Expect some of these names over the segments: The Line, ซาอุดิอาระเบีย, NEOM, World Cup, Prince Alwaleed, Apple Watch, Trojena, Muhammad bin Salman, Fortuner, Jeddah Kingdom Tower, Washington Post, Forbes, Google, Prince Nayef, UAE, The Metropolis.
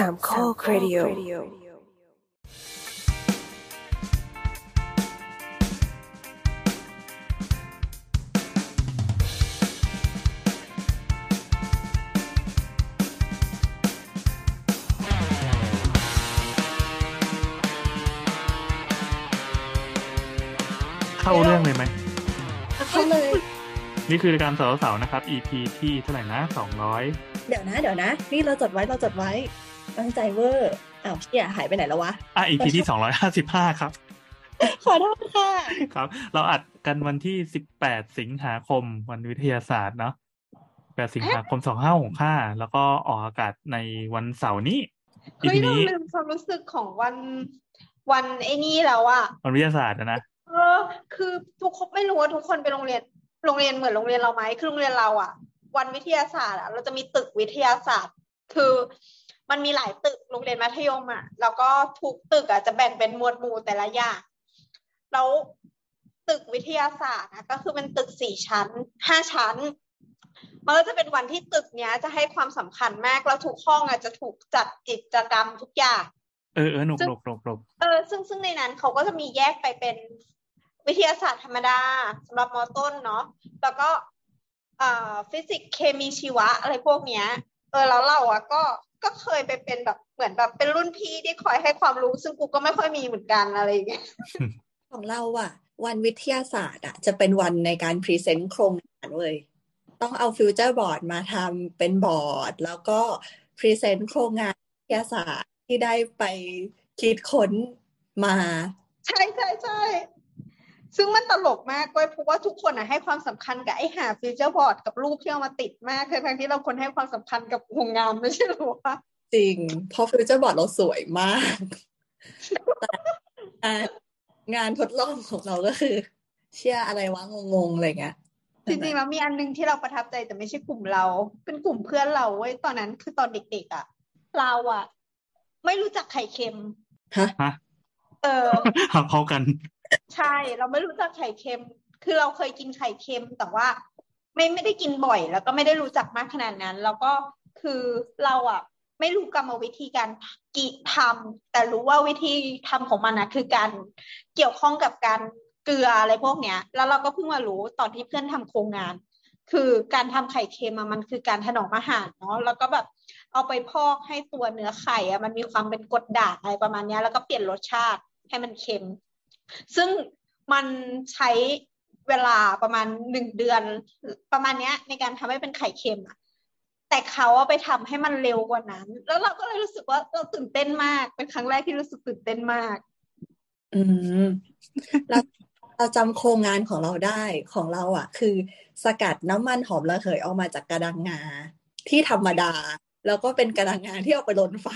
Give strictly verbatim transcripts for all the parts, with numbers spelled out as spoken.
สามข้อเรดิโอเข้าเรื่องเลยไหมเข้าเลยนี่คือรายการสาวสาวนะครับ อี พี ที่เท่าไหร่นะสองร้อยเดี๋ยวนะเดี๋ยวนะนี่เราจดไว้เราจดไว้ตั้งใจเวอร์อ้าวเหี้ยหายไปไหนแล้ววะอ่ะ อี พี ที่สองร้อยห้าสิบห้าครับขอโทษค่ะครับเราอัดกันวันที่สิบแปดสิงหาคมวันวิทยาศาสตร์เนาะแปดสิงหาคมสองห้าหกห้าแล้วก็ออกอากาศในวันเสาร์นี้เฮ้ยเราลืมความรู้สึกของวันวันไอ้นี่แล้วอ่ะวันวิทยาศาสตร์นะเออคือทุกคนไม่รู้ว่าทุกคนไปโรงเรียนโรงเรียนเหมือนโรงเรียนเราไหมคือโรงเรียนเราอ่ะวันวิทยาศาสตร์อ่ะเราจะมีตึกวิทยาศาสตร์คือมันมีหลายตึกโรงเรียนมัธยมอ่ะแล้วก็ทุกตึกอ่ะจะแบ่งเป็นหมวดหมู่แต่ละอย่างแล้วตึกวิทยาศาสตร์ก็คือเป็นตึกสี่ชั้นห้าชั้นมันก็จะเป็นวันที่ตึกเนี้ยจะให้ความสำคัญมากแล้วทุกห้องอ่ะจะถูกจัดกิจกรรมทุกอย่างเออเออหนุกหนุกหนุกหนุกเออซึ่งซึ่งในนั้นเขาก็จะมีแยกไปเป็นวิทยาศาสตร์ธรรมดาสำหรับม.ต้นเนาะแล้วก็ฟิสิกส์เคมีชีวะอะไรพวกเนี้ยเออแล้วเราอ่ะก็ก็เคยไปเป็นแบบเหมือนแบบเป็นรุ่นพี่ที่คอยให้ความรู้ซึ่งกูก็ไม่ค่อยมีเหมือนกันอะไรอย่างเงี้ยของเราอ่ะวันวิทยาศาสตร์อ่ะจะเป็นวันในการพรีเซนต์โครงการเว้ยต้องเอาฟิวเจอร์บอร์ดมาทำเป็นบอร์ดแล้วก็พรีเซนต์โครงงานวิทยาศาสตร์ที่ได้ไปคิดค้นมาใช่ใช่ใช่ซึ่งมันตลกมากเว้ยเพราะว่าทุกคนอ่ะให้ความสำคัญกับไอ้หาฟิวเจอร์บอร์ดกับรูปที่เอามาติดมากคือทั้งที่เราคนให้ความสำคัญกับวงงามไม่ใช่หรอวะจริงเพราะฟิวเจอร์บอร์ดเราสวยมากแต่งานทดลองของเราก็คือเชื่ออะไรวะงงๆอะไรเงี้ยจริงๆแล้วมีอันนึงที่เราประทับใจแต่ไม่ใช่กลุ่มเราเป็นกลุ่มเพื่อนเราเว้ยตอนนั้นคือตอนเด็กๆอ่ะเราอ่ะไม่รู้จักไข่เค็มฮะเออหาเข้ากันใช่เราไม่รู้จักไข่เค็มคือเราเคยกินไข่เค็มแต่ว่าไม่ไม่ได้กินบ่อยแล้วก็ไม่ได้รู้จักมากขนาดนั้นแล้วก็คือเราอ่ะไม่รู้กรรมวิธีการกิทำแต่รู้ว่าวิธีทำของมันนะคือการเกี่ยวข้องกับการเกลืออะไรพวกเนี้ยแล้วเราก็เพิ่งมารู้ตอนที่เพื่อนทำโครงงานคือการทำไข่เค็มมันคือการถนอมอาหารเนาะแล้วก็แบบเอาไปพอกให้ตัวเนื้อไข่อ่ะมันมีความเป็นกรดด่างอะไรประมาณนี้แล้วก็เปลี่ยนรสชาติให้มันเค็มซึ่งมันใช้เวลาประมาณหนึ่งเดือนประมาณนี้ในการทำให้เป็นไข่เค็มอ่ะแต่เขาเอาไปทำให้มันเร็วกว่านั้นแล้วเราก็เลยรู้สึกว่าเราตื่นเต้นมากเป็นครั้งแรกที่รู้สึกตื่นเต้นมากอืมเราเราจำโครงงานของเราได้ของเราอ่ะคือสกัดน้ำมันหอมระเหยออกมาจากกระดังงาที่ธรรมดาแล้วก็เป็นกระดังงาที่เอาไปลนไฟ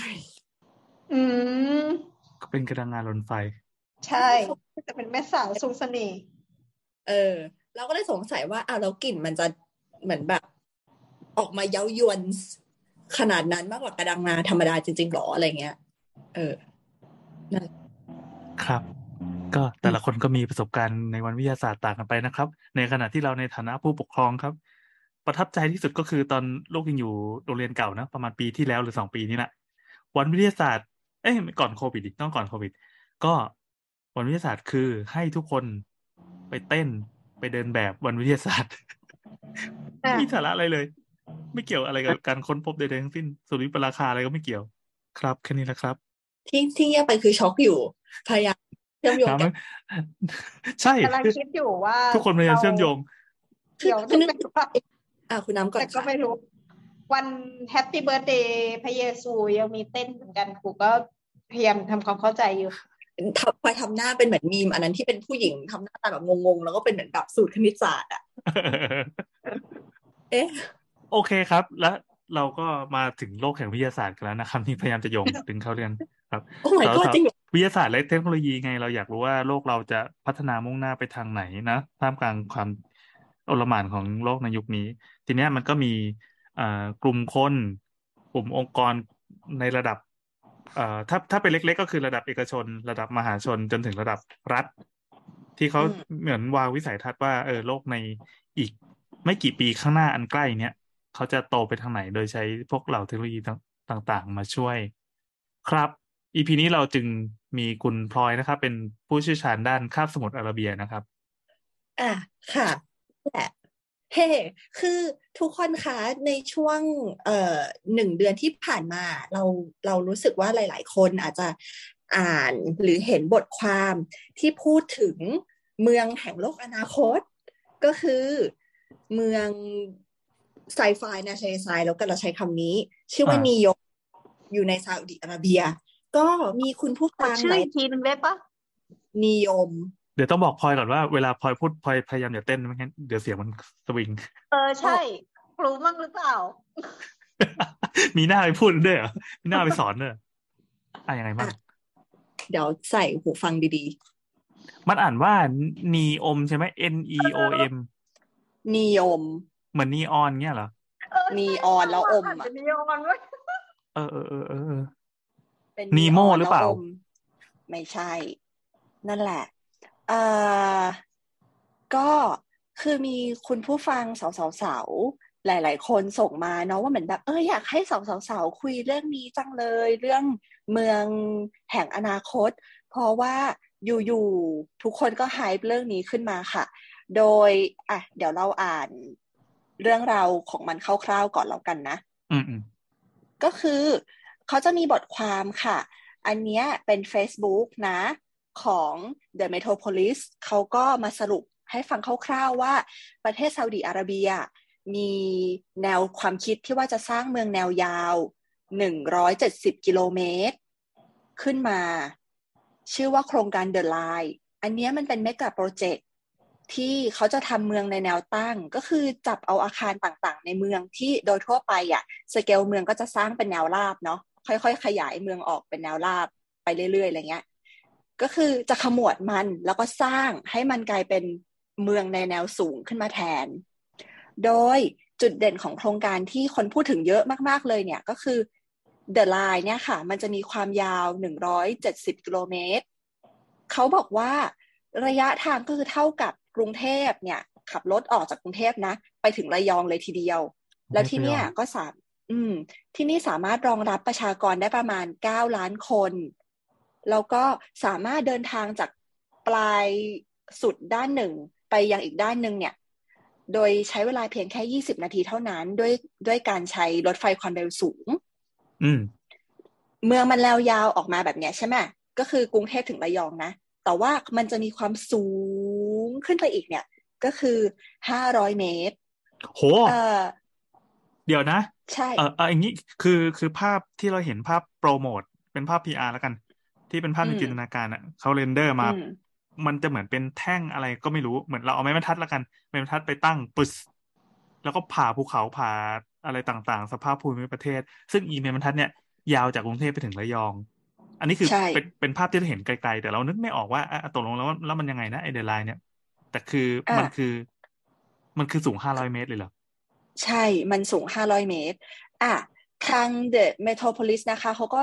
อืมเป็นกระดังงาลนไฟใช่จะเป็นแม่สาวทรงเสน่ห์เออเราก็เลยสงสัยว่าอ้าวแล้วกลิ่นมันจะเหมือนแบบออกมาเย้ายวนขนาดนั้นมากกว่ากระดังงาธรรมดาจริงๆหรออะไรเงี้ยเออครับก็แต่ละคนก็มีประสบการณ์ในวันวิทยาศาสตร์ต่างกันไปนะครับในขณะที่เราในฐานะผู้ปกครองครับประทับใจที่สุดก็คือตอนลูกยังอยู่โรงเรียนเก่านะประมาณปีที่แล้วหรือสองปีนี้แหละวันวิทยาศาสตร์เอ้ยก่อนโควิดอีกต้องก่อนโควิดก็วันวิทยาศาสตร์คือให้ทุกคนไปเต้นไปเดินแบบวันวิทยาศาสตร์ไม่มีสาระอะไรเลยไม่เกี่ยวอะไรกับการค้นพบใดๆทั้งสิ้นสุริยุปราคาอะไรก็ไม่เกี่ยวครับแค่นี้แหละครับที่ที่แย่ไปคือช็อกอยู่พยายามเชื่อมโยงกันใช่กำลังคิดอยู่ว่าทุกคนพยายามเชื่อมโยงเดี๋ยวนึกว่าอ่ะคุณน้ำก่อนแต่ก็ไม่รู้วันแฮปปี้เบิร์ธเดย์พระเยซูยังมีเต้นเหมือนกันกูก็พยายามทำความเข้าใจอยู่คอยทำหน้าเป็นเหมือนมีมอันนั้นที่เป็นผู้หญิงทำหน้าตาแบบงงๆแล้วก็เป็นเหมือนแบบสูตรคณิตศาสตร์อ่ะเอ๊ะโอเคครับแล้วเราก็มาถึงโลกแห่งวิทยาศาสตร์กันแล้วนะครับที่พยายามจะโยงถึงเข้าเรื่องครับวิทยาศาสตร์และเทคโนโลยีไงเราอยากรู้ว่าโลกเราจะพัฒนามุ่งหน้าไปทางไหนนะท่ามกลางความโอลหม่านของโลกในยุคนี้ทีนี้มันก็มีกลุ่มคนกลุ่มองค์กรในระดับเอ่อถ้าถ้าเป็นเล็กๆ ก็คือระดับเอกชนระดับมหาชนจนถึงระดับรัฐที่เขาเหมือนวางวิสัยทัศน์ว่าเออโลกในอีกไม่กี่ปีข้างหน้าอันใกล้เนี้ยเขาจะโตไปทางไหนโดยใช้พวกเหล่าเทคโนโลยีต่างๆมาช่วย ครับ อี พี นี้เราจึงมีคุณพลอยนะครับเป็นผู้เชี่ยวชาญด้านคาบสมุทรอาระเบียนะครับอ่ะค่ะแหละเฮ้คือทุกคนคะในช่วงเอ่อหนึ่งเดือนที่ผ่านมาเราเรารู้สึกว่าหลายๆคนอาจจะอ่านหรือเห็นบทความที่พูดถึงเมืองแห่งโลกอนาคตก็คือเมืองไซไฟนะใช้ไซแล้วก็เราใช้คำนี้ชื่อว่านีโยมอยู่ในซาอุดิอาระเบียก็มีคุณผู้ฟังหลายทีนึงได้ปะนีโยมเดี๋ยวต้องบอกพลอยก่อนว่าเวลาพลอยพูดพลอยพยายามอย่าเต้นไม่งั้นเดี๋ยวเสียงมันสวิงเออใช่ครูมั่งหรือเปล่า มีหน้าไปพูดด้วยเหรอมีหน้าไปสอนด้วยอ่ะยังไงบ้างเดี๋ยวใส่หูฟังดีๆมันอ่านว่านีโอมใช่ไหม N E O M นีโอมเหมือนนีออนเงี้ยเหรอนีออนแล้วอมอ่ะนีออนด้วยเออเออเออเออเป็นนีโมหรือเปล่าไม่ใช่นั่นแหละเอ่อก็คือมีคุณผู้ฟังสาวๆๆหลายๆคนส่งมาเนาะว่าเหมือนแบบเอออยากให้สาวๆๆคุยเรื่องนี้จังเลยเรื่องเมืองแห่งอนาคตเพราะว่าอยู่ๆทุกคนก็ไฮป์เรื่องนี้ขึ้นมาค่ะโดยอ่ะเดี๋ยวเราอ่านเรื่องราวของมันคร่าวๆก่อนแล้วกันนะอืมๆก็คือเขาจะมีบทความค่ะอันเนี้ยเป็น Facebook นะของ The Metropolis เขาก็มาสรุปให้ฟังคร่าวๆว่าประเทศซาอุดิอาระเบียมีแนวความคิดที่ว่าจะสร้างเมืองแนวยาวหนึ่งร้อยเจ็ดสิบกิโลเมตรขึ้นมาชื่อว่าโครงการ The Line อันนี้มันเป็นเมกะโปรเจกต์ที่เขาจะทำเมืองในแนวตั้งก็คือจับเอาอาคารต่างๆในเมืองที่โดยทั่วไปอ่ะสเกลเมืองก็จะสร้างเป็นแนวราบเนาะค่อยๆขยายเมืองออกเป็นแนวราบไปเรื่อยๆอะไรเงี้ยก็คือจะขมวดมันแล้วก็สร้างให้มันกลายเป็นเมืองในแนวสูงขึ้นมาแทนโดยจุดเด่นของโครงการที่คนพูดถึงเยอะมากๆเลยเนี่ยก็คือ The Line เนี่ยค่ะมันจะมีความยาวหนึ่งร้อยเจ็ดสิบกิโลเมตรเขาบอกว่าระยะทางก็คือเท่ากับกรุงเทพเนี่ยขับรถออกจากกรุงเทพนะไปถึงระยองเลยทีเดียวแล้วที่เนี่ยก็สามอืมที่นี่สามารถรองรับประชากรได้ประมาณเก้าล้านคนแล้วก็สามารถเดินทางจากปลายสุดด้านหนึ่งไปยังอีกด้านหนึ่งเนี่ยโดยใช้เวลาเพียงแค่ยี่สิบนาทีเท่านั้นด้วยด้วยการใช้รถไฟความเร็วสูงอืมเมืองมันแนวยาวออกมาแบบเนี้ยใช่ไหมก็คือกรุงเทพถึงระยองนะแต่ว่ามันจะมีความสูงขึ้นไปอีกเนี่ยก็คือห้าร้อยเมตรโหเอ่อเดี๋ยวนะใช่เอ่อเอ่ออย่างงี้คือคือภาพที่เราเห็นภาพโปรโมทเป็นภาพ พี อาร์ แล้วกันที่เป็นภาพในจินตนาการอ่ะเขาเรนเดอร์มามันจะเหมือนเป็นแท่งอะไรก็ไม่รู้เหมือนเราเอาไม้บรรทัดละกันไม้บรรทัดไปตั้งปึ๊สแล้วก็ผ่าภูเขาผ่าอะไรต่างๆสภาพภูมิประเทศซึ่งอีไม้บรรทัดเนี่ยยาวจากกรุงเทพไปถึงระยองอันนี้คือเป็นเป็นภาพที่เราเห็นไกลๆแต่เรานึกไม่ออกว่าตกลงแล้วแล้วมันยังไงนะไอเดอร์ไลน์เนี่ยแต่คือมันคือมันคือสูงห้าร้อยเมตรเลยเหรอใช่มันสูงห้าร้อยเมตรอ่ะทาง The Metropolis นะคะเขาก็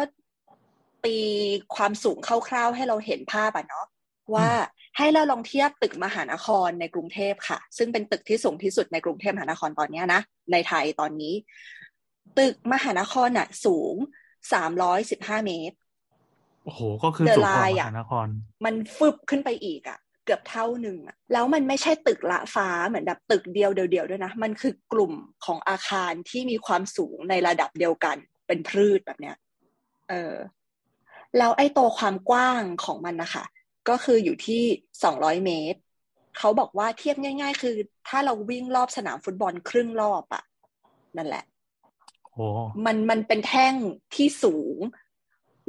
ตีความสูงคร่าวๆให้เราเห็นภาพอ่ะเนาะว่าให้เราลองเทียบตึกมหานครในกรุงเทพค่ะซึ่งเป็นตึกที่สูงที่สุดในกรุงเทพมหานครตอนนี้นะในไทยตอนนี้ตึกมหานครน่ะสูงสามร้อยสิบห้าเมตรโอ้โหก็คือสูงกว่ามหานครมันฟึบขึ้นไปอีกอ่ะเกือบเท่าหนึ่งอ่ะแล้วมันไม่ใช่ตึกละฟ้าเหมือนแบบตึกเดียวเดียวๆด้วยนะมันคือกลุ่มของอาคารที่มีความสูงในระดับเดียวกันเป็นพืชแบบเนี้ยเออแล้วไอ้ตัวความกว้างของมันนะคะก็คืออยู่ที่สองร้อยเมตรเขาบอกว่าเทียบง่ายๆคือถ้าเราวิ่งรอบสนามฟุตบอลครึ่งรอบอ่ะนั่นแหละโอ้มันมันเป็นแท่งที่สูง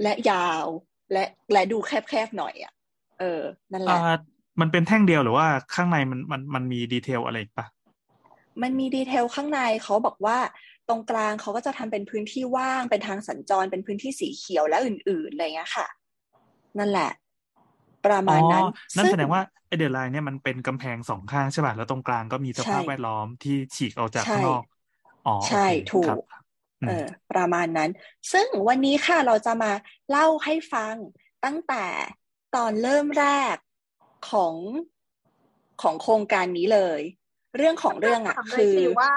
และยาวและและดูแคบๆหน่อยอ่ะเออนั่นแหละมันเป็นแท่งเดียวหรือว่าข้างในมันมันมันมีดีเทลอะไรอีกปะมันมีดีเทลข้างในเขาบอกว่าตรงกลางเขาก็จะทำเป็นพื้นที่ว่างเป็นทางสัญจรเป็นพื้นที่สีเขียวและอื่นๆอะไรเงี้ยค่ะนั่นแหละประมาณนั้นนั่นแสดงว่าไอเดอร์ไลน์เนี่ยมันเป็นกำแพงสองข้างใช่ป่ะแล้วตรงกลางก็มีสภาพแวดล้อมที่ฉีกออกจากข้างนอกอ๋อใช่ถูกเออประมาณนั้นซึ่งวันนี้ค่ะเราจะมาเล่าให้ฟังตั้งแต่ตอนเริ่มแรกของของโครงการนี้เลยเรื่องของเรื่องอ่ะคือว่า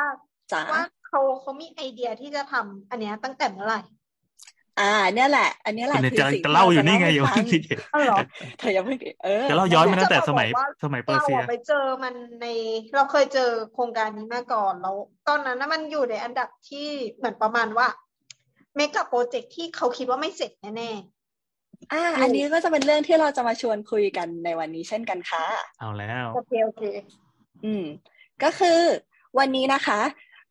จ๋าเขาเขามีไอเดียที่จะทำอันเนี้ยตั้งแต่เมื่อไหร่ อ่าเนี่ยแหละอันนี้แหละคือสิ่งจะเล่าอยู่นี่ไงอยู่เออหรอเธอยังไม่เออจะเล่าย้อนมาตั้งแต่สมัยสมัยเปอร์เซียเราไปเจอมันในเราเคยเจอโครงการนี้มาก่อนแล้วตอนนั้นน่ะมันอยู่ในอันดับที่เหมือนประมาณว่าเมกะโปรเจกต์ที่เขาคิดว่าไม่เสร็จแน่ๆอ่าอันนี้ก็จะเป็นเรื่องที่เราจะมาชวนคุยกันในวันนี้เช่นกันค่ะเอาแล้วโอเคโอเคอืมก็คือวันนี้นะคะ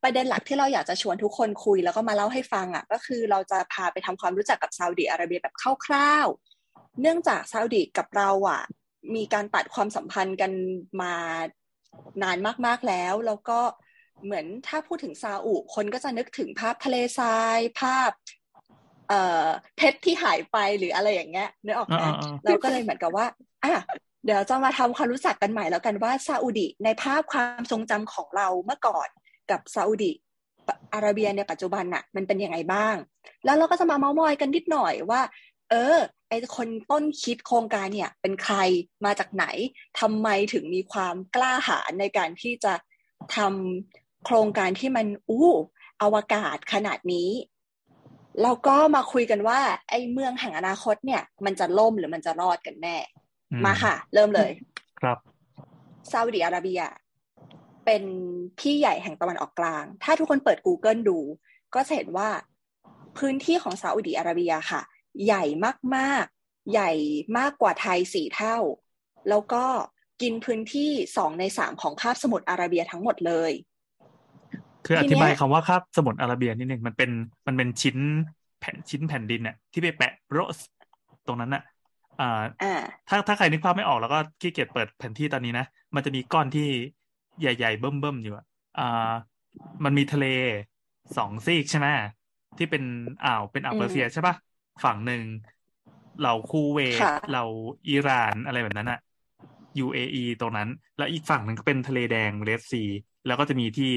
ประเด็นหลักที่เราอยากจะชวนทุกคนคุยแล้วก็มาเล่าให้ฟังอ่ะก็คือเราจะพาไปทำความรู้จักกับซาอุดิอาระเบียแบบคร่าวๆเนื่องจากซาอุดิกับเราอ่ะมีการตัดความสัมพันธ์กันมานานมากๆแล้วแล้วก็เหมือนถ้าพูดถึงซาอุคนก็จะนึกถึงภาพทะเลทรายภาพเอ่อเพชรที่หายไปหรืออะไรอย่างเงี้ยนึกออกไหมเราก็เลยเหมือนกับว่าอ่ะเดี๋ยวจะมาทำความรู้จักกันใหม่แล้วกันว่าซาอุดิในภาพความทรงจำของเราเมื่อก่อนกับซาอุดิอาระเบียในปัจจุบันน่ะมันเป็นยังไงบ้างแล้วเราก็จะมาเม้ามอยกันนิดหน่อยว่าเออไอคนต้นคิดโครงการเนี่ยเป็นใครมาจากไหนทำไมถึงมีความกล้าหาญในการที่จะทำโครงการที่มันอู้อวกาศขนาดนี้แล้วก็มาคุยกันว่าไอเมืองแห่งอนาคตเนี่ยมันจะล่มหรือมันจะรอดกันแน่มาค่ะเริ่มเลยครับซาอุดิอาระเบียเป็นพี่ใหญ่แห่งตะวันออกกลางถ้าทุกคนเปิด Google ดูก็จะเห็นว่าพื้นที่ของซาอุดิอาระเบียค่ะใหญ่มากๆใหญ่มากกว่าไทยสี่เท่าแล้วก็กินพื้นที่สองในสามของคาบสมุทรอาระเบียทั้งหมดเลยคืออธิบายคำว่าคาบสมุทรอาระเบียนิดนึงมันเป็นมันเป็นชิ้นแผ่นชิ้นแผ่นดินน่ะที่ไปแปะโรสตรงนั้นน่ะอ่าถ้าถ้าใครนึกภาพไม่ออกแล้วก็ขี้เกียจเปิดแผนที่ตอนนี้นะมันจะมีก้อนที่ใหญ่ๆเบิ่มๆอยู่อ่ะอ่ามันมีทะเลสองซีกใช่ไหมที่เป็นอ่าวเป็นอ่าวเปอร์เซียใช่ป่ะฝั่งหนึ่งเราคูเวตเราอิหร่านอะไรแบบนั้นอ่ะ ยู เอ อี ตรงนั้นแล้วอีกฝั่งหนึ่งก็เป็นทะเลแดง Red Sea แล้วก็จะมีที่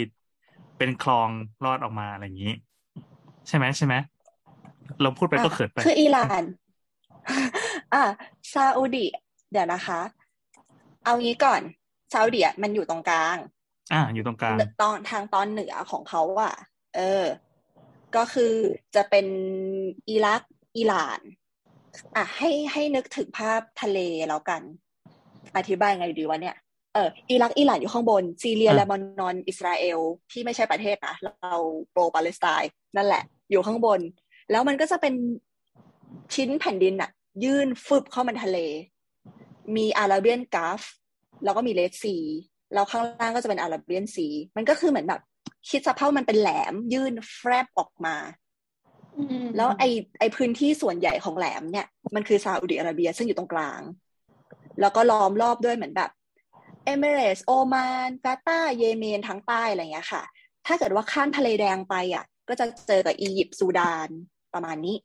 เป็นคลองลอดออกมาอะไรอย่างนี้ใช่ไหมใช่ไหมเราพูดไปก็เขินไปคืออิหร่านอ่าซาอุดิเดี๋ยวนะคะเอางี้ก่อนซาอุดิอ่ะมันอยู่ตรงกลางอ่าอยู่ตรงกลางตอนทางตอนเหนือของเขาอ่ะเออก็คือจะเป็นอิรักอิหร่านอ่ะให้ให้นึกถึงภาพทะเลแล้วกันอธิบายไงดีวะเนี่ยเอออิรักอิหร่านอยู่ข้างบนซีเรียเลบานอนอิสราเอลที่ไม่ใช่ประเทศนะเราโปรปาเลสไตน์นั่นแหละอยู่ข้างบนแล้วมันก็จะเป็นชิ้นแผ่นดินอ่ะยื่นฟึบเข้ามันทะเลมีอาราเบียนกัลฟแล้วก็มีเรดซีแล้วข้างล่างก็จะเป็นอาราเบียนซีมันก็คือเหมือนแบบคิดสภาพมันเป็นแหลมยื่นแฟบออกมาแล้วไอไอพื้นที่ส่วนใหญ่ของแหลมเนี่ยมันคือซาอุดิอาระเบียซึ่งอยู่ตรงกลางแล้วก็ล้อมรอบด้วยเหมือนแบบเอมิเรตส์โอมานกาตาร์เยเมนทางใต้อะไรอย่างเงี้ยค่ะถ้าเกิดว่าข้ามทะเลแดงไปอ่ะก็จะเจอกับอียิปต์ซูดานประมาณนี้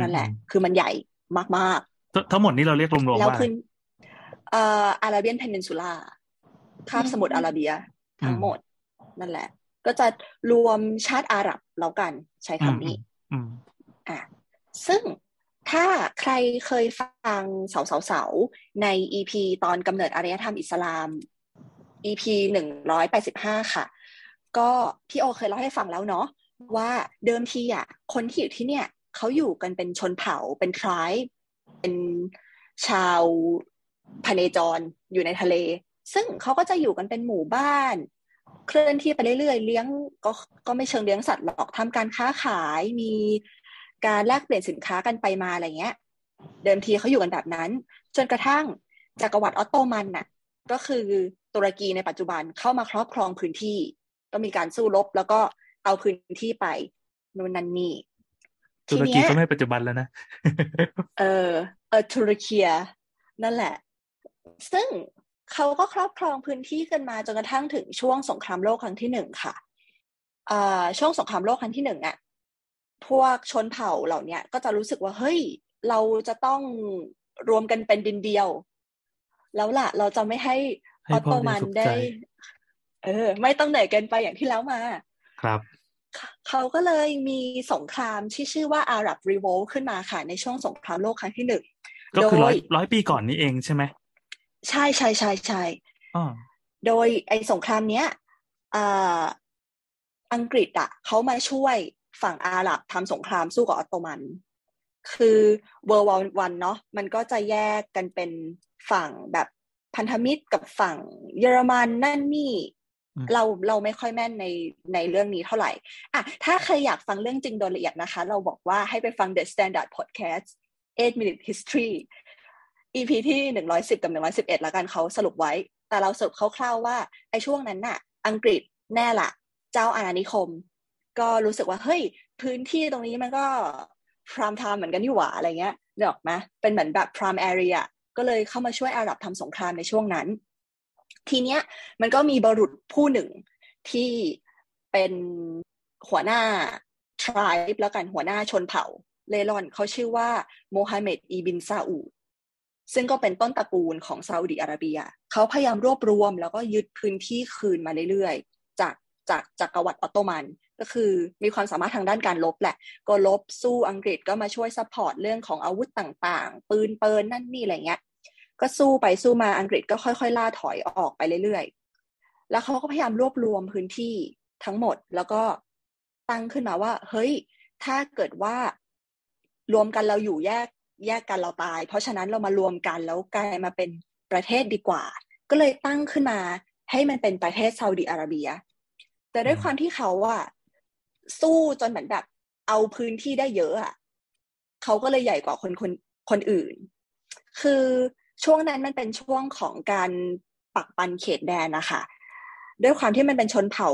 นั่นแหละคือมันใหญ่มากๆทั้งหมดนี้เราเรียกรวมๆว่าเอ่ออาราเบียนเพนินซูล่าคาบสมุทรอาระเบียทั้งหมดนั่นแหละก็จะรวมชาติอาหรับแล้วกันใช้คำนี้อ่ะซึ่งถ้าใครเคยฟังเสาๆใน อี พี ตอนกำเนิดอารยธรรมอิสลาม อี พี หนึ่งร้อยแปดสิบห้าค่ะก็พี่โอเคยเล่าให้ฟังแล้วเนาะว่าเดิมทีอ่ะคนที่อยู่ที่เนี่ยเขาอยู่กันเป็นชนเผ่าเป็นทรายเป็นชาวพเนจรอยู่ในทะเลซึ่งเขาก็จะอยู่กันเป็นหมู่บ้านเคลื่อนที่ไปเรื่อยๆเลี้ยงก็ก็ไม่เชิงเลี้ยงสัตว์หรอกทำการค้าขายมีการแลกเปลี่ยนสินค้ากันไปมาอะไรเงี้ยเดิมทีเขาอยู่กันแบบนั้นจนกระทั่งจักรวรรดิออตโตมันน่ะก็คือตุรกีในปัจจุบันเข้ามาครอบครองพื้นที่ก็มีการสู้รบแล้วก็เอาพื้นที่ไปนู่นนั่นนี่ตุรกีก็ไม่ปัจจุบันแล้วนะเออเออตุรกีนั่นแหละซึ่งเขาก็ครอบครองพื้นที่กันมาจนกระทั่งถึงช่วงสงครามโลกครั้งที่หนึ่งค่ะช่วงสงครามโลกครั้งที่หนึ่งอ่ะพวกชนเผ่าเหล่านี้ก็จะรู้สึกว่าเฮ้ยเราจะต้องรวมกันเป็นดินเดียวแล้วล่ะเราจะไม่ให้ออตโตมันได้เออไม่ต้องเหนื่อยเกินไปอย่างที่แล้วมาครับเขาก็เลยมีสงครามที่ชื่อว่าอาหรับรีโวลต์ขึ้นมาค่ะในช่วงสงครามโลกครั้งที่หนึ่งก็คือร้อยปีก่อนนี้เองใช่ไหมใช่ใช่ใช่ใช่โดยไอ้สงครามเนี้ยอังกฤษอ่ะเขามาช่วยฝั่งอาหรับทำสงครามสู้กับออตโตมัน คือ World War วันเนาะมันก็จะแยกกันเป็นฝั่งแบบพันธมิตรกับฝั่งเยอรมันนั่นนี่เราเราไม่ค่อยแม่นในในเรื่องนี้เท่าไหร่อ่ะถ้าใครอยากฟังเรื่องจริงโดยละเอียดนะคะเราบอกว่าให้ไปฟัง The Standard Podcast eight minute History อี พี ที่หนึ่งร้อยสิบกับหนึ่งร้อยสิบเอ็ดแล้วกันเขาสรุปไว้แต่เราสรุปคร่าวๆว่าไอ้ช่วงนั้นน่ะอังกฤษแน่ละเจ้าอาณานิคมก็รู้สึกว่าเฮ้ยพื้นที่ตรงนี้มันก็พรามไทม์เหมือนกันนี่หว่าอะไรเงี้ยนึกออกมั้ยเป็นเหมือนแบบพรามแอเรียก็เลยเข้ามาช่วยอาหรับทำสงครามในช่วงนั้นทีเนี้ยมันก็มีบุรุษผู้หนึ่งที่เป็นหัวหน้า tribe แล้วกันหัวหน้าชนเผ่าเลรอนเขาชื่อว่าโมฮัมเหม็ดอีบินซาอูซึ่งก็เป็นต้นตระกูลของซาอุดิอาระเบียเขาพยายามรวบรวมแล้วก็ยึดพื้นที่คืนมาเรื่อยๆจากจากจักรวรรดิออตโตมันก็คือมีความสามารถทางด้านการรบแหละก็รบสู้อังกฤษก็มาช่วยซัพพอร์ตเรื่องของอาวุธต่างๆปืนเปิลนั่นนี่อะไรเงี้ยก็สู้ไปสู้มาอังกฤษก็ค่อยๆล่าถอยออกไปเรื่อยๆแล้วเขาก็พยายามรวบรวมพื้นที่ทั้งหมดแล้วก็ตั้งขึ้นมาว่าเฮ้ยถ้าเกิดว่ารวมกันเราอยู่แยกแยกกันเราตายเพราะฉะนั้นเรามารวมกันแล้วกลายมาเป็นประเทศดีกว่าก็เลยตั้งขึ้นมาให้มันเป็นประเทศซาอุดิอาระเบียแต่ด้วยความที่เขาอะสู้จนเหมือนแบบเอาพื้นที่ได้เยอะอะเขาก็เลยใหญ่กว่าคนคนคนอื่นคือช่วงนั้นมันเป็นช่วงของการปักปันเขตแดนนะคะด้วยความที่มันเป็นชนเผ่า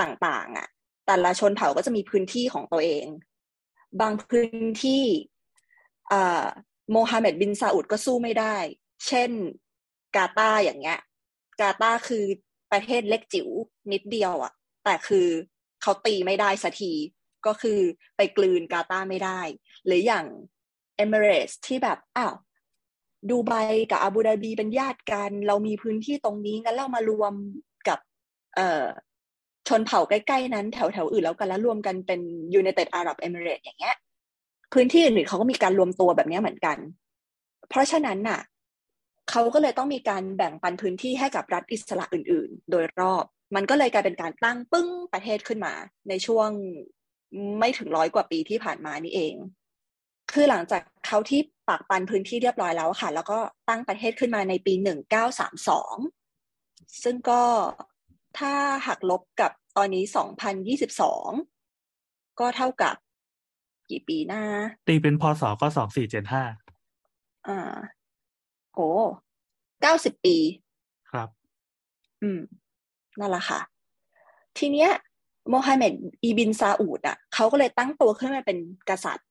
ต่างๆอ่ะแต่ละชนเผ่าก็จะมีพื้นที่ของตัวเองบางพื้นที่อ่าโมฮัมเหม็ดบินซาอุดก็สู้ไม่ได้เช่นกาตาร์อย่างเงี้ยกาตาร์คือประเทศเล็กจิ๋วนิดเดียวอ่ะแต่คือเขาตีไม่ได้สักทีก็คือไปกลืนกาตาร์ไม่ได้หรืออย่างเอมิเรตส์ที่แบบอ้าวดูไบกับอาบูดาบีเป็นญาติกันเรามีพื้นที่ตรงนี้งั้นเรามารวมกับเอ่อชนเผ่าใกล้ๆนั้นแถวๆอื่นแล้วกันแล้วรวมกันเป็น United Arab Emirates อย่างเงี้ยพื้นที่อื่นๆเขาก็มีการรวมตัวแบบนี้เหมือนกันเพราะฉะนั้นน่ะเขาก็เลยต้องมีการแบ่งปันพื้นที่ให้กับรัฐอิสระอื่นๆโดยรอบมันก็เลยกลายเป็นการตั้งปึ้งประเทศขึ้นมาในช่วงไม่ถึงร้อยกว่าปีที่ผ่านมานี่เองคือหลังจากเขาที่ปากปันพื้นที่เรียบร้อยแล้วค่ะแล้วก็ตั้งประเทศขึ้นมาในปีหนึ่งพันเก้าร้อยสามสิบสองซึ่งก็ถ้าหักลบกับตอนนี้สองพันยี่สิบสองก็เท่ากับกี่ปีนะตีเป็นพศก็สองพันสี่ร้อยเจ็ดสิบห้าอ่าโอ้เก้าสิบปีครับอืมนั่นแหละค่ะทีเนี้ยโมฮัมเหม็ดอีบินซาอูดอ่ะเขาก็เลยตั้งตัวขึ้นมาเป็นกษัตริย์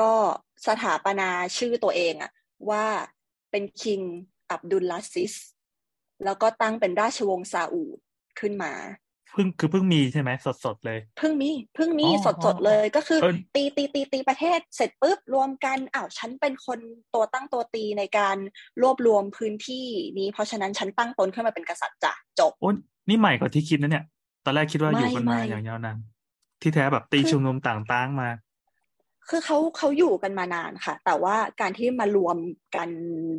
ก็สถาปนาชื่อตัวเองอะว่าเป็นคิงอับดุลลาซิสแล้วก็ตั้งเป็นราชวงศ์ซาอุดขึ้นมาเพิ่งคือเพิ่งมีใช่ไหมสดๆเลยเพิ่งมีเพิ่งมีสดๆเลยก็คือตีตีตีตีประเทศเสร็จปุ๊บรวมกันอ้าวฉันเป็นคนตัวตั้งตัวตีในการรวบรวมพื้นที่นี้เพราะฉะนั้นฉันตั้งตนขึ้นมาเป็นกษัตริย์จ้ะจบโอ้นี่ใหม่กว่าที่คิดนะเนี่ยตอนแรกคิดว่าอยู่กันมาอย่างยาวนานที่แท้แบบตีชุมนุมต่างๆมาคือเขาเขาอยู่กันมานานค่ะแต่ว่าการที่มารวมกัน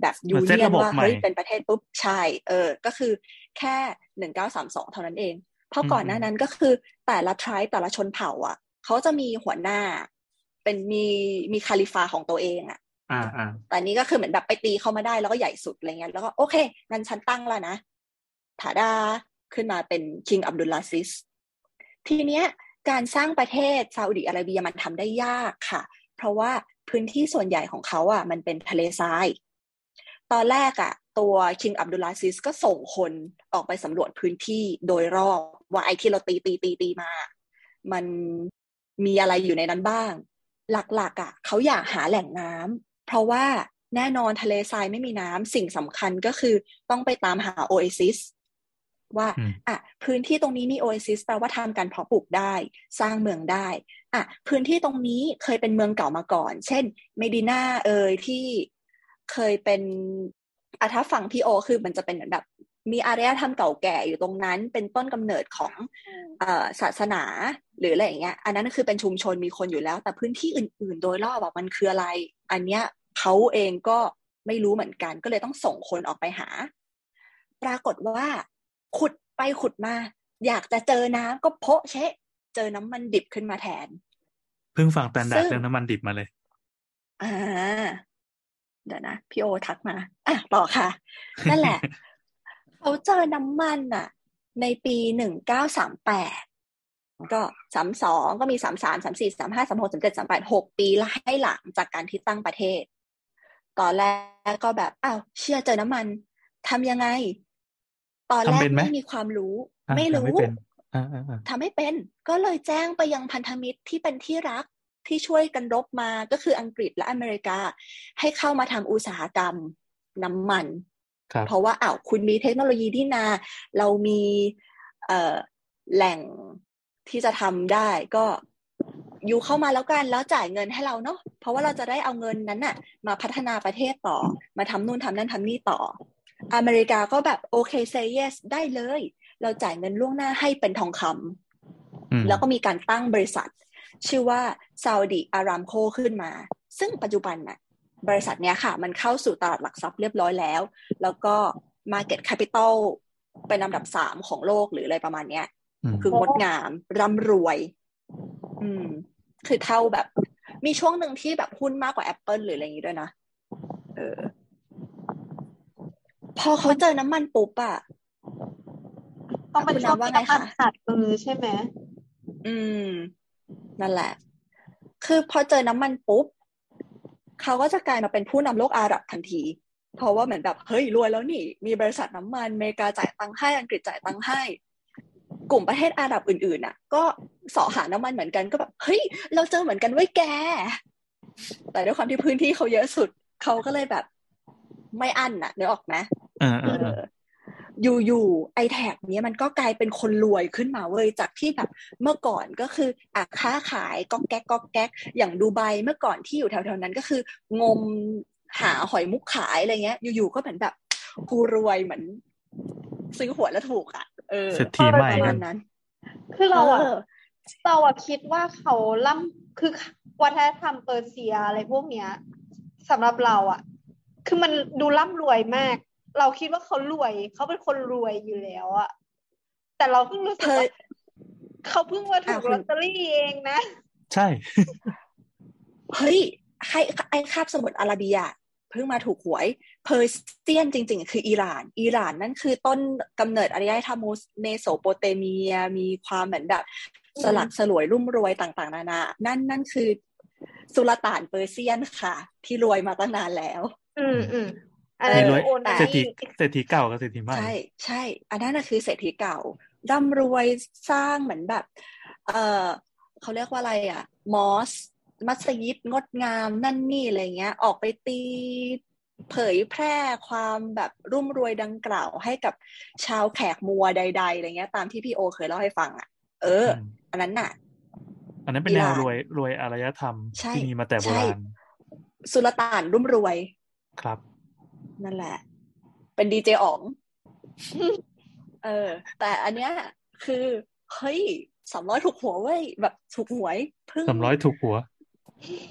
แบบยูเนียนว่าเฮ้ยเป็นประเทศปุ๊บใช่เออก็คือแค่หนึ่งพันเก้าร้อยสามสิบสองเท่านั้นเองเพราะก่อนหน้านั้นก็คือแต่ละทรายแต่ละชนเผ่าอ่ะเขาจะมีหัวหน้าเป็นมีมีคาลิฟาของตัวเองอ่ะอ่าแต่นี้ก็คือเหมือนแบบไปตีเขามาได้แล้วก็ใหญ่สุดอะไรเงี้ยแล้วก็โอเคงั้นฉันตั้งแล้วนะถาดาขึ้นมาเป็นคิงอับดุลลาซิสทีเนี้ยการสร้างประเทศซาอุดิอาระเบียมันทำได้ยากค่ะเพราะว่าพื้นที่ส่วนใหญ่ของเขาอ่ะมันเป็นทะเลทรายตอนแรกอ่ะตัวคิงอับดุลลาซิสก็ส่งคนออกไปสำรวจพื้นที่โดยรอบว่าไอ้ที่เราตีตีตีตีมามันมีอะไรอยู่ในนั้นบ้างหลักๆอ่ะเขาอยากหาแหล่งน้ำเพราะว่าแน่นอนทะเลทรายไม่มีน้ำสิ่งสำคัญก็คือต้องไปตามหาโอเอซิสว่าอ่ะพื้นที่ตรงนี้มีโอเอซิสแปลว่าทำการเพาะปลูกได้สร้างเมืองได้อ่ะพื้นที่ตรงนี้เคยเป็นเมืองเก่ามาก่อนเช่นเมดิน่าเอ่ยที่เคยเป็นอ่ะถ้าฝั่งพีโอคือมันจะเป็นแบบมีอารยธรรมเก่าแก่อยู่ตรงนั้นเป็นต้นกำเนิดของเอ่อศาสนาหรืออะไรอย่างเงี้ยอันนั้นคือเป็นชุมชนมีคนอยู่แล้วแต่พื้นที่อื่นๆโดยรอบแบบมันคืออะไรอันเนี้ยเขาเองก็ไม่รู้เหมือนกันก็เลยต้องส่งคนออกไปหาปรากฏว่าขุดไปขุดมาอยากจะเจอน้ำก็เพาะเชะเจอน้ำมันดิบขึ้นมาแทนเพิ่งฟังแตนดาดเรื่องน้ำมันดิบมาเลย อ่าเดี๋ยวนะพี่โอทักมาอ่ะต่อค่ะนั่นแหละเขาเจอน้ำมันอ่ะในปีหนึ่งพันเก้าร้อยสามสิบแปดก็สามสิบสองก็มีสามสิบสาม สามสิบสี่ สามสิบห้า สามสิบหก สามสิบเจ็ด สามสิบแปด หกปีให้หลังจากการที่ตั้งประเทศตอนแรกก็แบบอ้าวเชื่อเจอน้ำมันทำยังไงตอนแรกไม่มีความรู้ไม่รู้ทำให้เป็นก็เลยแจ้งไปยังพันธมิตรที่เป็นที่รักที่ช่วยกันรบมาก็คืออังกฤษและอเมริกาให้เข้ามาทำอุตสาหกรรมน้ำมันเพราะว่าอ้าวคุณมีเทคโนโลยีที่นาเรามีเอ่อแหล่งที่จะทำได้ก็อยู่เข้ามาแล้วกันแล้วจ่ายเงินให้เราเนาะเพราะว่าเราจะได้เอาเงินนั้นน่ะมาพัฒนาประเทศต่อมาทำนู่นทำนั่นทำนี่ต่ออเมริกาก็แบบโอเคเซย์เยสได้เลยเราจ่ายเงินล่วงหน้าให้เป็นทองคำแล้วก็มีการตั้งบริษัทชื่อว่าซาอุดิอารามโคขึ้นมาซึ่งปัจจุบันน่ะบริษัทเนี้ยค่ะมันเข้าสู่ตลาดหลักทรัพย์เรียบร้อยแล้วแล้วก็ market capital เป็นอันดับสามของโลกหรืออะไรประมาณเนี้ยคืองดงามร่ำรวยอืมคือเท่าแบบมีช่วงหนึ่งที่แบบหุ้นมากกว่า Apple หรืออะไรอย่างงี้ด้วยนะเออพอเขาเจอน้ำมันปุ๊บอ่ะต้องเป็นช่วงที่น้ำมันขาดมือใช่ไหมอืมนั่นแหละคือพอเจอน้ำมันปุ๊บเขาก็จะกลายมาเป็นผู้นำโลกอาหรับทันทีเพราะว่าเหมือนแบบเฮ้ยรวยแล้วนี่มีบริษัทน้ำมันอเมริกาจ่ายตังค์ให้อังกฤษจ่ายตังค์ให้กลุ่มประเทศอาหรับอื่นๆน่ะก็เสาะหาน้ำมันเหมือนกันก็แบบเฮ้ยเราเจอเหมือนกันเว้ยแกแต่ด้วยความที่พื้นที่เขาเยอะสุดเขาก็เลยแบบไม่อั้นน่ะนึกออกไหมเอออยู่ๆไอแท็กเนี้ยมันก็กลายเป็นคนรวยขึ้นมาเว้ยจากที่แบบเมื่อก่อนก็คืออ่ะค้าขายก๊อกแก๊กก๊อกแก๊กอย่างดูไบเมื่อก่อนที่อยู่แถวๆนั้นก็คืองมหาหอยมุกขายอะไรเงี้ยอยู่ๆก็เหมือนแบบกูรวยเหมือนซื้อหวยแล้วถูกอ่ะเออเศรษฐีใหม่ประมาณนั้นคือเราอ่ะเราอ่ะคิดว่าเขาล้ำคือวัฒนธรรมเปอร์เซียอะไรพวกเนี้ยสำหรับเราอ่ะคือมันดูร่ำรวยมากเราคิดว่าเขารวยเขาเป็นคนรวยอยู่แล้วอะแต่เราเพิ่งรู้สึกเขาเพิ่งมาถูกลอตเตอรี่เองนะใช่เฮ้ยไอ้ไอ้คาบสมุทรอาระเบียเพิ่งมาถูกหวยเพอร์เซียนจริงๆคืออิหร่านอิหร่านนั่นคือต้นกำเนิดอารยธรรมเมโสโปเตเมียมีความเหมือนแบบสลักสลวยรุ่มรวยต่างๆนานานั่นนั่นคือสุลต่านเปอร์เซียนค่ะที่รวยมาตั้งนานแล้วอืมอืมอะไรโอนได้เศรษฐีเศรษฐีเก่ากับเศรษฐีใหม่ใช่ใช่อันนั้นน่ะคือเศรษฐีเก่าร่ำรวยสร้างเหมือนแบบเออเขาเรียกว่าอะไรอ่ะมอสมัสยิดงดงามนั่นนี่อะไรเงี้ยออกไปตีเผยแพร่ความแบบรุ่มรวยดังกล่าวให้กับชาวแขกมัวใดๆอะไรเงี้ยตามที่พี่โอเคยเล่าให้ฟังอ่ะเอออันนั้นน่ะอันนั้นเป็นแนวรวยรวยอารยธรรมที่มีมาแต่โบราณสุลต่านรุ่มรวยครับนั่นแหละเป็นดีเจอ๋องเออแต่อันเนี้ยคือเฮ้ยสามร้อยถูกหัวเว้ยแบบถูกหวยเพิ่งสามร้อยถูกหัว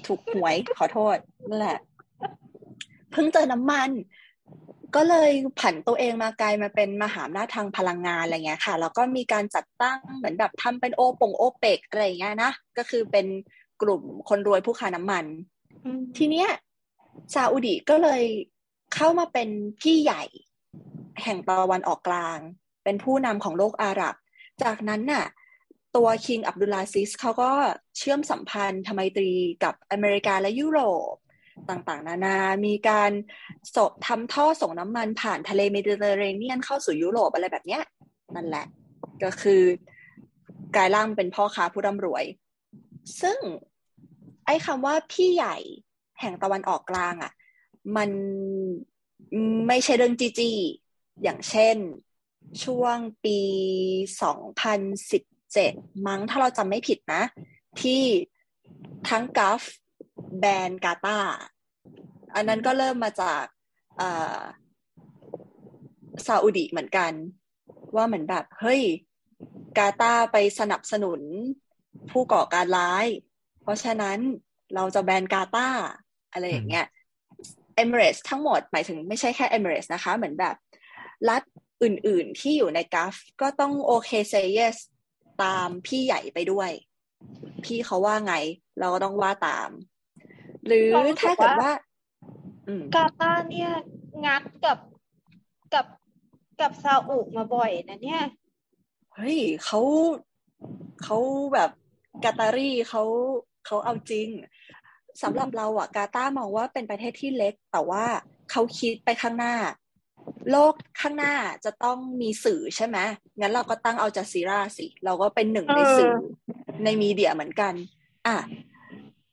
ถูกหวยขอโทษนั่นแหละเพิ่งเจอน้ำมันก็เลยผันตัวเองมากลายมาเป็นมหาอำนาจทางพลังงานอะไรเงี้ยค่ะแล้วก็มีการจัดตั้งเหมือนแบบทำเป็นโอปงโอเปกอะไรเงี้ยนะก็คือเป็นกลุ่มคนรวยผู้ค้าน้ำมันทีเนี้ยซาอุดิก็เลยเข้ามาเป็นพี่ใหญ่แห่งตะวันออกกลางเป็นผู้นำของโลกอาหรับจากนั้นน่ะตัวคิงอับดุลอาซิสเขาก็เชื่อมสัมพันธ์ไมตรีกับอเมริกาและยุโรปต่างๆนานามีการทำท่อส่งน้ำมันผ่านทะเลเมดิเตอร์เรเนียนเข้าสู่ยุโรปอะไรแบบเนี้ยนั่นแหละก็คือกลายร่างเป็นพ่อค้าผู้ร่ำรวยซึ่งไอ้คำว่าพี่ใหญ่แห่งตะวันออกกลางอ่ะมันไม่ใช่เรื่องจีจีอย่างเช่นช่วงปีสองพันสิบเจ็ดมั้งถ้าเราจำไม่ผิดนะที่ทั้งกัฟแบนกาตาอันนั้นก็เริ่มมาจากซาอุดิเหมือนกันว่าเหมือนแบบเฮ้ยกาตาไปสนับสนุนผู้ก่อการร้ายเพราะฉะนั้นเราจะแบนกาตาอะไรอย่างเงี้ยเอมิเรตส์ทั้งหมดหมายถึงไม่ใช่แค่เอมิเรตส์นะคะเหมือนแบบรัฐอื่นๆที่อยู่ในกัฟก็ต้องโอเคเซย์เยสตามพี่ใหญ่ไปด้วยพี่เขาว่าไงเราก็ต้องว่าตาม หรือถ้าเกิดว่ากาตาร์เนี่ยงัดกับกับกับซาอุมาบ่อยนะเนี่ยเฮ้ยเขาเขาแบบกาตารีเขาเขาเอาจริงสำหรับเราอะกาตาร์มองว่าเป็นประเทศที่เล็กแต่ว่าเขาคิดไปข้างหน้าโลกข้างหน้าจะต้องมีสื่อใช่ไหมงั้นเราก็ตั้งอัลจาซีราสิเราก็เป็นหนึ่งในสื่อในมีเดียเหมือนกันอ่ะ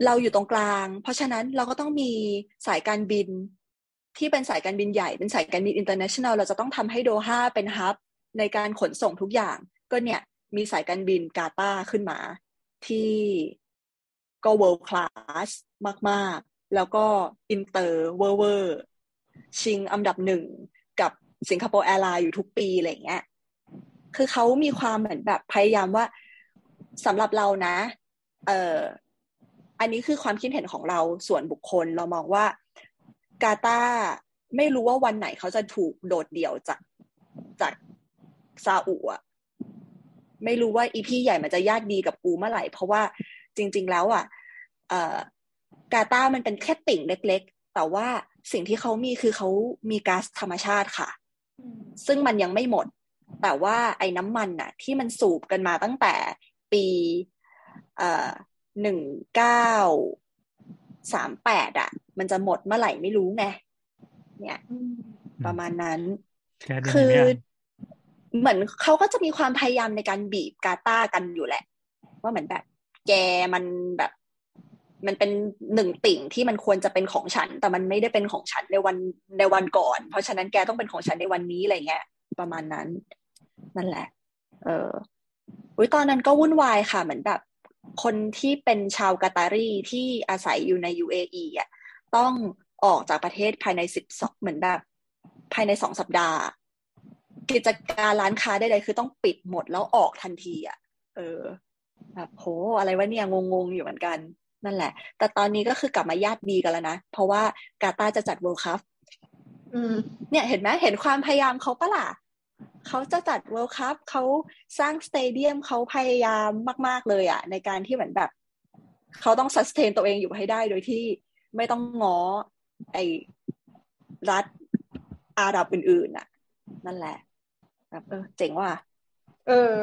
เราอยู่ตรงกลางเพราะฉะนั้นเราก็ต้องมีสายการบินที่เป็นสายการบินใหญ่เป็นสายการบิน international เราจะต้องทำให้โดฮาเป็นฮับในการขนส่งทุกอย่างก็เนี่ยมีสายการบินกาตาร์ขึ้นมาที่ก็ world class มากๆแล้วก็ inter เวอร์เวอร์ชิงอันดับหนึ่งกับสิงคโปร์แอร์ไลน์อยู่ทุกปีอะไรเงี้ยคือเขามีความเหมือนแบบพยายามว่าสำหรับเรานะเอ่ออันนี้คือความคิดเห็นของเราส่วนบุคคลเรามองว่ากาตาร์ไม่รู้ว่าวันไหนเขาจะถูกโดดเดี่ยวจากจากซาอุอ่ะไม่รู้ว่าอีพี่ใหญ่มันจะญาติดีกับกูเมื่อไหร่เพราะว่าจริงๆแล้วอ่ะเอ่อกาตาร์มันเป็นแค่ติ่งเล็กๆแต่ว่าสิ่งที่เขามีคือเขามีก๊าซธรรมชาติค่ะซึ่งมันยังไม่หมดแต่ว่าไอ้น้ำมันน่ะที่มันสูบกันมาตั้งแต่ปีเอ่อหนึ่งพันเก้าร้อยสามสิบแปดอ่ะมันจะหมดเมื่อไหร่ไม่รู้ไงเนี่ยประมาณนั้นคือเหมือนเขาก็จะมีความพยายามในการบีบกาตาร์กันอยู่แหละว่าเหมือนแบบแกมันแบบมันเป็นหนึ่งติ่งที่มันควรจะเป็นของฉันแต่มันไม่ได้เป็นของฉันในวันในวันก่อนเพราะฉะนั้นแกต้องเป็นของฉันในวันนี้อะไรเงี้ยประมาณนั้นนั่นแหละเอออุ๊ยตอนนั้นก็วุ่นวายค่ะเหมือนแบบคนที่เป็นชาวกาตารีที่อาศัยอยู่ใน ยู เอ อี อ่ะต้องออกจากประเทศภายในสิบสองเหมือนแบบภายในสองสัปดาห์กิจการร้านค้าใดๆคือต้องปิดหมดแล้วออกทันทีอ่ะเออแบบโหอะไรวะเนี่ยงงๆอยู่เหมือนกันนั่นแหละแต่ตอนนี้ก็คือกลับมาญาติดีกันแล้วนะเพราะว่ากาตาร์จะจัด World Cup อืมเนี่ยเห็นไหมเห็นความพยายามเขาปะล่ะเขาจะจัด World Cup เขาสร้างสเตเดียมเขาพยายามมากๆเลยอ่ะในการที่เหมือนแบบเขาต้องซัสเทนตัวเองอยู่ให้ได้โดยที่ไม่ต้องง้อไอ้รัฐอาหรับอื่นๆน่ะนั่นแหละแบบเออเจ๋งว่ะเออ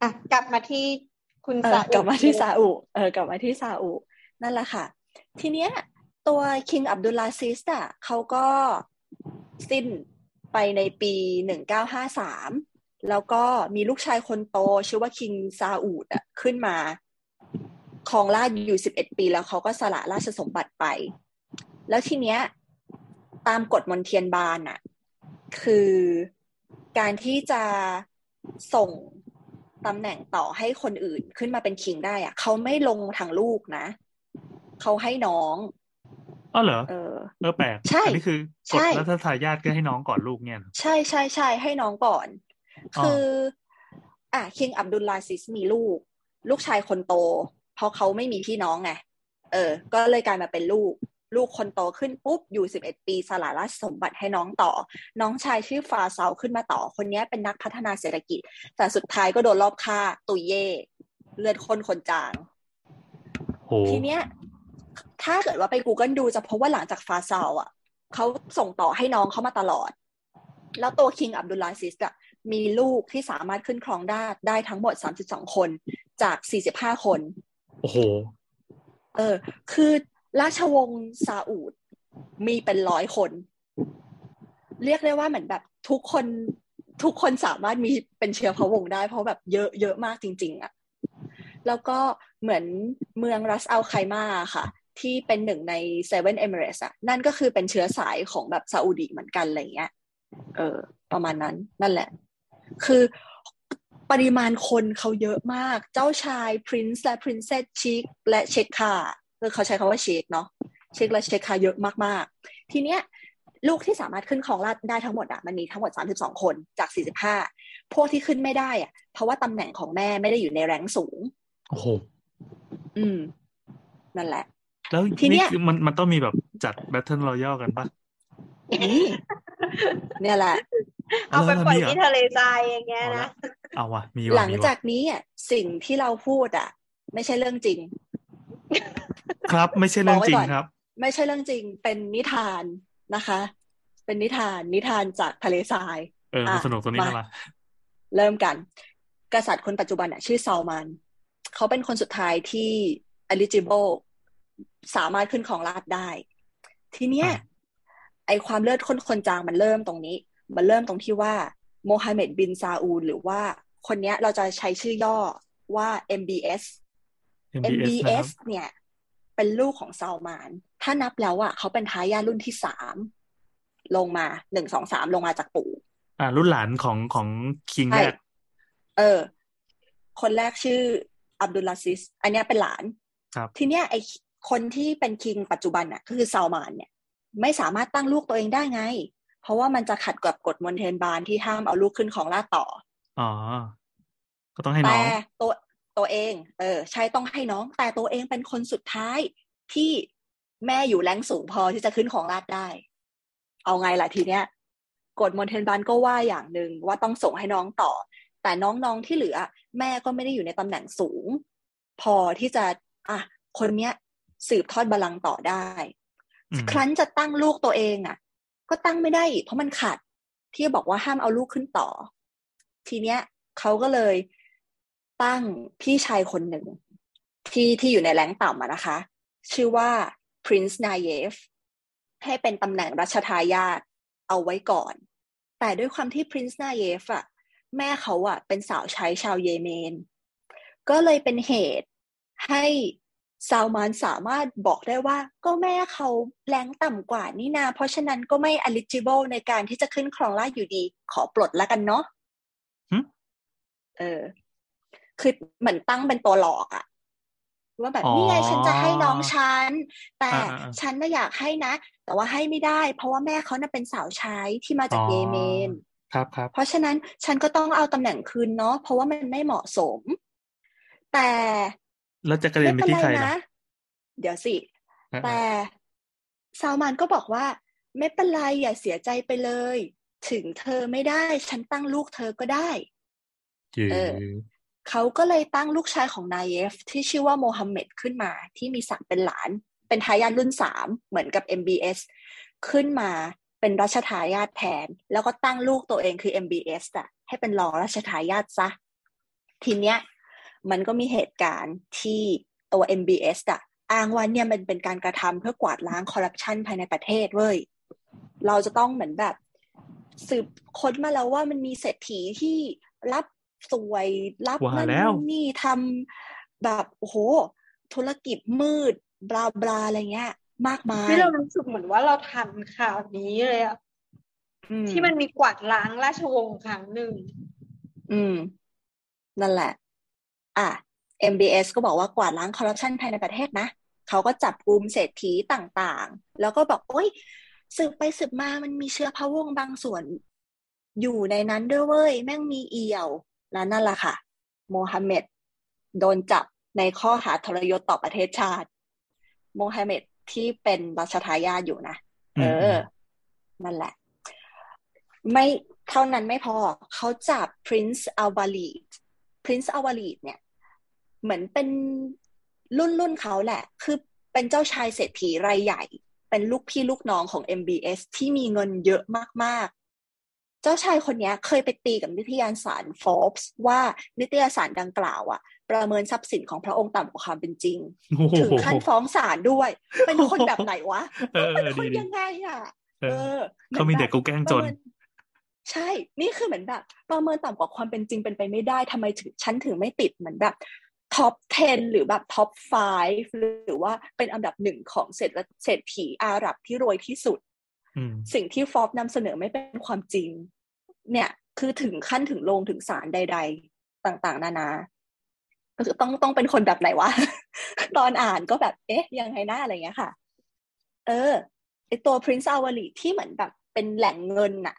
อ่ะกลับมาที่คุณซาอุกลับมาที่ซาอุเออกลับมาที่ซาอุนั่นแหละค่ะทีเนี้ยตัวคิงอับดุลลาซิสอ่ะเขาก็สิ้นไปในปีหนึ่งพันเก้าร้อยห้าสิบสามแล้วก็มีลูกชายคนโตชื่อว่าคิงซาอุดอ่ะขึ้นมาครองราชย์อยู่สิบเอ็ดปีแล้วเขาก็สละราชสมบัติไปแล้วทีเนี้ยตามกฎมนเทียนบานอ่ะคือการที่จะส่งตำแหน่งต่อให้คนอื่นขึ้นมาเป็นคิงได้อ่ะเขาไม่ลงทางลูกนะเขาให้น้องอ๋อเหรอเออเออแปลกใช่นี่คือกฎรัฐทายาทก็ให้น้องก่อนลูกเนี่ยใช่ใช่ใช่ให้น้องก่อนคืออ่ะคิงอับดุลลาซิสมีลูกลูกชายคนโตเพราะเขาไม่มีพี่น้องไงเออก็เลยกลายมาเป็นลูกลูกคนโตขึ้นปุ๊บอยู่สิบเอ็ดปีสละราชสมบัติให้น้องต่อน้องชายชื่อฟาเซาขึ้นมาต่อคนนี้เป็นนักพัฒนาเศรษฐกิจแต่สุดท้ายก็โดนลอบฆ่าตุยเย่เลือดข้นคนจางทีเนี้ยถ้าเกิดว่าไป Google ดูจะพบว่าหลังจากฟาเซาอ่ะเขาส่งต่อให้น้องเขามาตลอดแล้วตัวคิงอับดุลลาซิสอ่ะมีลูกที่สามารถขึ้นครองราชย์ได้ทั้งหมดสามสิบสองคนจากสี่สิบห้าคนโอ้โหเออคือราชวงศ์ซาอุดมีเป็นร้อยคนเรียกได้ว่าเหมือนแบบทุกคนทุกคนสามารถมีเป็นเชื้อพระวงศ์ได้เพราะแบบเยอะเยอะมากจริงๆอ่ะแล้วก็เหมือนเมืองรัสอัลไคมาค่ะที่เป็นหนึ่งในเซเว่น Emirates อ่ะนั่นก็คือเป็นเชื้อสายของแบบซาอุดิเหมือนกันอะไรเงี้ยเออประมาณนั้นนั่นแหละคือปริมาณคนเขาเยอะมากเจ้าชาย Prince และ Princess ชิคและเชคคาคือเขาใช้คำว่าเชคเนาะเชคและเชคคาเยอะมากๆทีเนี้ยลูกที่สามารถขึ้นครองราชย์ได้ทั้งหมดอ่ะมันมีทั้งหมดสามสิบสองคนจากสี่สิบห้าพวกที่ขึ้นไม่ได้อ่ะเพราะว่าตำแหน่งของแม่ไม่ได้อยู่ในแรงสูงโอ้โหอืมนั่นแหละแล้วทีเนี้ยมันมันต้องมีแบบจัด Battle Royale กันปะเนี่ยแหละเอาไปปล่อยที่ทะเลทรายอย่างเงี้ยนะเอาว่ะมีว่ะหลังจากนี้อ่ะสิ่งที่เราพูดอ่ะไม่ใช่เรื่องจริง ครับไม่ใช่เรื่องจริงครับไม่ใช่เรื่องจริงเป็นนิทานนะคะเป็นนิทานนิทานจากทะเลทรายเออสนุกตัวนี้มาเริ่มกันกษัตริย์คนปัจจุบันชื่อซาลมานเขาเป็นคนสุดท้ายที่ eligible สามารถขึ้นของราชได้ทีเนี้ยไอความเลือดข้นคนจางมันเริ่มตรงนี้มันเริ่มตรงที่ว่าโมฮัมเหม็ดบินซาอูลหรือว่าคนเนี้ยเราจะใช้ชื่อย่อว่า เอ็ม บี เอส เอ็ม บี เอส, เอ็ม บี เอส เนี่ยเป็นลูกของซาลมานถ้านับแล้วอ่ะเขาเป็นทายาทรุ่นที่สามลงมาหนึ่ง สอง สามลงมาจากปู่อ่ารุ่นหลานของของคิงแรกเออคนแรกชื่ออับดุลลาซิสอันเนี้ยเป็นหลานครับทีเนี้ยไอคนที่เป็นคิงปัจจุบันน่ะคือซาลมานเนี่ยไม่สามารถตั้งลูกตัวเองได้ไงเพราะว่ามันจะขัดกับกฎมนเทนบานที่ห้ามเอาลูกขึ้นของราชต่ออ๋อก็ต้องให้น้องแต่ตัวตัวเองเออใช่ต้องให้น้องแต่ตัวเองเป็นคนสุดท้ายที่แม่อยู่แรงสูงพอที่จะขึ้นของราชได้เอาไงล่ะทีเนี้ยกฎมนเทนบานก็ว่าอย่างนึงว่าต้องส่งให้น้องต่อแต่น้องๆที่เหลือแม่ก็ไม่ได้อยู่ในตำแหน่งสูงพอที่จะอ่ะคนเนี้ยสืบทอดบัลลังก์ต่อได้ครั้นจะตั้งลูกตัวเองอ่ะก็ตั้งไม่ได้เพราะมันขัดที่บอกว่าห้ามเอาลูกขึ้นต่อทีเนี้ยเขาก็เลยตั้งพี่ชายคนหนึ่งที่ที่อยู่ในแรงต่ำนะคะชื่อว่า Prince Nayef ให้เป็นตำแหน่งรัชทายาทเอาไว้ก่อนแต่ด้วยความที่ Prince Nayef อ่ะแม่เขาอ่ะเป็นสาวใช้ชาวเยเมนก็เลยเป็นเหตุให้ซาลมานสามารถบอกได้ว่าก็แม่เขาแรงต่ำกว่านี่นาเพราะฉะนั้นก็ไม่ eligible ในการที่จะขึ้นครองราชอยู่ดีขอปลดแล้วกันเนาะเออคือเหมือนตั้งเป็นตัวหลอกอะว่าแบบนี่ไงฉันจะให้น้องฉันแต่ฉันน่ะอยากให้นะแต่ว่าให้ไม่ได้เพราะว่าแม่เขาน่ะเป็นสาวใช้ที่มาจากเยเมนครับครับเพราะฉะนั้นฉันก็ต้องเอาตำแหน่งคืนเนาะเพราะว่ามันไม่เหมาะสมแต่แล้วจะกระเด็นไปที่ใครนะเดี๋ยวสิแต่ซาลมานก็บอกว่าไม่เป็นไรอย่าเสียใจไปเลยถึงเธอไม่ได้ฉันตั้งลูกเธอก็ได้เออเขาก็เลยตั้งลูกชายของนายเอฟที่ชื่อว่าโมฮัมเหม็ดขึ้นมาที่มีศักดิ์เป็นหลานเป็นทายาทรุ่นสามเหมือนกับ เอ็ม บี เอส ขึ้นมาเป็นรัชทายาทแทนแล้วก็ตั้งลูกตัวเองคือ เอ็ม บี เอส อ่ะให้เป็นรองรัชทายาทซะทีเนี้ยมันก็มีเหตุการณ์ที่ตัว เอ็ม บี เอส อ่ะอ้างว่าเนี่ยมันเป็นการกระทำเพื่อกวาดล้างคอร์รัปชันภายในประเทศเว้ยเราจะต้องเหมือนแบบสืบค้นมาแล้วว่ามันมีเศรษฐีที่รับสวยรับนั่นนี่ทำแบบโอ้โหธุรกิจมืดบลาบลาอะไรเงี้ยมากมายที่เรารู้สึกเหมือนว่าเราทันข่าวนี้เลยอ่ะที่มันมีกวาดล้างราชวงศ์ครั้งหนึ่งอืมนั่นแหละอ่ะ เอ็ม บี เอส ก็บอกว่ากวาดล้างคอร์รัปชันภายในประเทศนะเขาก็จับกุมเศรษฐีต่างๆแล้วก็บอกโอ๊ยสืบไปสืบมามันมีเชื้อพระวงศ์บางส่วนอยู่ในนั้นด้วยเว้ยแม่งมีเอี่ยวนั่นนั่นแหละค่ะโมฮัมเหม็ดโดนจับในข้อหาทรยศต่อประเทศชาติโมฮัมเหม็ดที่เป็นรัชทายาทอยู่นะเออนั่นแหละไม่เท่านั้นไม่พอเขาจับ Prince Alwaleed Prince Alwaleed เนี่ยเหมือนเป็นรุ่นรุ่นเขาแหละคือเป็นเจ้าชายเศรษฐีรายใหญ่เป็นลูกพี่ลูกน้องของ เอ็ม บี เอส ที่มีเงินเยอะมากๆเจ้าชายคนนี้เคยไปตีกับนิตยสาร Forbes ว่านิตยสารดังกล่าวอ่ะประเมินทรัพย์สินของพระองค์ต่ำกว่าความเป็นจริง oh. ถึงขั้นฟ้องศาลด้วยเป็นคนแบบไหนวะ oh. เป็นคนยังไงอ่ะ oh. เออเขามีเด็กกูแกล้งจนใช่นี่คือเหมือนแบบประเมินต่ำกว่าความเป็นจริงเป็นไปไม่ได้ทำไมถึงฉันถึงไม่ติดเหมือนแบบท็อปสิบหรือแบบท็อปห้าหรือว่าเป็นอันดับหนึ่งของเศรษฐีอาหรับที่รวยที่สุดสิ่งที่ฟอร์บนำเสนอไม่เป็นความจริงเนี่ยคือถึงขั้นถึงลงถึงศาลใดๆต่างๆนานาก็คือต้องต้องเป็นคนแบบไหนวะ ตอนอ่านก็แบบเอ๊ะยังไงนะอะไรเงี้ยค่ะเออไอตัว Prince Alwaleed ที่เหมือนแบบเป็นแหล่งเงินน่ะ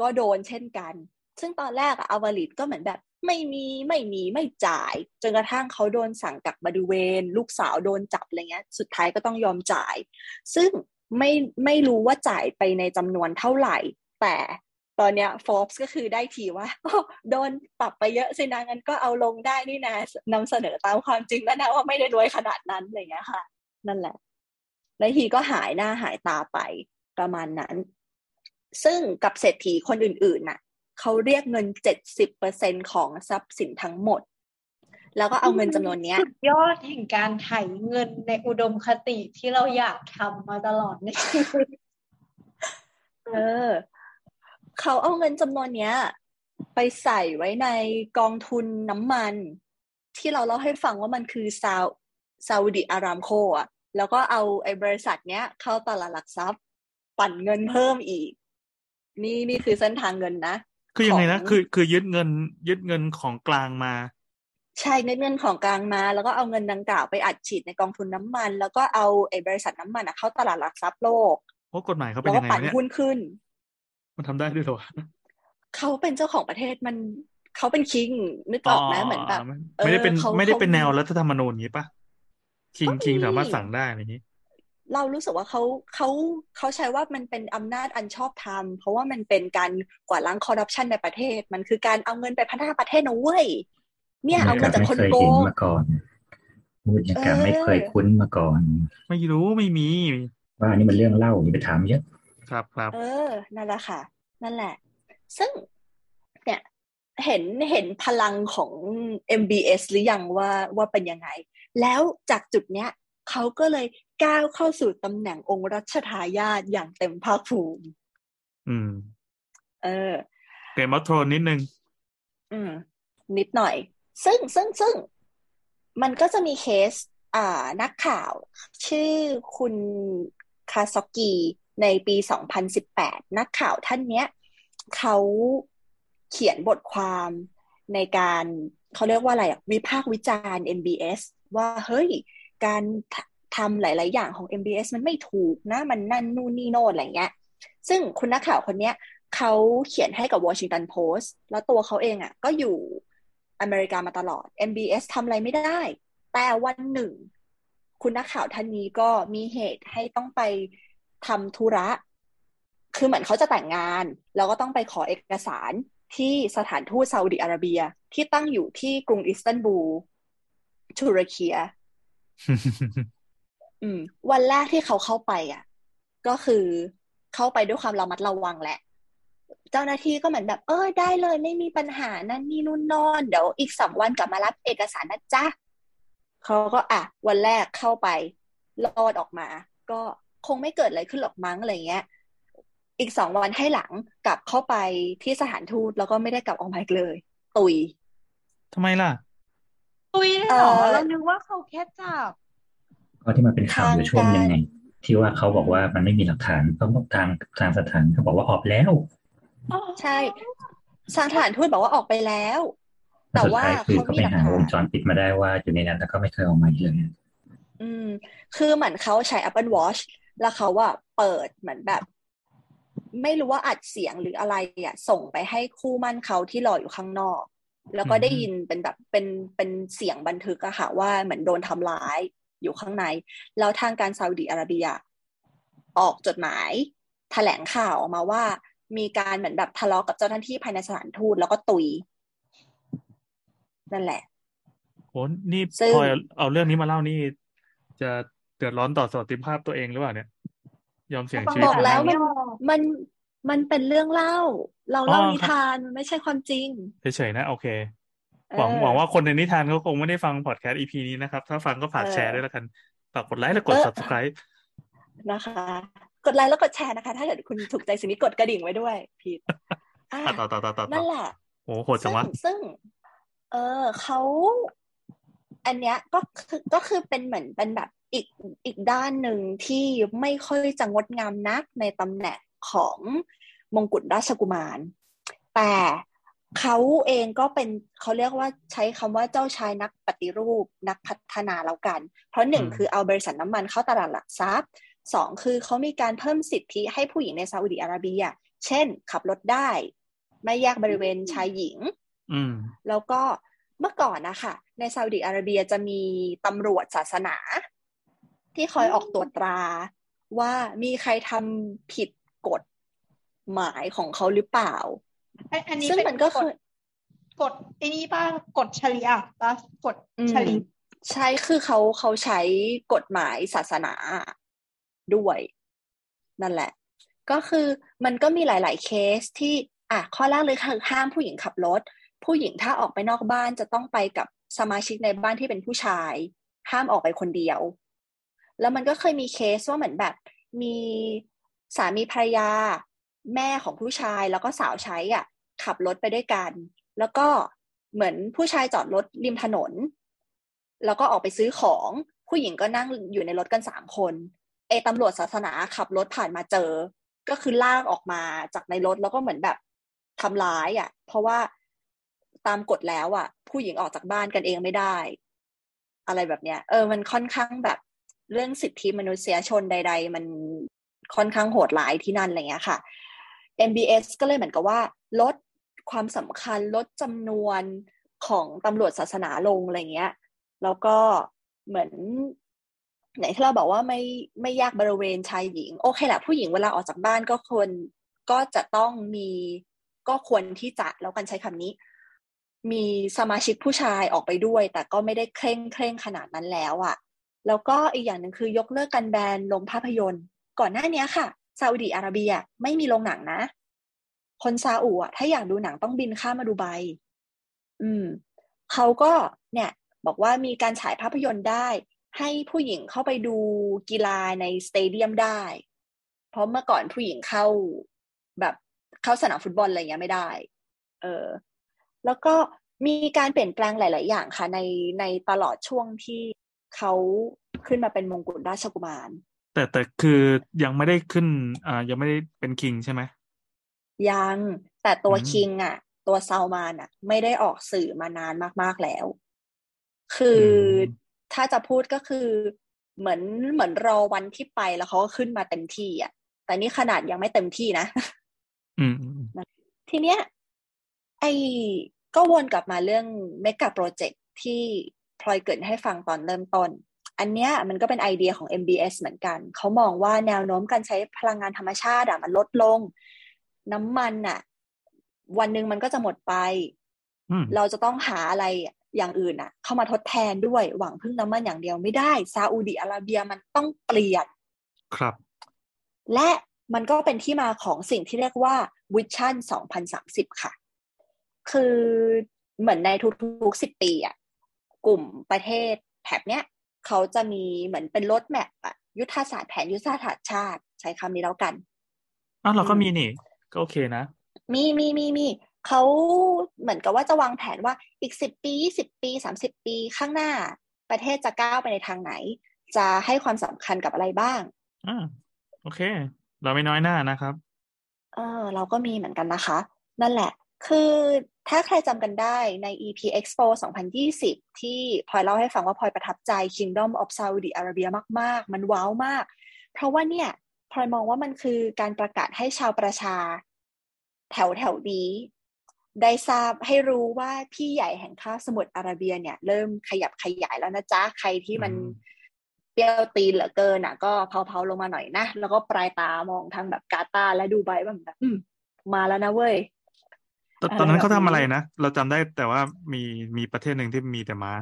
ก็โดนเช่นกันซึ่งตอนแรกอะ Alwaleed ก็เหมือนแบบไม่มีไม่มีไม่จ่ายจนกระทั่งเขาโดนสั่งกักบริเวณลูกสาวโดนจับอะไรเงี้ยสุดท้ายก็ต้องยอมจ่ายซึ่งไม่ไม่รู้ว่าจ่ายไปในจำนวนเท่าไหร่แต่ ตอนเนี้ย Forbes ก็คือได้ทีว่าโดนปรับไปเยอะสินะงั้นก็เอาลงได้นี่นะนำเสนอตามความจริงแล้วนะว่าไม่ได้รวยขนาดนั้นอะไรเงี้ยค่ะนั่นแหละแล้วทีก็หายหน้าหายตาไปประมาณนั้นซึ่งกับเศรษฐีคนอื่นๆน่ะเขาเรียกเงิน เจ็ดสิบเปอร์เซ็นต์ ของทรัพย์สินทั้งหมดแล้วก็เอาเงินจำนวนนี้สุดยอดแห่งการไถเงินในอุดมคติที่เราอยากทำมาตลอดนี่ เออเขาเอาเงินจำนวนนี้ไปใส่ไว้ในกองทุนน้ำมันที่เราเล่าให้ฟังว่ามันคือซาซาอุดิอารามโคอ่ะแล้วก็เอาไอ้บริษัทเนี้ยเข้าตลาดหลักทรัพย์ปั่นเงินเพิ่มอีกนี่นี่คือเส้นทางเงินนะคือยังไงนะคือคือยึดเงินยึดเงินของกลางมาใช่เงินของกลางมาแล้วก็เอาเงินดังกล่าวไปอัดฉีดในกองทุนน้ำมันแล้วก็เอาไอ้บริษัทน้ำมันเข้าตลาดหลักทรัพย์โลกเพราะกฎหมายเขาเป็นยังไงเนี่ยแล้วก็ปั่นหุ้นขึ้นมันทำได้ด้วยเหรอเขาเป็นเจ้าของประเทศมันเขาเป็นคิงนึกออกนะเหมือนแบบไม่ได้เป็นไม่ได้เป็นแนวรัฐธรรมนูญงี้ปะคิงคิงสามารถสั่งได้อะไรอย่างนี้เรารู้สึกว่าเขาเขาเขาใช้ว่ามันเป็นอำนาจอันชอบธรรมเพราะว่ามันเป็นการกวาดล้างคอร์รัปชันในประเทศมันคือการเอาเงินไปพัฒนาประเทศนะเว้ยเนี่ยเอาเงินจากคนโกงมาก่อนพูดอย่างการไม่เคยคุ้นมาก่อนไม่รู้ไม่มีว่านี่มันเรื่องเล่าอย่าไปถามเยอะครับครับเออนั่นแหละค่ะนั่นแหละซึ่งเนี่ยเห็นเห็นพลังของ เอ็ม บี เอส หรือยังว่าว่าเป็นยังไงแล้วจากจุดเนี้ยเขาก็เลยก้าวเข้าสู่ตำแหน่งองค์รัชทายาทอย่างเต็มภาคภูมิอืมเออเกมอัลโทรนนิดนึงอืมนิดหน่อยซึ่งซึ่งซึ่งมันก็จะมีเคสอ่านักข่าวชื่อคุณคาซากิในปีสองพันสิบแปดนักข่าวท่านเนี้ยเขาเขียนบทความในการเขาเรียกว่าอะไรอ่ะวิพากษ์วิจารณ์ เอ็ม บี เอส ว่าเฮ้ยการทำหลายๆอย่างของ เอ็ม บี เอส มันไม่ถูกนะมันนั่นนู่นนี่โน่นอะไรเงี้ยซึ่งคุณนักข่าวคนเนี้ยเขาเขียนให้กับ Washington Post แล้วตัวเขาเองอ่ะก็อยู่อเมริกามาตลอด เอ็ม บี เอส ทำอะไรไม่ได้แต่วันหนึ่งคุณนักข่าวท่านนี้ก็มีเหตุให้ต้องไปทำธุระคือเหมือนเขาจะแต่งงานแล้วก็ต้องไปขอเอกสารที่สถานทูตซาอุดิอาระเบียที่ตั้งอยู่ที่กรุงอิสตันบูลตุรกีอืมวันแรกที่เขาเข้าไปอ่ะก็คือเข้าไปด้วยความระมัดระวังแหละเจ้าหน้าที่ก็เหมือนแบบเออได้เลยไม่มีปัญหานั่นนี่นู่นนอนเดี๋ยวอีกสามวันกลับมารับเอกสารนะจ๊ะเขาก็อ่ะวันแรกเข้าไปรอดออกมาก็คงไม่เกิดอะไรขึ้นหรอกมั้งอะไรเงี้ยอีกสองวันให้หลังกลับเข้าไปที่สถานทูตแล้วก็ไม่ได้กลับออกมาอีกเลยตุยทำไมล่ะตุยเลยเหรอเรานึกว่าเขาแค่จับก็ที่มันเป็นข่าวอยู่ช่วงนึงไงที่ว่าเขาบอกว่ามันไม่มีหลักฐานต้องทางทางสถานเขาบอกว่าออกแล้วใช่สถานทูตบอกว่าออกไปแล้วแต่ว่าเขาไม่หาวงจรปิดมาได้ว่าอยู่ในนั้นแต่ก็ไม่เคยออกมาเลยอืมคือเหมือนเขาใช้ Apple Watch แล้วเขาว่าเปิดเหมือนแบบไม่รู้ว่าอัดเสียงหรืออะไรอ่ะส่งไปให้คู่มั่นเขาที่รออยู่ข้างนอกแล้วก็ได้ยินเป็นแบบเป็นเป็นเสียงบันทึกอะค่ะว่าเหมือนโดนทำร้ายอยู่ข้างในแล้วทางการซาอุดิอาระเบียออกจดหมายแถลงข่าวออกมาว่ามีการเหมือนแบบทะเลาะ กับเจ้าหน้าที่ภายในสถานทูตแล้วก็ตุยนั่นแหละโหนี่พอเอาเรื่องนี้มาเล่านี่จะเดือดร้อนต่อสวัสดิภาพตัวเองหรือเปล่าเนี่ยยอมเสี่ยงชีวิตบอกแล้วมันมันมันเป็นเรื่องเล่าเราเล่านิทานมันไม่ใช่ความจริงเฉยๆนะโอเคหวังหวังว่าคนในนิทานเขาคงไม่ได้ฟังพอดแคสต์ อี พี นี้นะครับถ้าฟังก็ฝากแชร์ด้วยละกันฝากกดไลค์และกด Subscribe นะคะกดไลค์แล้วกดแชร์นะคะถ้าเกิดคุณถูกใจสิ่งนี้กดกระดิ่งไว้ด้วยพีทต่อต่อต่อต่อนั่นแหละโอ้โหจังวะซึ่งเออเขาอันเนี้ยก็คือก็คือเป็นเหมือนเป็นแบบอีกอีกด้านหนึ่งที่ไม่ค่อยจะงดงามนักในตำแหน่งของมงกุฎราชกุมารแต่เขาเองก็เป็นเขาเรียกว่าใช้คำว่าเจ้าชายนักปฏิรูปนักพัฒนาแล้วกันเพราะหนึ่งคือเอาบริษัทน้ำมันเข้าตลาดหลักทรัพย์สองคือเขามีการเพิ่มสิทธิให้ผู้หญิงในซาอุดิอาระเบียเช่นขับรถได้ไม่แยกบริเวณชายหญิงแล้วก็เมื่อก่อนนะคะในซาอุดิอาระเบียจะมีตำรวจศาสนาที่คอยออกตรวจตราว่ามีใครทำผิดกฎ หมายของเขาหรือเปล่าอันนี้เป็นก็คือกฎไอ้นี่ป่ะกฎชะรีอะห์ป่ะกฎชะรีอะห์ใช่คือเขาเขาใช้กฎหมายศาสนาด้วยนั่นแหละก็คือมันก็มีหลายๆเคสที่อ่ะข้อแรกเลยคือห้ามผู้หญิงขับรถผู้หญิงถ้าออกไปนอกบ้านจะต้องไปกับสมาชิกในบ้านที่เป็นผู้ชายห้ามออกไปคนเดียวแล้วมันก็เคยมีเคสว่าเหมือนแบบมีสามีภรรยาแม่ของผู้ชายแล้วก็สาวใช้อ่ะขับรถไปด้วยกันแล้วก็เหมือนผู้ชายจอดรถริมถนนแล้วก็ออกไปซื้อของผู้หญิงก็นั่งอยู่ในรถกันสามคนไอ้ตำรวจศาสนาขับรถผ่านมาเจอก็คือลากออกมาจากในรถแล้วก็เหมือนแบบทำร้ายอ่ะเพราะว่าตามกฎแล้วอ่ะผู้หญิงออกจากบ้านกันเองไม่ได้อะไรแบบเนี้ยเออมันค่อนข้างแบบเรื่องสิทธิมนุษยชนใดๆมันค่อนข้างโหดร้ายที่นั่นอะไรเงี้ยค่ะ เอ็ม บี เอส ก็เลยเหมือนกับว่าลดความสำคัญลดจำนวนของตำรวจศาสนาลงอะไรเงี้ยแล้วก็เหมือนไหนที่เราบอกว่าไม่ไม่แยกบริเวณชายหญิงโอเคแหละผู้หญิงเวลาออกจากบ้านก็ควรก็จะต้องมีก็ควรที่จะแล้วกันใช้คำนี้มีสมาชิกผู้ชายออกไปด้วยแต่ก็ไม่ได้เคร่งเคร่งขนาดนั้นแล้วอ่ะแล้วก็อีกอย่างหนึ่งคือยกเลิกการแบนลงภาพยนตร์ก่อนหน้านี้ค่ะซาอุดิอาระเบียไม่มีโรงหนังนะคนซาอุอ่ะถ้าอยากดูหนังต้องบินข้ามมาดูไบอืมเขาก็เนี่ยบอกว่ามีการฉายภาพยนตร์ได้ให้ผู้หญิงเข้าไปดูกีฬาในสเตเดียมได้เพราะเมื่อก่อนผู้หญิงเข้าแบบเข้าสนามฟุตบอลอะไรเงี้ยไม่ได้เออแล้วก็มีการเปลี่ยนแปลงหลายๆอย่างค่ะในในตลอดช่วงที่เขาขึ้นมาเป็นมงกุฎราชกุมารแต่แต่คือยังไม่ได้ขึ้นอ่ายังไม่ได้เป็นคิงใช่ไหมยังแต่ตัวคิงอ่ะตัวซาลมานอ่ะไม่ได้ออกสื่อมานานมากๆแล้วคือถ้าจะพูดก็คือเหมือนเหมือนรอวันที่ไปแล้วเขาก็ขึ้นมาเต็มที่อ่ะแต่นี่ขนาดยังไม่เต็มที่นะอืมทีเนี้ยไอ้ก็วนกลับมาเรื่องเมกะโปรเจกต์ที่พลอยเกริ่นให้ฟังตอนเริ่มต้นอันเนี้ยมันก็เป็นไอเดียของ เอ็ม บี เอส เหมือนกันเขามองว่าแนวโน้มการใช้พลังงานธรรมชาติอ่ะมันลดลงน้ำมันอ่ะวันหนึ่งมันก็จะหมดไปเราจะต้องหาอะไรอย่างอื่นอ่ะเข้ามาทดแทนด้วยหวังพึ่งน้ำมันอย่างเดียวไม่ได้ซาอุดิอาระเบียมันต้องเปลี่ยนครับและมันก็เป็นที่มาของสิ่งที่เรียกว่าวิชั่นสองพันสามสิบค่ะคือเหมือนในทุกๆสิบปีอ่ะกลุ่มประเทศแถบเนี้ยเขาจะมีเหมือนเป็นโรดแมปอ่ะยุทธศาสตร์แผนยุทธศาสตร์ชาติใช้คำนี้แล้วกันอ้าวเราก็มีนี่ก็โอเคนะมีมีมีมีเขาเหมือนกับว่าจะวางแผนว่าอีกสิบปียี่สิบปีสามสิบปีข้างหน้าประเทศจะก้าวไปในทางไหนจะให้ความสำคัญกับอะไรบ้างอ่าโอเคเราไม่น้อยหน้านะครับเออเราก็มีเหมือนกันนะคะนั่นแหละคือถ้าใครจำกันได้ใน อี พี Expo สองพันยี่สิบที่พลอยเล่าให้ฟังว่าพลอยประทับใจ Kingdom of Saudi Arabia มากๆมันว้าวมากเพราะว่าเนี่ยพลอยมองว่ามันคือการประกาศให้ชาวประชาแถวๆนี้ได้ทราบให้รู้ว่าพี่ใหญ่แห่งคาบสมุทรอาระเบียเนี่ยเริ่มขยับขยายแล้วนะจ๊ะใครที่มันเปรี้ยวตีนเหลือเกินน่ะก็เผาๆลงมาหน่อยนะแล้วก็ปลายตามองทางแบบกาตาร์และดูไบว่าแบบอืมมาแล้วนะเว้ยต, ตอนนั้นเขาทำอะไรนะเราจำได้แต่ว่ามีมีประเทศหนึ่งที่มีแต่ม้า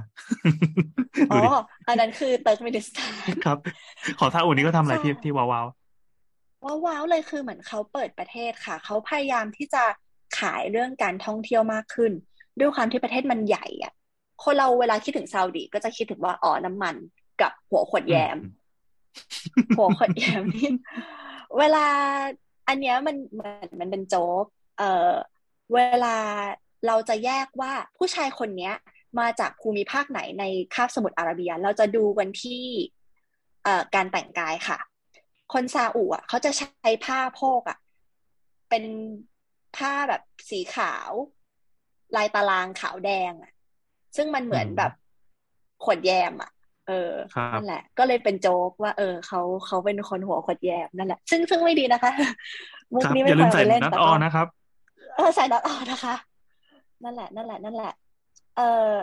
อ๋อ อันนั้นคือเติร์กเมนิสถานครับขอท้าอุ่นนี้ก็ทำอะไรที่ที่ว้าวว้าวว้าวเลยคือเหมือนเขาเปิดประเทศค่ะเขาพยายามที่จะขายเรื่องการท่องเที่ยวมากขึ้นด้วยความที่ประเทศมันใหญ่อ่ะคนเราเวลาคิดถึงซาอุดิก็จะคิดถึงว่าอ๋อน้ำมันกับหัวขวดแยมหัวขวดแยมนี่เวลาอันเนี้ยมันมันมันเป็นโจ๊กเอ่อเวลาเราจะแยกว่าผู้ชายคนเนี้ยมาจากภูมิภาคไหนในคาบสมุทรอาระเบียเราจะดูกันที่เอ่อการแต่งกายค่ะคนซาอุอ่ะเขาจะใช้ผ้าโพกอ่ะเป็นผ้าแบบสีขาวลายตารางขาวแดงอ่ะซึ่งมันเหมือนแบบขวดแยมอ่ะเออนั่นแหละก็เลยเป็นโจ๊กว่าเออเขาเขาเป็นคนหัวขวดแยมนั่นแหละซึ่งซึ่งไม่ดีนะคะมุกนี้ไม่ควรเล่นแต่ก็นะครับเออใส่ดอทออกนะคะนั่นแหละนั่นแหละนั่นแหละเอ่อ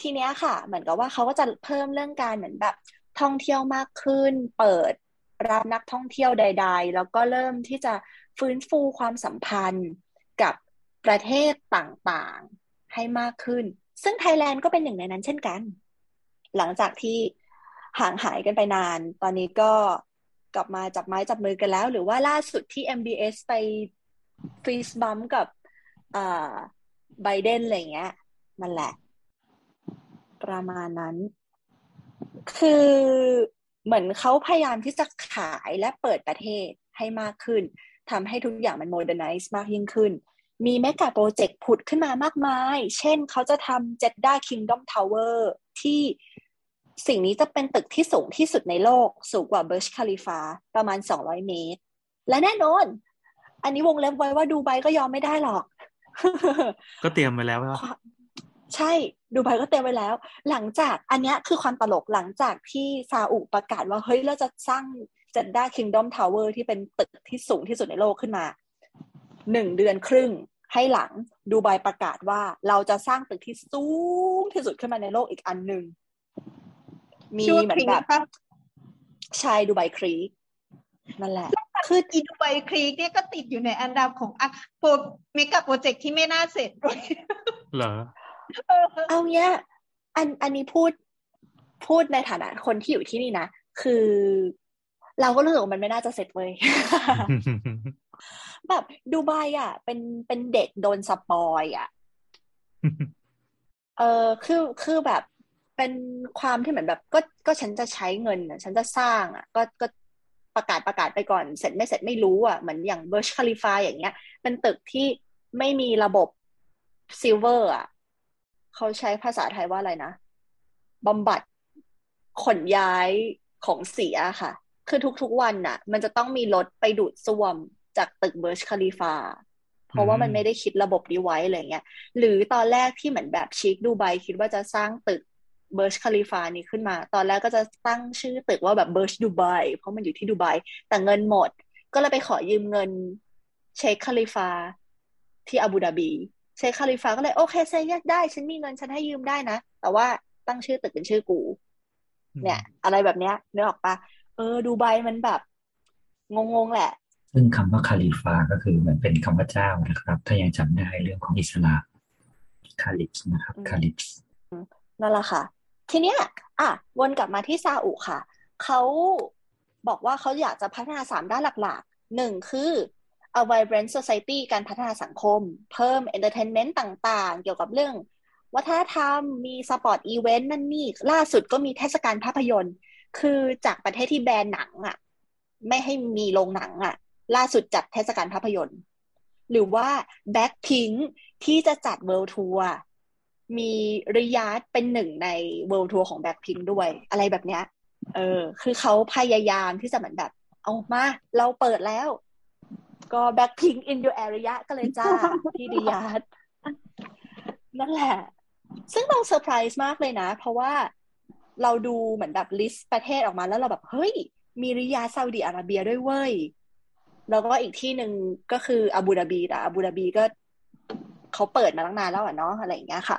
ทีเนี้ยค่ะเหมือนกับว่าเขาก็จะเพิ่มเรื่องการเหมือนแบบท่องเที่ยวมากขึ้นเปิดรับนักท่องเที่ยวใดๆแล้วก็เริ่มที่จะ ฟื้นฟูความสัมพันธ์กับประเทศต่างๆให้มากขึ้นซึ่งไทยแลนด์ก็เป็นหนึ่งในนั้นเช่นกันหลังจากที่ห่างหายกันไปนานตอนนี้ก็กลับมาจับไม้จับมือกันแล้วหรือว่าล่าสุดที่ เอ็ม บี เอส ไปฟีสบัมกับไบเดนอะไรเงี้ยมันแหละประมาณนั้นคือเหมือนเขาพยายามที่จะขายและเปิดประเทศให้มากขึ้นทำให้ทุกอย่างมันโมเดิร์นไนซ์มากยิ่งขึ้นมีเมกะโปรเจกต์ผุดขึ้นมามากมายเช่นเขาจะทำ Jeddah Kingdom Tower ที่สิ่งนี้จะเป็นตึกที่สูงที่สุดในโลกสูงกว่าเบิร์จคาลิฟาประมาณสองร้อยเมตรและแน่นอนอันนี้วงเล็บไว้ว่าดูไบก็ยอมไม่ได้หรอกก็เตรียมไว้แล้วว่าใช่ดูไบก็เตรียมไว้แล้วหลังจากอันนี้คือความตลกหลังจากที่ซาอุประกาศว่าเฮ้ยเราจะสร้าง Jeddah Kingdom Tower ที่เป็นตึกที่สูงที่สุดในโลกขึ้นมาหนึ่งเดือนครึ่งให้หลังดูไบประกาศว่าเราจะสร้างตึกที่สูงที่สุดขึ้นมาในโลกอีกอันนึงมีเหมือนแบบชายดูไบครีกนั่นแหละคืออีดูไบครีกเนี่ยก็ติดอยู่ในอันดับของอักโปรเมกะโปรเจกต์ที่ไม่น่าเสร็จด้วยเหรอเอาเนี้ยอันอันนี้พูดพูดในฐานะคนที่อยู่ที่นี่นะคือเราก็รู้สึกว่ามันไม่น่าจะเสร็จเว้ยแบบดูไบอ่ะเป็นเป็นเด็กโดนสปอยอ่ะเออคือคือแบบเป็นความที่เหมือนแบบก็ก็ฉันจะใช้เงินฉันจะสร้างอ่ะก็ก็ประกาศประกาศไปก่อนเสร็จไม่เสร็จไม่รู้อ่ะเหมือนอย่างเบิร์จคาลิฟาอย่างเงี้ยเป็นตึกที่ไม่มีระบบซิลเวอร์อ่ะเขาใช้ภาษาไทยว่าอะไรนะบำบัดขนย้ายของเสียค่ะคือทุกๆวันน่ะมันจะต้องมีรถไปดูดซ่วมจากตึกเบิร์จคาลิฟาเพราะว่ามันไม่ได้คิดระบบนี้ไว้อะไรเงี้ยหรือตอนแรกที่เหมือนแบบชิคดูไบคิดว่าจะสร้างตึกเบิร์จคาลิฟานี่ขึ้นมาตอนแรกก็จะตั้งชื่อตึกว่าแบบเบิร์จดูไบเพราะมันอยู่ที่ดูไบแต่เงินหมดก็เลยไปขอยืมเงินเชคคาลิฟาที่อาบูดาบีเชคคาลิฟาก็เลยโอเคเซย์ได้ฉันมีเงินฉันให้ยืมได้นะแต่ว่าตั้งชื่อตึกเป็นชื่อกูเนี่ยอะไรแบบเนี้ยนึกออกปะเออดูไบมันแบบงงๆแหละซึ่งคำว่าคาลิฟาก็คือมันเป็นคำว่าเจ้านะครับถ้ายังจำได้เรื่องของอิสลามคาลิฟนะครับคาลิฟนั่นแหละค่ะทีเนี้ยอ่ะวนกลับมาที่ซาอุค่ะเขาบอกว่าเขาอยากจะพัฒนาสามด้านหลักๆหนึ่งคือ a vibrant society การพัฒนาสังคมเพิ่ม entertainment ต่างๆเกี่ยวกับเรื่องวัฒนธรรมมีสปอร์ตอีเวนต์นั่นนี่ล่าสุดก็มีเทศกาลภาพยนตร์คือจากประเทศที่แบนหนังอ่ะไม่ให้มีโรงหนังอ่ะล่าสุดจัดเทศกาลภาพยนตร์หรือว่า Blackpink ที่จะจัด World Tour มีริยาดเป็นหนึ่งใน World Tour ของ Blackpink ด้วยอะไรแบบเนี้ยเออคือเขาพยายามที่จะเหมือนแบบเอามาเราเปิดแล้วก็ Blackpink in your area ก็เลยจ้าที่ริยาดนั่นแหละซึ่งเราเซอร์ไพรส์มากเลยนะเพราะว่าเราดูเหมือนแบบลิสต์ประเทศออกมาแล้วเราแบบเฮ้ยมีริยาดซาอุดิอาระเบียด้วยเว้ยแล้วก็อีกที่หนึ่งก็คืออาบูดาบีแต่อาบูดาบีก็เขาเปิดมาตั้งนานแล้วอ่ะเนาะอะไรอย่างเงี้ยค่ะ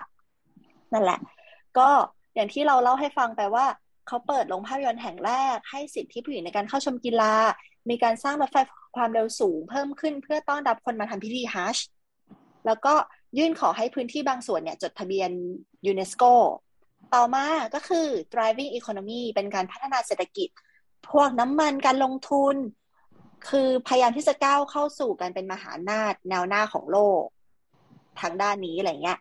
นั่นแหละก็อย่างที่เราเล่าให้ฟังไปว่าเขาเปิดโรงภาพยนตร์แห่งแรกให้สิทธิผู้หญิงในการเข้าชมกีฬามีการสร้างรถไฟความเร็วสูงเพิ่มขึ้นเพื่อต้อนรับคนมาทำพิธีฮัจญ์แล้วก็ยื่นขอให้พื้นที่บางส่วนเนี่ยจดทะเบียนยูเนสโกต่อมาก็คือ driving economy เป็นการพัฒนาเศรษฐกิจพวกน้ำมันการลงทุนคือพยายามที่จะก้าวเข้าสู่การเป็นมหาอำนาจแนวหน้าของโลกทางด้านนี้อะไรเงี้ย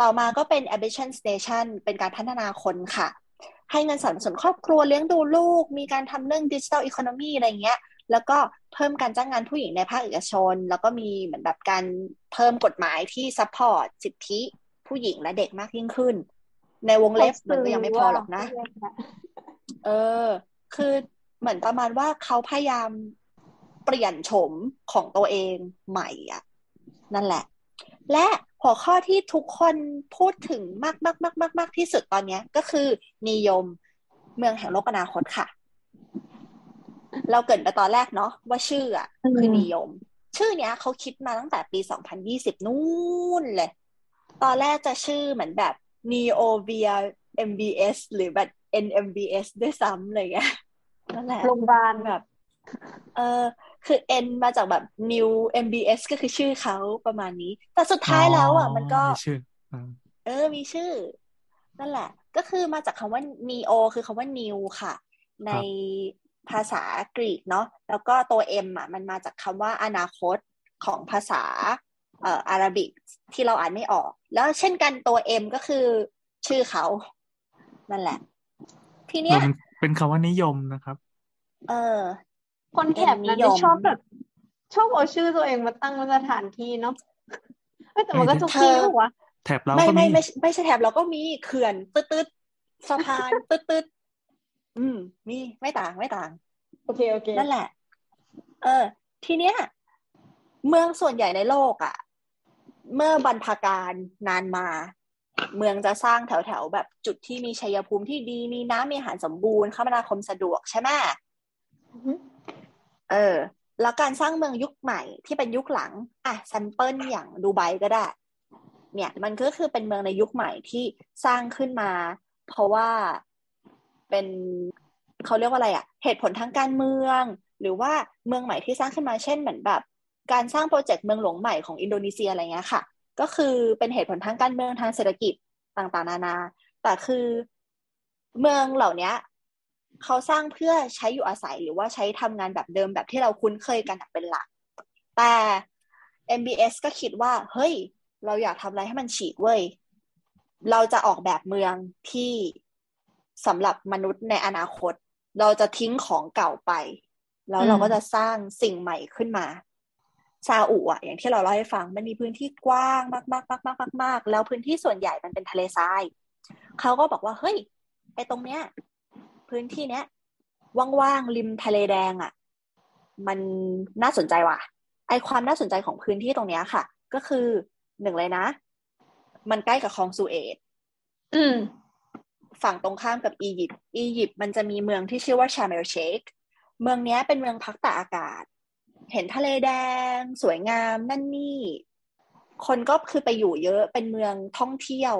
ต่อมาก็เป็น ambition station เป็นการพัฒนาคนค่ะให้เงินสนับสนุนครอบครัวเลี้ยงดูลูกมีการทำเรื่อง digital economy อะไรเงี้ยแล้วก็เพิ่มการจ้างงานผู้หญิงในภาคเอกชนแล้วก็มีเหมือนแบบการเพิ่มกฎหมายที่ support สิทธิผู้หญิงและเด็กมากยิ่งขึ้นในวงเล็บมันก็ยังไม่พอหรอกนะเออคือเหมือนประมาณว่าเขาพยายามเปลี่ยนโฉมของตัวเองใหม่อ่ะนั่นแหละและหัวข้อที่ทุกคนพูดถึงมากมากมากมากมากที่สุดตอนนี้ก็คือนิยมเมืองแห่งโลกอนาคตค่ะเราเกิดไปตอนแรกเนาะว่าชื่ออ่ะคือนิยมชื่อเนี้ยเขาคิดมาตั้งแต่ปีสองพันยี่สิบนู่นเลยตอนแรกจะชื่อเหมือนแบบ เอ็น อี โอ via เอ็ม บี เอส หรือแบบ เอ็น เอ็ม บี เอส ด้วยซ้ำเลยอ่ะนั่นแหละโรงพยาบาลแบบเออ คือ N มาจากแบบ New เอ็ม บี เอส ก็คือชื่อเขาประมาณนี้แต่สุดท้ายแล้วอ่ะมันก็เออมีชื่อนั่นแหละก็คือมาจากคำว่า เอ็น อี โอ คือคำว่า New ค่ะในภาษากรีกเนาะแล้วก็ตัว M อ่ะมันมาจากคำว่าอนาคตของภาษาเอ่ออาหรับิกที่เราอ่านไม่ออกแล้วเช่นกันตัว M ก็คือชื่อเขานั่นแหละทีเนี้ยเป็นคำว่านิยมนะครับเออคนแถบนั้นชอบแบบชอบเอาชื่อตัวเองมาตั้งเป็นสถานที่เนาะแต่มันก็ทุกที่ถูกวะแถบเราก็มีไม่ไม่ไม่ใช่แถบเราก็มีเขื่อนตึ๊ดๆสะพานตึ๊ดๆอืมมีไม่ต่างไม่ต่างโอเคโอเคนั่นแหละเออทีเนี้ยเมืองส่วนใหญ่ในโลกอ่ะเมื่อบรรพกาลนานมาเมืองจะสร้างแถวๆแบบจุดที่มีชัยภูมิที่ดีมีน้ำมีอาหารสมบูรณ์คมนาคมสะดวกใช่ไหม mm-hmm. เออแล้วการสร้างเมืองยุคใหม่ที่เป็นยุคหลังอ่ะแซมเปิลอย่างดูไบก็ได้เนี่ยมันก็คือเป็นเมืองในยุคใหม่ที่สร้างขึ้นมาเพราะว่าเป็นเขาเรียกว่าอะไรอ่ะเหตุผลทางการเมืองหรือว่าเมืองใหม่ที่สร้างขึ้นมาเช่นเหมือนแบบการสร้างโปรเจกต์เมืองหลวงใหม่ของอินโดนีเซียอะไรเงี้ยค่ะก็คือเป็นเหตุผลทางการเมืองทางเศรษฐกิจต่างๆนานาแต่คือเมืองเหล่านี้เขาสร้างเพื่อใช้อยู่อาศัยหรือว่าใช้ทำงานแบบเดิมแบบที่เราคุ้นเคยกันเป็นหลักแต่ เอ็ม บี เอส ก็คิดว่าเฮ้ยเราอยากทำอะไรให้มันฉีกเว้ยเราจะออกแบบเมืองที่สำหรับมนุษย์ในอนาคตเราจะทิ้งของเก่าไปแล้วเราก็จะสร้างสิ่งใหม่ขึ้นมาซาอุอ่ะอย่างที่เราเล่าให้ฟังมันมีพื้นที่กว้างมากๆๆๆๆแล้วพื้นที่ส่วนใหญ่มันเป็นทะเลทรายเขาก็บอกว่าเฮ้ยไอ้ตรงเนี้ยพื้นที่เนี้ยว่างๆริมทะเลแดงอ่ะมันน่าสนใจว่ะไอ้ความน่าสนใจของพื้นที่ตรงเนี้ยค่ะก็คือหนึ่งเลยนะมันใกล้กับคลองสุเอซอืมฝั่งตรงข้ามกับอียิปต์อียิปต์มันจะมีเมืองที่ชื่อว่าชาร์มเอลเชคเมืองเนี้ยเป็นเมืองพักตากอากาศเห็นทะเลแดงสวยงามนั่นนี่คนก็คือไปอยู่เยอะเป็นเมืองท่องเที่ยว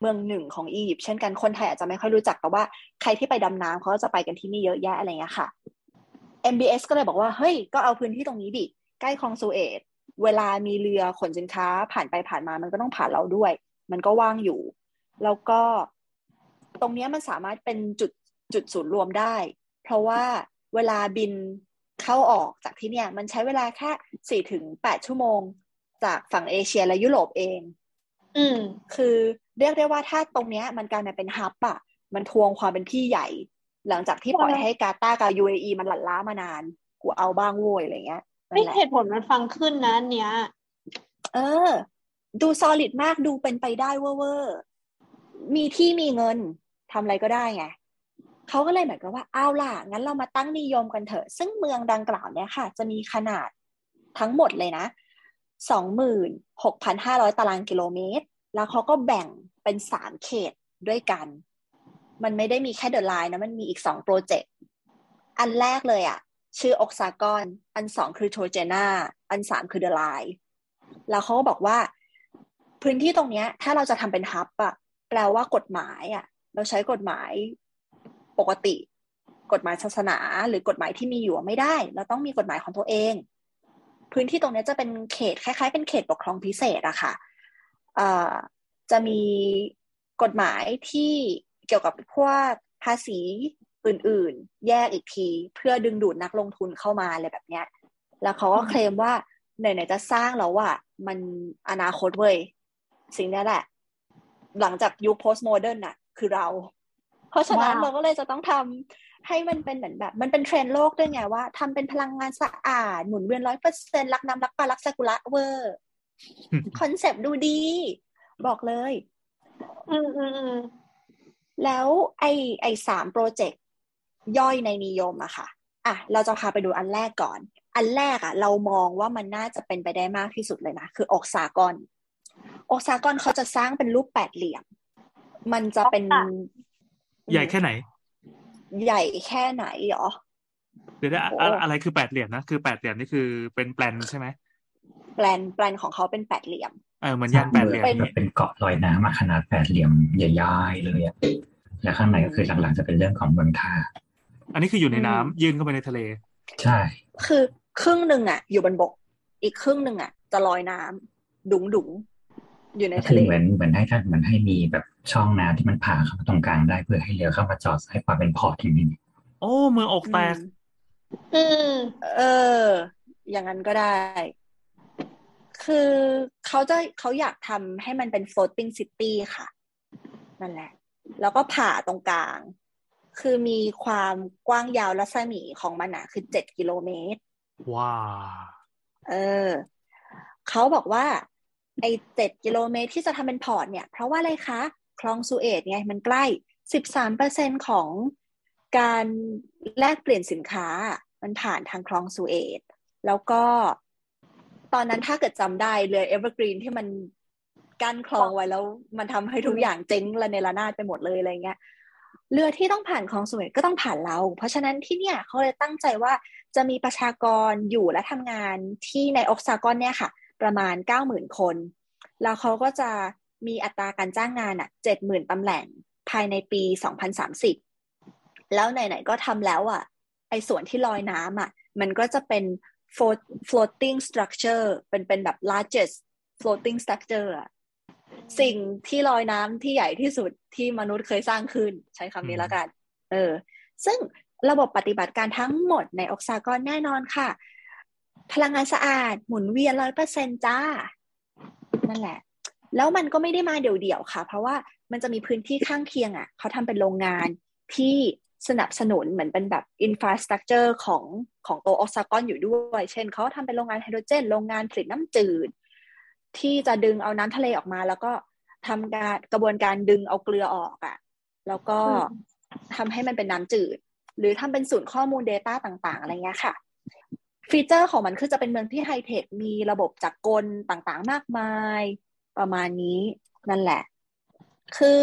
เมืองหนึ่งของอียิปต์เช่นกันคนไทยอาจจะไม่ค่อยรู้จักแต่ว่าใครที่ไปดำน้ำเขาจะไปกันที่นี่เยอะแยะอะไรเงี้ยค่ะ เอ็ม บี เอส ก็เลยบอกว่าเฮ้ยก็เอาพื้นที่ตรงนี้ดิใกล้คลองสุเอซเวลามีเรือขนสินค้าผ่านไปผ่านมามันก็ต้องผ่านเราด้วยมันก็ว่างอยู่แล้วก็ตรงนี้มันสามารถเป็นจุดจุดศูนย์รวมได้เพราะว่าเวลาบินเข้าออกจากที่เนี่ยมันใช้เวลาแค่สี่ถึงแปดชั่วโมงจากฝั่งเอเชียและยุโรปเองอืมคือเรียกได้ว่าถ้าตรงเนี้ยมันกลายมาเป็นฮับอ่ะมันทวงความเป็นพี่ใหญ่หลังจากที่ปล่อยให้กาตาร์กับ ยู เอ อี มันหลั่นล้ามานานกูเอาบ้างโว้ยอะไรเงี้ยไม่เหตุผลมันฟังขึ้นนะอันเนี้ยเออดู solid มากดูเป็นไปได้เว่อร์มีที่มีเงินทำอะไรก็ได้ไงเขาก็เลยเหมือนกับว่าเอาล่ะงั้นเรามาตั้งนิยมกันเถอะซึ่งเมืองดังกล่าวเนี้ยค่ะจะมีขนาดทั้งหมดเลยนะ สองหมื่นหกพันห้าร้อย ตารางกิโลเมตรแล้วเขาก็แบ่งเป็นสามเขตด้วยกันมันไม่ได้มีแค่ The Line นะมันมีอีกสองโปรเจกต์อันแรกเลยอ่ะชื่อออกซากอนอันสองคือ Trojena อันสามคือ The Line แล้วเขาก็บอกว่าพื้นที่ตรงเนี้ยถ้าเราจะทำเป็นฮับอ่ะแปลว่ากฎหมายอ่ะเราใช้กฎหมายปกติกฎหมายศาสนาหรือกฎหมายที่มีอยู่ไม่ได้เราต้องมีกฎหมายของตัวเองพื้นที่ตรงนี้จะเป็นเขตคล้ายๆเป็นเขตปกครองพิเศษอะค่ะจะมีกฎหมายที่เกี่ยวกับพวกภาษีอื่นๆแยกอีกทีเพื่อดึงดูดนักลงทุนเข้ามาอะไรแบบเนี้ยแล้วเขาก็เคลมว่าไหนๆจะสร้างแล้วว่ามันอนาคตเว้ยสิ่งนี้แหละหลังจากยุคโพสต์โมเดิร์นน่ะคือเราเพราะฉะนั้น wow. เราก็เลยจะต้องทำให้มันเป็นเหมือนแบบมันเป็นเทรนด์โลกด้วยไงว่าทำเป็นพลังงานสะอาดหมุนเวียน ร้อยเปอร์เซ็นต์ รักน้ำรักปลารักซากุระเวอร์คอนเซปต์ดูดีบอกเลยอืมๆแล้วไอ้ไอ้สามโปรเจกต์ย่อยในนิยมอะค่ะอ่ะเราจะพาไปดูอันแรกก่อนอันแรกอะเรามองว่ามันน่าจะเป็นไปได้มากที่สุดเลยนะคือออกซากอนออกซากอนเขาจะสร้างเป็นรูปแปดเหลี่ยมมันจะเป็นใหญ่แค่ไหนใหญ่แค่ไหนหรอเดี๋ยวอะไรคือแปดเหลี่ยมนะคือแปดเหลี่ยมนี่คือเป็นแปลนใช่ไหมแปลนแปลนของเขาเป็นแปดเหลี่ยมเออเหมือนยานแปดเหลี่ยมเป็นเกาะลอยน้ำมาขนาดแปดเหลี่ยมใหญ่ๆเลยอ่ะและข้างในก็คือหลังๆจะเป็นเรื่องของเมืองท่าอันนี้คืออยู่ในน้ำยื่นเข้าไปในทะเลใช่คือ ครึ่งนึงอ่ะอยู่บนบกอีกครึ่งนึงอ่ะจะลอยน้ำดุ๋งดุ๋งอยู่ในทะเลเหมือนเหมือนให้ท่านเหมือนให้มีแบบช่องน้ำที่มันผ่าเข้ามาตรงกลางได้เพื่อให้เรือเข้ามาจอดให้ความเป็นพอร์ตอย่างนี้โอ้เมืองอกแตกอืมเอออย่างนั้นก็ได้คือเขาจะเขาอยากทำให้มันเป็น floating city ค่ะนั่นแหละแล้วก็ผ่าตรงกลางคือมีความกว้างยาวรัศมีของมันน่ะคือเจ็ดกิโลเมตรว้าเออเขาบอกว่าไอ้เจ็ดกิโลเมตรที่จะทำเป็นพอร์ตเนี่ยเพราะว่าอะไรคะคลองสุเอซไงมันใกล้ สิบสามเปอร์เซ็นต์ ของการแลกเปลี่ยนสินค้ามันผ่านทางคลองสุเอซแล้วก็ตอนนั้นถ้าเกิดจำได้เรือเอเวอร์กรีนที่มันกั้นคลองไว้แล้วมันทำให้ทุกอย่างเจ๊งระเนระนาดไปหมดเลยอะไรเงี้ยเรือที่ต้องผ่านคลองสุเอซก็ต้องผ่านเราเพราะฉะนั้นที่เนี่ยเขาเลยตั้งใจว่าจะมีประชากรอยู่และทำงานที่ในออกซากอนเนี่ยค่ะประมาณ เก้าหมื่นคนแล้วเขาก็จะมีอัตราการจ้างงานอ่ะ เจ็ดหมื่นตำแหน่งภายในปีสองพันสามสิบแล้วไหนๆก็ทำแล้วอ่ะไอ้ส่วนที่ลอยน้ำอ่ะมันก็จะเป็น floating structure เป็นเป็นแบบ largest floating structure อ่ะสิ่งที่ลอยน้ำที่ใหญ่ที่สุดที่มนุษย์เคยสร้างขึ้นใช้คำนี้แล้วกันเออซึ่งระบบปฏิบัติการทั้งหมดในออกซากอนแน่นอนค่ะพลังงานสะอาดหมุนเวียน ร้อยเปอร์เซ็นต์ จ้านั่นแหละแล้วมันก็ไม่ได้มาเดี่ยวๆค่ะเพราะว่ามันจะมีพื้นที่ข้างเคียงอ่ะเขาทำเป็นโรงงานที่สนับสนุนเหมือนเป็นแบบอินฟราสตรัคเจอร์ของของตัวออกซากอนอยู่ด้วยเช่นเขาทำเป็นโรงงานไฮโดรเจนโรงงานผลิตน้ำจืดที่จะดึงเอาน้ำทะเลออกมาแล้วก็ทำการกระบวนการดึงเอาเกลือออกอ่ะแล้วก็ทำให้มันเป็นน้ำจืดหรือทำเป็นศูนย์ข้อมูล Data ต่างๆอะไรเงี้ยค่ะฟีเจอร์ของมันคือจะเป็นเมืองที่ไฮเทคมีระบบจักรกลต่างๆมากมายประมาณนี้นั่นแหละคือ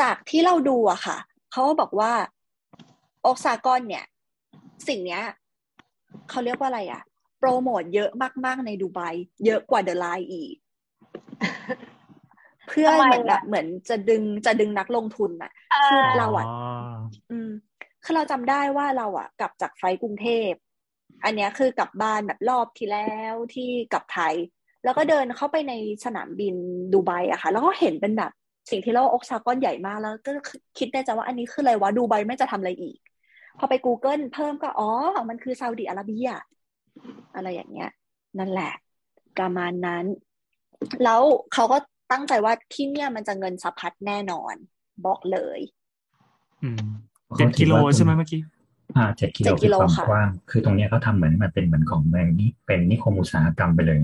จากที่เราดูอะค่ะเขาบอกว่าออกซากอนเนี่ยสิ่งเนี้ยเขาเรียกว่าอะไรอะโปรโมทเยอะมากๆในดูไบเยอะกว่า The Line อีก เพื่อเหมือนแบบเหมือนจะดึงจะดึงนักลงทุนอะคือเราอะอืมคือเราจำได้ว่าเราอะกลับจากไฟกรุงเทพอันเนี้ยคือกลับบ้านแบบรอบที่แล้วที่กลับไทยแล้วก็เดินเข้าไปในสนามบินดูไบอะค่ะแล้วก็เห็นเป็นแบบสิ่งที่เราออกซากอนใหญ่มากแล้วก็คิดในใจว่าอันนี้คืออะไรวะดูไบไม่จะทำอะไรอีกพอไป Google เพิ่มก็อ๋อมันคือซาอุดิอาระเบียอะไรอย่างเงี้ยนั่นแหละประมาณนั้นแล้วเขาก็ตั้งใจว่าที่เนี่ยมันจะเงินสะพัดแน่นอนบอกเลยอืมเจ็ดกิโลใช่ไหมเมื่อกี้อ่าเจ็ดกิโลคือความกว้างคือตรงนี้เขาทำเหมือนมันเป็นเหมือนของเมืองนี้เป็นนิคมอุตสาหกรรมไปเลย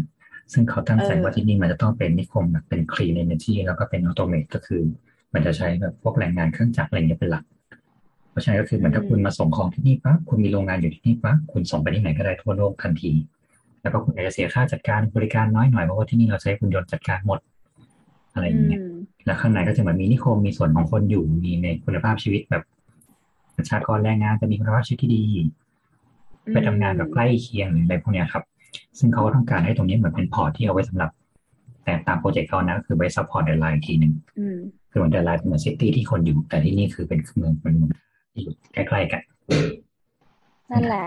ซึ่งเขาตั้งใจว่าที่นี่มันจะต้องเป็นนิคมแบบเป็น clean energy แล้วก็เป็น automate ก็คือมันจะใช้แบบพวกแรงงานเครื่องจักรอะไรเงี้ยเป็นหลักเพราะฉะนั้นก็คือเหมือนถ้าคุณมาส่งของที่นี่ปั๊บคุณมีโรงงานอยู่ที่นี่ปั๊บคุณส่งไปที่ไหนก็ได้ทั่วโลกทันทีแล้วก็คุณอาจจะเสียค่าจัดการบริการน้อยหน่อยเพราะว่าที่นี่เราใช้หุ่นยนต์จัดการหมดอะไรอย่างเงี้ยแล้วข้างในก็จะเหมือนมีนิคมมีส่วนของคนอยู่มีในคุณภาพชีวิตแบบประชากรแรงงานจะมีคุณภาพชีวิตที่ดีไปทำงานแบบใกล้เคียงหรืออะไรพวกนี้ครับซึ่งเขาก็ต้องการให้ตรงนี้เหมือนเป็นพอร์ตที่เอาไว้สำหรับแต่ตามโปรเจกต์เขานะคือไว้ซัพพอร์ตเดลไลน์อีกทีหนึ่งคือเหมือนเดลไลน์เป็นเหมือนซิตี้ที่คนอยู่แต่ที่นี่คือเป็นเมืองเป็นเมืองที่อยู่ใกล้ๆกันนั่นแหละ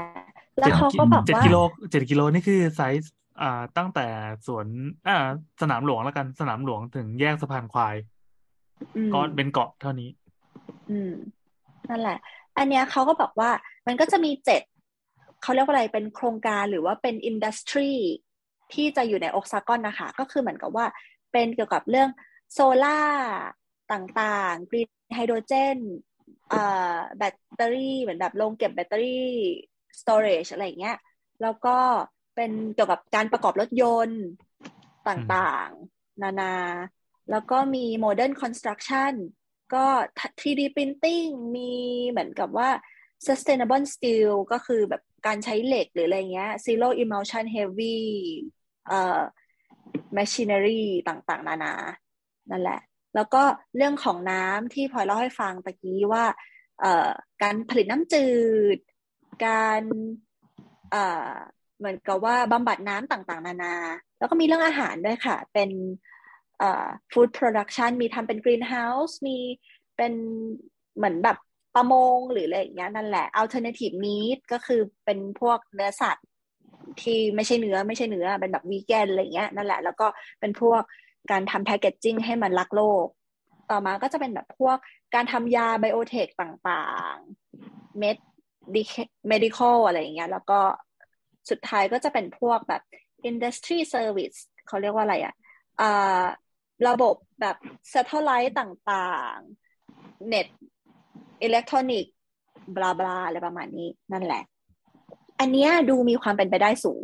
แล้วเขาก็บอกว่าเจ็ดกิโลเจ็ดกิโลนี่คือไซส์อ่าตั้งแต่สวนอ่าสนามหลวงแล้วกันสนามหลวงถึงแยกสะพานควายก็เป็นเกาะเท่านี้อืมนั่นแหละอันเนี้ยเขาก็บอกว่ามันก็จะมีเจ็ดเขาเรียกว่าอะไรเป็นโครงการหรือว่าเป็นอินดัสทรีที่จะอยู่ในออกซากอนนะคะก็คือเหมือนกับว่าเป็นเกี่ยวกับเรื่องโซล่าต่างๆกรีนไฮโดรเจนเอ่อแบตเตอรี่เหมือนแบบโรงเก็บแบตเตอรี่สโตเรจอะไรอย่างเงี้ยแล้วก็เป็นเกี่ยวกับการประกอบรถยนต์ต่างๆนานาแล้วก็มีโมเดิร์นคอนสตรัคชั่นก็ ทรีดี printing มีเหมือนกับว่า sustainable steel ก็คือแบบการใช้เหล็กหรืออะไรเงี้ย zero emulsion heavy เอ่อ machinery ต่างๆนานานั่นแหละแล้วก็เรื่องของน้ำที่พลอยเล่าให้ฟังตะกี้ว่าเอ่อการผลิตน้ำจืดการเอ่อเหมือนกับว่าบำบัดน้ำต่างๆนานาแล้วก็มีเรื่องอาหารด้วยค่ะเป็นเอ่อ food production มีทำเป็น greenhouse มีเป็นเหมือนแบบ ประมงหรืออะไรอย่างเงี้ยนั่นแหละ alternative meat ก็คือเป็นพวกเนื้อสัตว์ที่ไม่ใช่เนื้อไม่ใช่เนื้อเป็นแบบวีแกนอะไรอย่างเงี้ยนั่นแหละแล้วก็เป็นพวกการทำแพคเกจจิ้งให้มันรักโลกต่อมาก็จะเป็นแบบพวกการทำยาไบโอเทคต่างๆเม็ดmedical อะไรอย่างเงี้ยแล้วก็สุดท้ายก็จะเป็นพวกแบบ industry service เขาเรียกว่าอะไรอ่ะอ่าระบบแบบ satellite ต่างๆเน็ตอิเล็กทรอนิกส์บลาบลาอะไรประมาณนี้นั่นแหละอันเนี้ยดูมีความเป็นไปได้สูง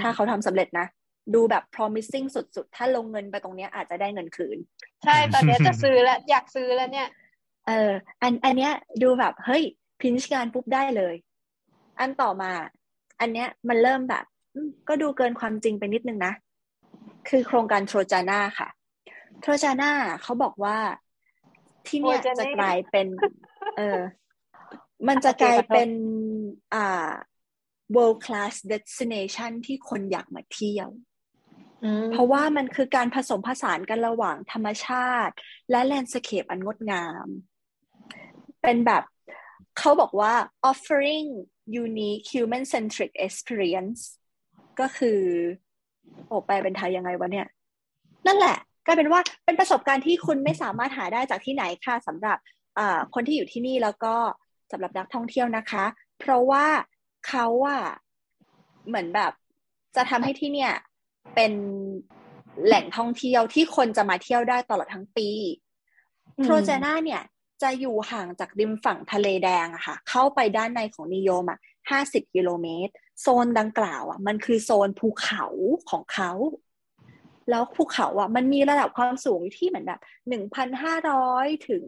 ถ้าเขาทำสำเร็จนะดูแบบ promising สุดๆถ้าลงเงินไปตรงเนี้ยอาจจะได้เงินคืนใช่ตอนนี้จะซื้อแล้วอยากซื้อแล้วเนี่ยเอออันอันเนี้ยดูแบบเฮ้ยพินช์งานปุ๊บได้เลยอันต่อมาอันเนี้ยมันเริ่มแบบก็ดูเกินความจริงไปนิดนึงนะคือโครงการ Trojena ค่ะ Trojena เขาบอกว่าที่เนี่ยจะกลายเป็นเออมันจะกลายเป็นอ่า world class destination ที่คนอยากมาเที่ยวเพราะว่ามันคือการผสมผสานกันระหว่างธรรมชาติและแลนด์สเคปอันงดงามเป็นแบบเขาบอกว่า offering unique human centric experience ก็คือโอ้ไปเป็นไทยยังไงวะเนี่ยนั่นแหละกลายเป็นว่าเป็นประสบการณ์ที่คุณไม่สามารถหาได้จากที่ไหนค่ะสำหรับคนที่อยู่ที่นี่แล้วก็สำหรับนักท่องเที่ยวนะคะเพราะว่าเขาอะเหมือนแบบจะทำให้ที่เนี่ยเป็นแหล่งท่องเที่ยวที่คนจะมาเที่ยวได้ตลอดทั้งปีโทรเจน่าเนี่ยจะอยู่ห่างจากริมฝั่งทะเลแดงอะค่ะเข้าไปด้านในของนิยมอะห้าสิบกิโลเมตรโซนดังกล่าวอะมันคือโซนภูเขาของเขาแล้วภูเขาอะมันมีระดับความสูงที่เหมือนแบบ หนึ่งพันห้าร้อย ถึง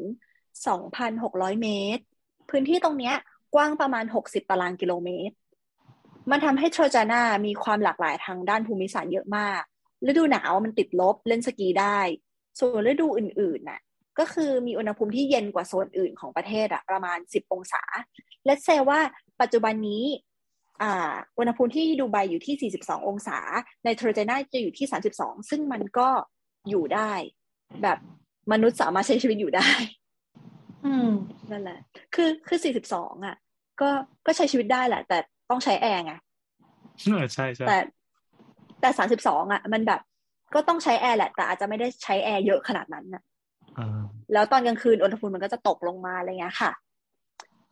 สองพันหกร้อย เมตรพื้นที่ตรงเนี้ยกว้างประมาณหกสิบตารางกิโลเมตรมันทำให้โทรจาน่ามีความหลากหลายทางด้านภูมิศาสตร์เยอะมากฤดูหนาวมันติดลบเล่นสกีได้ส่วนฤดูอื่นๆน่ะก็คือมีอุณหภูมิที่เย็นกว่าโซนอื่นของประเทศอะประมาณสิบองศาและแซวว่าปัจจุบันนี้อ่าอุณหภูมิที่ดูไบอยู่ที่สี่สิบสององศาในโทรเจน่าจะอยู่ที่สามสิบสองซึ่งมันก็อยู่ได้แบบมนุษย์สามารถใช้ชีวิตอยู่ได้อืมนั่นแหละคือคือสี่สิบสองอ่ะก็ก็ใช้ชีวิตได้แหละแต่ต้องใช้แอร์ไงใช่ๆแต่แต่สามสิบสองอ่ะมันแบบก็ต้องใช้แอร์แหละแต่อาจจะไม่ได้ใช้แอร์เยอะขนาดนั้นน่ะแล้วตอนกลางคืนอุณหภูมิมันก็จะตกลงมาอะไรเงี้ยค่ะ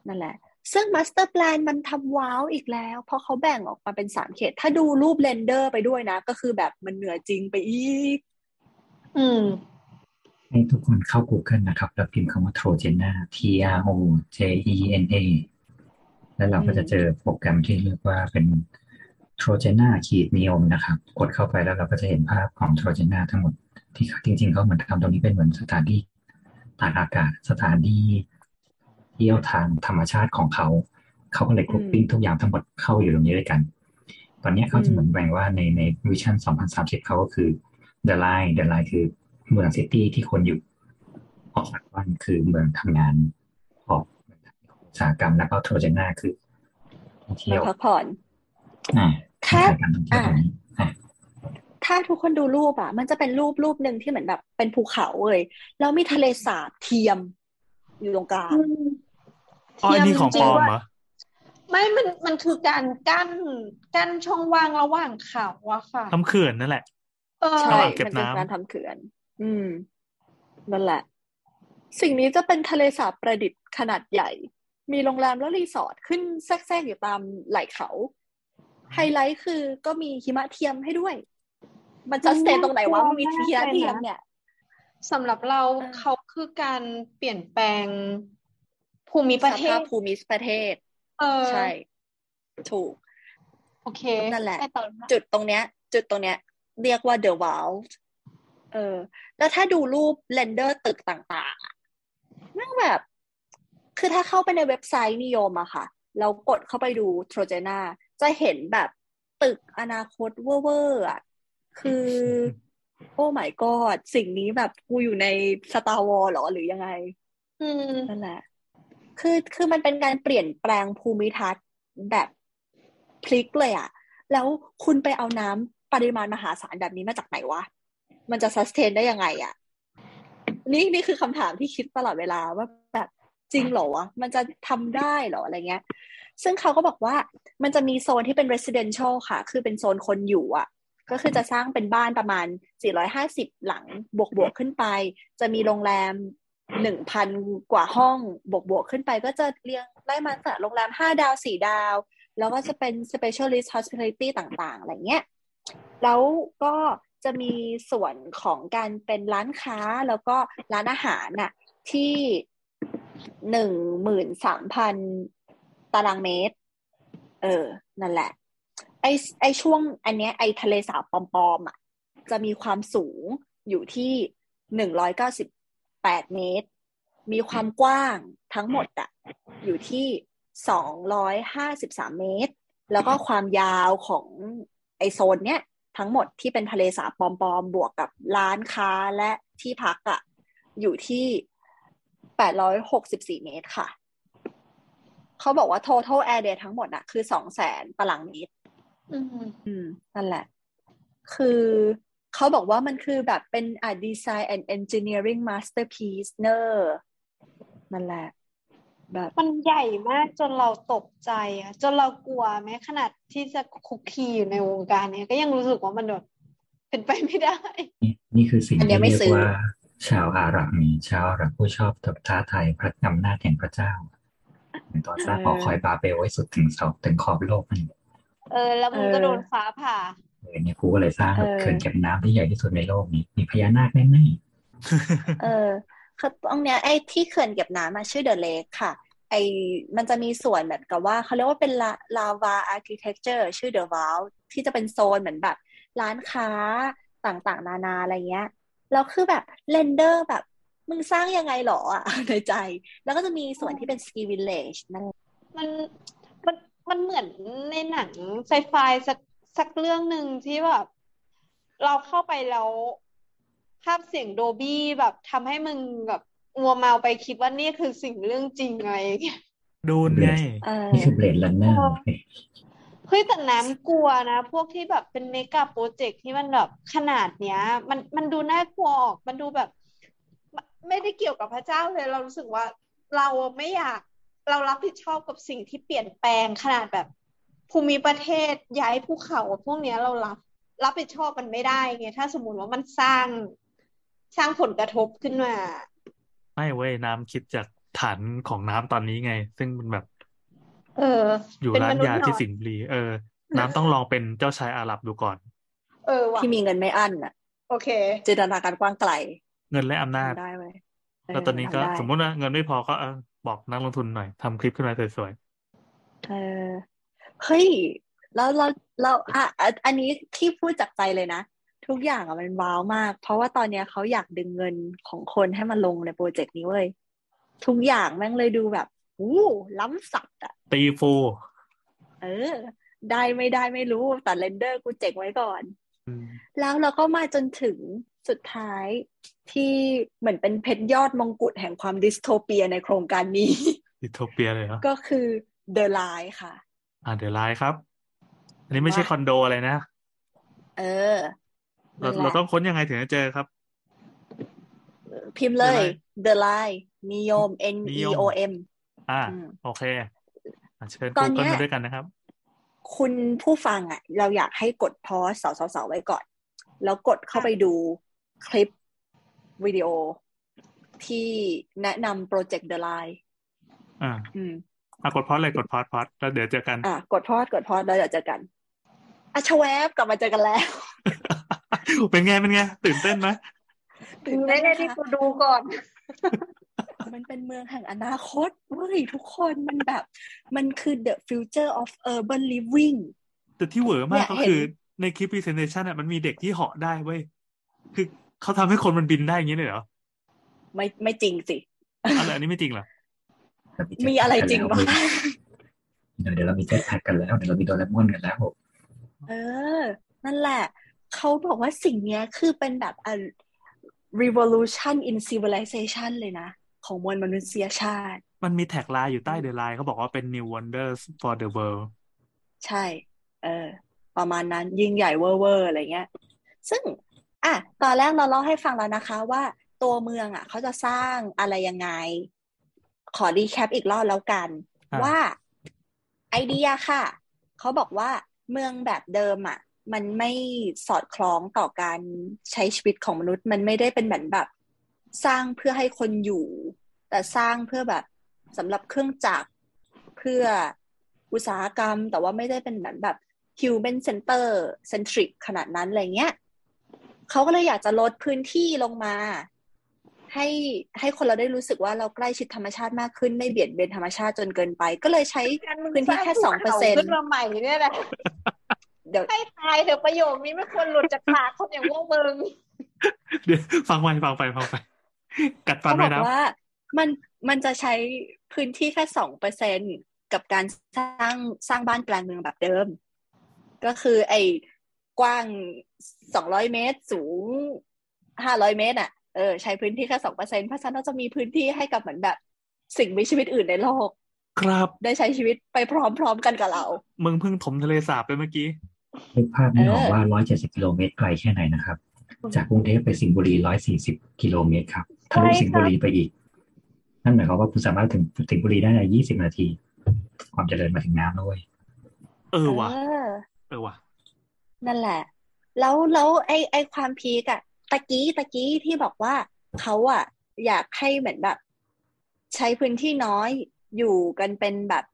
นั่นแหละซึ่งมาสเตอร์แพลนมันทำว้าวอีกแล้วเพราะเขาแบ่งออกมาเป็นสามเขตถ้าดูรูปเรนเดอร์ไปด้วยนะก็คือแบบมันเหนือจริงไปอีกอืมให้ทุกคนเข้า Google นะครับแล้วพิมพ์คำว่า Trojena T R O J E N A แล้วเราก็จะเจอโปรแกรมที่เรียกว่าเป็น Trojena ขีด เอ็น อี โอ เอ็ม นะครับกดเข้าไปแล้วเราก็จะเห็นภาพของ Trojena ทั้งหมดที่จริงๆเขาเหมือนทำตรงนี้เป็นเหมือนสถานที่ตากอากาศสถานที่เที่ยวทางธรรมชาติของเขาเขาก็เลยกรุ๊ปปิ้งทุกอย่างทั้งหมดเข้าอยู่ตรงนี้ด้วยกันตอนนี้เขาจะเหมือนแบ่งว่าในในวิชั่นสองพันสามสิบเขาก็คือ The Line The Line คือเมืองซิตี้ที่คนอยู่ออกจากบ้านคือเมืองทำงานออกอุตสาหกรรมแล้วก็โทรเจน่าคือเที่ยวพักผ่อนอ่าถ้าอ่าถ้าทุกคนดูรูปอ่ะมันจะเป็นรูปรูปนึงที่เหมือนแบบเป็นภูเขาเลยแล้วมีทะเลสาบเทียมอยู่ตรงกลางอ๋ออันนี้ของปลอมเหรอไม่มันมันคือการกั้นกั้นช่องว่างระหว่างเขาอะค่ะทำเขื่อนนั่นแหละใช่มันเป็นการทำเขื่อนอืมนั่นแหละสิ่งนี้จะเป็นทะเลสาบประดิษฐ์ขนาดใหญ่มีโรงแรมและรีสอร์ทขึ้นแทรกๆอยู่ตามไหล่เขาไฮไลท์คือก็มีหิมะเทียมให้ด้วยมันจะสเตนตรงไหนวะมันมีทีละเทียมเนี่ยสำหรับเราเขาคือการเปลี่ยนแปลงภูมิประเทศภูมิประเทศเออใช่ถูกโอเคนั่นแหละจุดตรงเนี้ยจุดตรงเนี้ยเรียกว่า The Vault เออแล้วถ้าดูรูปเรนเดอร์ตึกต่างๆนั่งแบบคือถ้าเข้าไปในเว็บไซต์นิยมอะค่ะเรากดเข้าไปดู Trojena จะเห็นแบบตึกอนาคตเว่อร์อะคือโอ้ my god สิ่งนี้แบบกูอยู่ใน Star Wars หรอหรือยังไงอืมนั่นแหละคือคือมันเป็นการเปลี่ยนแปลงภูมิทัศน์แบบพลิกเลยอ่ะแล้วคุณไปเอาน้ำปริมาณมหาศาลแบบนี้มาจากไหนวะมันจะซัสเทนได้ยังไงอ่ะนี่นี่คือคำถามที่คิดตลอดเวลาว่าแบบ จริงเหรอวะมันจะทำได้เหรออะไรเงี้ยซึ่งเขาก็บอกว่ามันจะมีโซนที่เป็น residential ค่ะคือเป็นโซนคนอยู่อ่ะก็คือจะสร้างเป็นบ้านประมาณสี่ร้อยห้าสิบหลังบวกบวกขึ้นไปจะมีโรงแรม หนึ่งพัน กว่าห้องบวกบวกขึ้นไปก็จะเรียงไล่มาจากโรงแรมห้าดาวสี่ดาวแล้วก็จะเป็น specialist hospitality ต่างๆอะไรเงี้ยแล้วก็จะมีส่วนของการเป็นร้านค้าแล้วก็ร้านอาหารน่ะที่ หนึ่งหมื่นสามพัน ตารางเมตรเออนั่นแหละไอ้ไอ้ช่วงอันเนี้ยไอ้ทะเลสาบปอมๆอ่ะจะมีความสูงอยู่ที่หนึ่งร้อยเก้าสิบแปดเมตรมีความกว้างทั้งหมดอ่ะอยู่ที่สองร้อยห้าสิบสามเมตรแล้วก็ความยาวของไอ้โซนเนี้ยทั้งหมดที่เป็นทะเลสาบปอมๆบวกกับร้านค้าและที่พักอ่ะอยู่ที่แปดร้อยหกสิบสี่เมตรค่ะเขาบอกว่า total area ทั้งหมดอ่ะคือ สองแสน ตารางเมตรอืมอืมนั่นแหละคือเขาบอกว่ามันคือแบบเป็นอ่ะ design and engineering masterpiece เนอร์นั่นแหละแบบมันใหญ่มากจนเราตกใจอ่ะจนเรากลัวแม้ขนาดที่จะคุกคีอยู่ในวงการเนี้ยก็ยังรู้สึกว่ามันแบบเป็นไปไม่ได้นี่คือสิ่งที่เรียกว่าชาวอาหรับมีชาวอาหรับผู้ชอบตบท้าทายพระนำหน้าแห่งพระเจ้าตอนสร้างหอคอยบาเบลไว้สุดถึงเสาถึงขอบโลกมันเออแล้วมันก็โดนฟ้าผ่าเออเนี่ยครูก็เลยสร้างเขื่อนเก็บน้ำที่ใหญ่ที่สุดในโลกนี้มีพญานาคแน่ๆเออคือตรงเนี้ยไอ้ที่เขื่อนเก็บน้ำมาชื่อเดอะเลคค่ะไอ้มันจะมีส่วนเหมือนกับว่าเขาเรียกว่าเป็นลาวาอาร์คิเทคเจอร์ชื่อเดอะวาลที่จะเป็นโซนเหมือนแบบร้านค้าต่างๆนานาอะไรเงี้ยแล้วคือแบบเรนเดอร์แบบมึงสร้างยังไงหรออ่ะในใจแล้วก็จะมีส่วนที่เป็นสกีวิลเลจนั่นมันมันมันเหมือนในหนังไซไฟสักสักเรื่องนึงที่แบบเราเข้าไปแล้วภาพเสียงโดบี้แบบทำให้มึงแบบงัวเมาไปคิดว่านี่คือสิ่งเรื่องจริงอะไรดูไงนี่คือเบลดลันเนอร์เฮ้ยแต่น้ำกลัวนะพวกที่แบบเป็นเมกะโปรเจกต์ที่มันแบบขนาดเนี้ยมันมันดูน่ากลัวออกมันดูแบบไม่ได้เกี่ยวกับพระเจ้าเลยเรารู้สึกว่าเราไม่อยากเรารับผิดชอบกับสิ่งที่เปลี่ยนแปลงขนาดแบบภูมิประเทศย้ายภูเขาพวกนี้เรารับรับผิดชอบมันไม่ได้ไงถ้าสมมุติว่ามันสร้างสร้างผลกระทบขึ้นมาไม่เว้ยน้ำคิดจากฐานของน้ำตอนนี้ไงซึ่งมันแบบเอออยู่ร้านยาที่สิงห์บุรีเออน้ำต้องลองเป็นเจ้าชายอาหรับดูก่อนเออที่มีเงินไม่อั้นอ่ะโอเคจินตนาการกว้างไกลเงินและอำนาจได้มั้ยแล้วตอนนี้ก็สมมุติว่าเงินไม่พอก็บอกนักลงทุนหน่อยทำคลิปขึ้นมาสวยๆเออเฮ้ยแล้วเราเราอ่ะอันนี้ที่พูดจากใจเลยนะทุกอย่างอ่ะมันว้าวมากเพราะว่าตอนเนี้ยเขาอยากดึงเงินของคนให้มาลงในโปรเจกต์นี้เว้ยทุกอย่างแม่งเลยดูแบบอู้ล้ำสัตว์อ่ะตีฟูเออได้ไม่ได้ไม่รู้แต่เรนเดอร์กูเจ๋งไว้ก่อนแล้วเราก็มาจนถึงสุดท้ายที่เหมือนเป็นเพชรยอดมงกุฎแห่งความดิสโทเปียในโครงการนี้ดิสโทเปียเลยเหรอก็คือ The Line ค่ะอ่า The Line ครับอันนี้ไม่ใช่คอนโดอะไรนะเออเราเราต้องค้นยังไงถึงจะเจอครับพิมพ์เลย The Line นิยม N E O M อ่าโอเคเชิญคุยกันด้วยกันนะครับคุณผู้ฟังอ่ะเราอยากให้กดพอสสๆไว้ก่อนแล้วกดเข้าไปดูคลิปวิดีโอที่แนะนำโปรเจกต์ The Line อ่าอืมอ่ะกดพอสเลยกดพอสพอสแล้วเดี๋ยวเจอกันอ่ากดพอสกดพอสแล้วเดี๋ยวเจอกันอ่ะชะแวบกลับมาเจอกันแล้ว เป็นไงเป็นไงตื่นเต้นมั้ย ตื่นเต้นเลยที่กูดูก่อน มันเป็นเมืองแห่งอนาคตเว้ยทุกคนมันแบบมันคือ the future of urban living แต่ที่เวอร์มากก็คือในคลิป presentation อ่ะมันมีเด็กที่เหาะได้เว้ยคือเขาทำให้คนมันบินได้อย่างนี้เลยเหรอไม่ไม่จริงสิอะไรอันนี้ไม่จริงเหรอมีอะไรจริงบ้างเดี๋ยวเรามีแจ็คแพ็คกันแล้วเดี๋ยวเรามีโดราเอมอนกันแล้วเออนั่นแหละเขาบอกว่าสิ่งนี้คือเป็นแบบ revolution in civilization เลยนะของมวลมนุษยชาติมันมีแท็กไลน์อยู่ใต้เดอะไลน์เขาบอกว่าเป็น New Wonders for the World ใช่เออประมาณนั้นยิ่งใหญ่เวอร์เวอร์อะไรเงี้ยซึ่งอ่ะตอนแรกเราเล่าให้ฟังแล้วนะคะว่าตัวเมืองอ่ะเขาจะสร้างอะไรยังไง ขอรีแคปอีกรอบแล้วกันว่าไอเดียค่ะเขาบอกว่าเมืองแบบเดิมอ่ะมันไม่สอดคล้องต่อการใช้ชีวิตของมนุษย์มันไม่ได้เป็นแบบแบบสร้างเพื่อให้คนอยู่แต่สร้างเพื่อแบบสำหรับเครื่องจักรเพื่ออุตสาหกรรมแต่ว่าไม่ได้เป็นแบบแบบ human center centric ขนาดนั้นอะไรเงี้ยเขาก็เลยอยากจะลดพื้นที่ลงมาให้ให้คนเราได้รู้สึกว่าเราใกล้ชิดธรรมชาติมากขึ้นไม่เบียดเบียนธรรมชาติจนเกินไปก็เลยใช้พื้นที่แค่ สองเปอร์เซ็นต์ ขึ้นมาใหม่เนี่ยแหละให้ตายเถอะประโยคนี้ไม่ควรหลุดจากปากคนอย่างพวกมึงเดี๋ยวฟังไปฟังไปฟังไปกัดฟันไว้นะว่ามันมันจะใช้พื้นที่แค่ สองเปอร์เซ็นต์ กับการสร้างสร้างบ้านกลางเมืองแบบเดิมก็คือไอ้กว้างสองร้อยเมตรสูงห้าร้อยเมตรอ่ะเออใช้พื้นที่แค่ สองเปอร์เซ็นต์ เพราะฉะนั้นเราจะมีพื้นที่ให้กับเหมือนแบบสิ่งมีชีวิตอื่นในโลกครับได้ใช้ชีวิตไปพร้อมๆกันกับเรามึงเพิ่งถมทะเลสาบไปเมื่อกี้นึกภาพไม่ออกว่าหนึ่งร้อยเจ็ดสิบกิโลเมตรไกลแค่ไหนนะครับจากกรุงเทพไปสิงห์บุรีหนึ่งร้อยสี่สิบกิโลเมตรครับทะลุสิงห์บุรีไปอีกนั่นหมายความว่าคุณสามารถถึงสิงห์บุรีได้ในยี่สิบนาทีความเจริญมาถึงน้ำแล้วเว้ยเออว่ะเออว่ะนั่นแหละแล้วแล้วไอ้ไอ้ความพีคอะตะกี้ตะกี้ที่บอกว่าเขาอะอยากให้เหมือนแบบใช้พื้นที่น้อยอยู่กันเป็นแบบ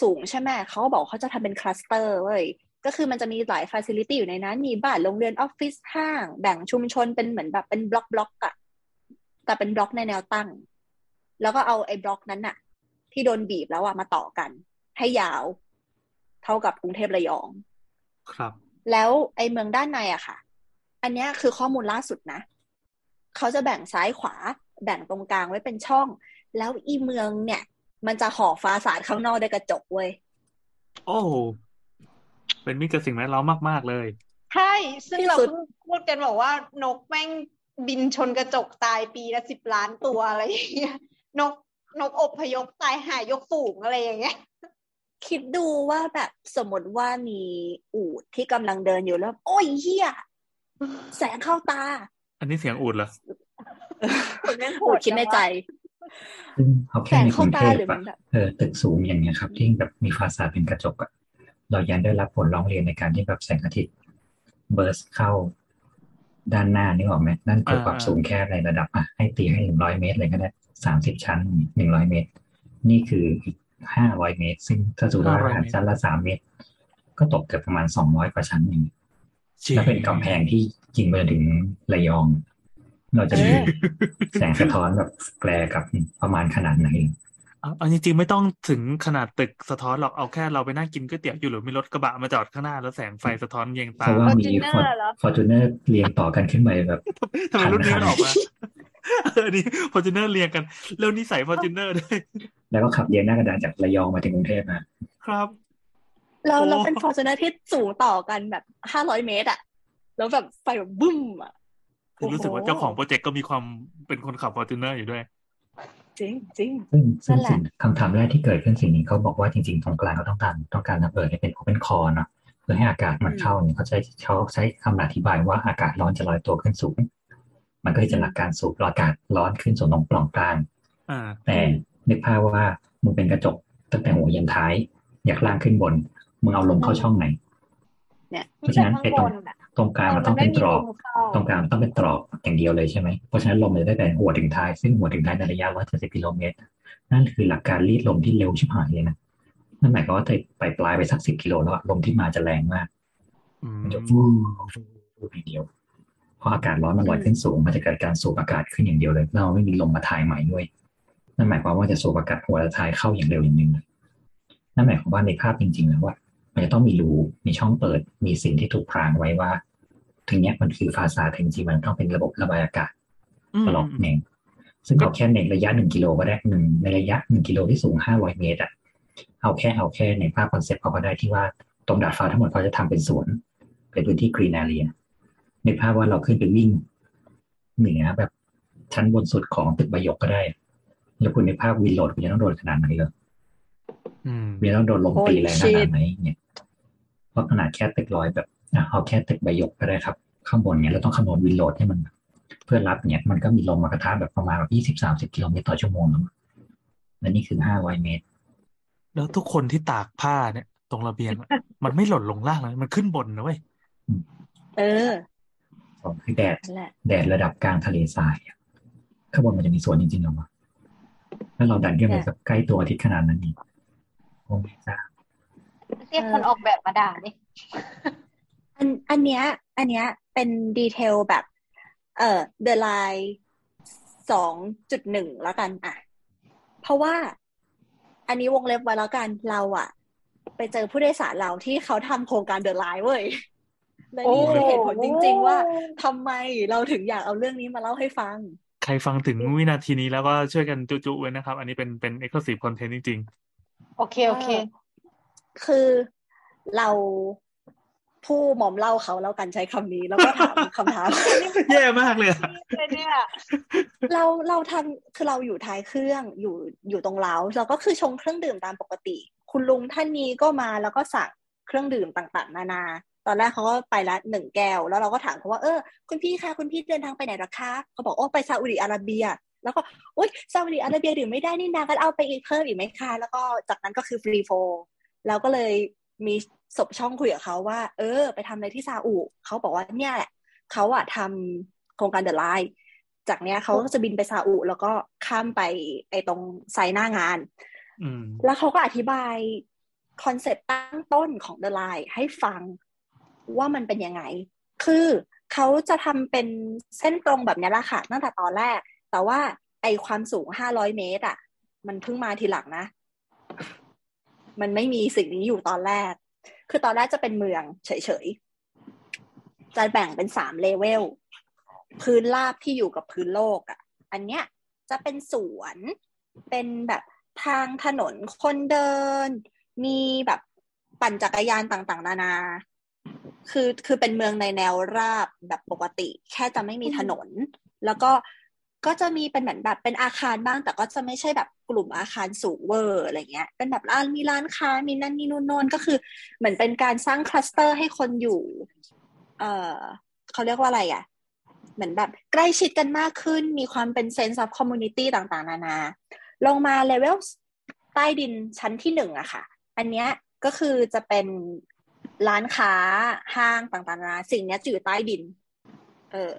สูงๆใช่ไหมเขาบอกเขาจะทำเป็นคลัสเตอร์เว้ยก็คือมันจะมีหลายฟาซิลิตี้อยู่ในนั้นมีบ้านโรงเรียนออฟฟิศห้างแบ่งชุมชนเป็นเหมือนแบบเป็นบล็อกบล็อกอะแต่เป็นบล็อกในแนวตั้งแล้วก็เอาไอ้บล็อกนั้นอะที่โดนบีบแล้วอะมาต่อกันให้ยาวเท่ากับกรุงเทพระยองครับแล้วไอ้เมืองด้านในอะค่ะอันนี้คือข้อมูลล่าสุดนะเขาจะแบ่งซ้ายขวาแบ่งตรงกลางไว้เป็นช่องแล้วอีเมืองเนี่ยมันจะห่อฟ้าสาดข้างนอกด้วยกระจกเว้ยโอ้เป็นมิตรกับสิ่งแวดล้อมมากๆเลยใช่ซึ่งเราพูดกันบอกว่านกแม่งบินชนกระจกตายปีละสิบล้านตัวอะไรอย่างเงี้ยนกนกอบพยพตายหายยกฝูงอะไรอย่างเงี้ยคิดดูว่าแบบสมมติว่ามีอูฐที่กำลังเดินอยู่แล้วโอ้ยเหี้ยแสงเข้าตาอันนี้เสียงอูฐเหรออูฐคิดในใจแสงเข้าตาหรือมันแบบเออตึกสูงอย่างเงี้ยครับที่แบบมีฟาซาดเป็นกระจกอะเรายังได้รับผลร้องเรียนในการที่แบบแสงอาทิตย์เบิร์สเข้าด้านหน้านี่หรอแม่นั่นคือความสูงแคบในระดับอ่ะให้ตีให้หนึ่งร้อยเมตรเลยก็ได้สามสิบชั้นหนึ่งร้อยเมตรนี่คือห้าร้อยเมตรซึ่งถ้าสูงระดับชั้นละสามเมตรก็ตกเกือบประมาณสองร้อยกว่าชั้นนึงแล้วเป็นกำแพงที่ยิงไปถึงระยองเราจะมีแสงสะท้อนแบบแกลกับประมาณขนาดไหนเอาจริงๆไม่ต้องถึงขนาดตึกสะท้อนหรอกเอาแค่เราไปนั่งกินก๋วยเตี๋ยวอยู่หรือมีรถกระบะมาจอดข้างหน้าแล้วแสงไฟสะท้อนเยียงตาเพราะว่ามี Fortuner เรียงต่อกันขึ้นไปแบบทำไมรุ่นนี้มันออกมาเออนี่ Fortuner เรียงกันแล้วนิสัย Fortuner ด้วยแล้วก็ขับเรียงหน้ากระดานจากระยองมาถึงกรุงเทพนะครับเราเราเป็น Fortuner ที่สูงต่อกันแบบห้าร้อยเมตรอ่ะแล้วแบบไฟแบบบึ้มอ่ะรู้สึกว่าเจ้าของโปรเจกต์ก็มีความเป็นคนขับ Fortuner อยู่ด้วยจริงจริงนั่นแหละคำถามแรกที่เกิดขึ้นสิ่งนี้เขาบอกว่าจริงๆตรงกลางเขาต้องการต้องการเปิดให้เป็น open core เนาะเพื่อให้อากาศมันเข้าเนี่ยเขาใช้เขาใช้คำอธิบายว่าอากาศร้อนจะลอยตัวขึ้นสูงมันก็จะหลักการสูบอากาศร้อนขึ้นสู่ตรงปล่องกลางแต่นึกภาพว่ามึงเป็นกระจกตั้งแต่หัวยันท้ายอยากล่างขึ้นบนมึงเอาลมเข้าช่องไหนเพราะฉะนั้นไปตรงตรงกลางมันต้องเป็นตรอกตรงกลางมันต้องเป็นตรอกอย่างเดียวเลยใช่ไหมเพราะฉะนั้นลมจะได้แต่หัวถึงท้ายซึ่งหัวถึงท้ายในระยะหนึ่งร้อยเจ็ดสิบกิโลเมตรนั่นคือหลักการรีดลมที่เร็วชิบหายเลยนะนั่นหมายความว่าไปปลายไปสักสิบกิโลแล้วลมที่มาจะแรงมากมันจะฟูฟูฟูไปเดียวเพราะอากาศร้อนมันลอยขึ้นสูงมันจะเกิดการสูบอากาศขึ้นอย่างเดียวเลยเราไม่มีลมมาถ่ายใหม่ด้วยนั่นหมายความว่าจะสูบอากาศหัวท้ายเข้าอย่างเร็วอย่างนึงนั่นหมายความว่าในภาพจริงๆแล้วว่ามันจะต้องมีรูมีช่องเปิดมีสิ่งที่ถูกพรางไว้ว่าถึงเนี้ยมันคือฟาซาจริงๆมันต้องเป็นระบบระบายอากาศตลอดเองซึ่งเอาแค่ในระยะหนึ่งกิโลก็ได้หนึ่งในระยะหนึ่งกิโลที่สูงห้าร้อยเมตรอ่ะเอาแค่เอาแค่ในภาพคอนเซ็ปต์เขาก็ได้ที่ว่าตรงดาดฟ้าทั้งหมดเขาจะทำเป็นสวนเป็นพื้นที่กรีนแอเรียในภาพว่าเราขึ้นไปวิ่งเหนือแบบชั้นบนสุดของตึกบยกก็ได้แล้วคุณในภาพวินโหลดคุณจะต้องโดนขนาดไหนเหรออืมวินต้องโดนลมตีแรงขนาดไหนเนี่ยเพราะขนาดแค่ตึกร้อยแบบเอาแค่ตึกใบยกก็ได้ครับข้างบนเนี่ยเราต้องคำนวณวินโหลดให้มันเพื่อรับเนี่ยมันก็มีลมมากระทบแบบประมาณแบบยี่สิบสามสิบกิโลเมตรต่อชั่วโมงใน และนี่คือห้าร้อยเมตรแล้วทุกคนที่ตากผ้าเนี่ยตรงระเบียง มันไม่หล่นลงล่างเลยมันขึ้นบนนะเว้ยเออผมคือแดดแดดระดับกลางทะเลทรายข้างบนมันจะมีสวนจริงๆหรอวะแล้วเราดันขึ้นไปกับใกล้ตัวอาทิตย์ขนาดนั้นอีกโอ้ไม่ทราบเรียกคนออกแบบมาด่าดิอันอันเนี้ยอันเนี้ยเป็นดีเทลแบบเอ่อ The Line สองจุดหนึ่ง แล้วกันอ่ะเพราะว่าอันนี้วงเล็บไว้แล้วกันเราอ่ะไปเจอผู้โดยสารเราที่เขาทำโครงการ The Line เว้ยและนี่คือเหตุผลจริงๆว่าทำไมเราถึงอยากเอาเรื่องนี้มาเล่าให้ฟังใครฟังถึงวินาทีนี้แล้วก็ช่วยกันจุๆไว้นะครับอันนี้เป็นเป็น exclusive content จริงๆโอเคโอเคคือเราผู้หมอมเล่าเขาแล้วกันใช้คำนี้แล้วก็ถามคำถามแย่มากเลยเนี่ยเราเราทำคือเราอยู่ท้ายเครื่องอยู่อยู่ตรงเราเราก็คือชงเครื่องดื่มตามปกติคุณลุงท่านนี้ก็มาแล้วก็สั่งเครื่องดื่มต่างๆนานาตอนแรกเขาก็ไปละหนึ่งแก้วแล้วเราก็ถามเขาว่าเออคุณพี่คะคุณพี่เดินทางไปไหนหรอคะเขาบอกโอ้ไปซาอุดิอาระเบียแล้วก็โอ๊ยซาอุดิอาระเบียดื่มไม่ได้นี่นาก็เอาไปอีกเพิ่มอีกไหมคะแล้วก็จากนั้นก็คือฟรีโฟเราก็เลยมีศพช่องคุยกับเขาว่าเออไปทำอะไรที่ซาอุเขาบอกว่าเนี่ยแหละเขาอะทำโครงการ The Line จากเนี้ยเขาก็จะบินไปซาอุแล้วก็ข้ามไปไอ้ตรงไซต์หน้างานแล้วเขาก็อธิบายคอนเซ็ปต์ตั้งต้นของ The Line ให้ฟังว่ามันเป็นยังไงคือเขาจะทำเป็นเส้นตรงแบบนี้แหละค่ะตั้งแต่ตอนแรกแต่ว่าไอ้ความสูงห้าร้อยเมตรอะมันเพิ่งมาทีหลังนะมันไม่มีสิ่งนี้อยู่ตอนแรกคือตอนแรกจะเป็นเมืองเฉยๆจะแบ่งเป็นสามเลเวลพื้นราบที่อยู่กับพื้นโลกอ่ะอันเนี้ยจะเป็นสวนเป็นแบบทางถนนคนเดินมีแบบปั่นจักรยานต่างๆนานาคือคือเป็นเมืองในแนวราบแบบปกติแค่จะไม่มีถนนแล้วก็ก็จะมีเป็นเหมือนแบบเป็นอาคารบ้างแต่ก็จะไม่ใช่แบบกลุ่มอาคารสูงเวอร์อะไรเงี้ยเป็นแบบร้านมีร้านค้ามีนั่นนี่นู่นโน่นก็คือเหมือนเป็นการสร้างคลัสเตอร์ให้คนอยู่เอ่อเขาเรียกว่าอะไรอ่ะเหมือนแบบใกล้ชิดกันมากขึ้นมีความเป็น sense of community ต่างๆนานาลงมาเลเวลใต้ดินชั้นที่หนึ่งอะค่ะอันเนี้ยก็คือจะเป็นร้านค้าห้างต่างๆนานาสิ่งนี้จะอยู่ใต้ดินเออ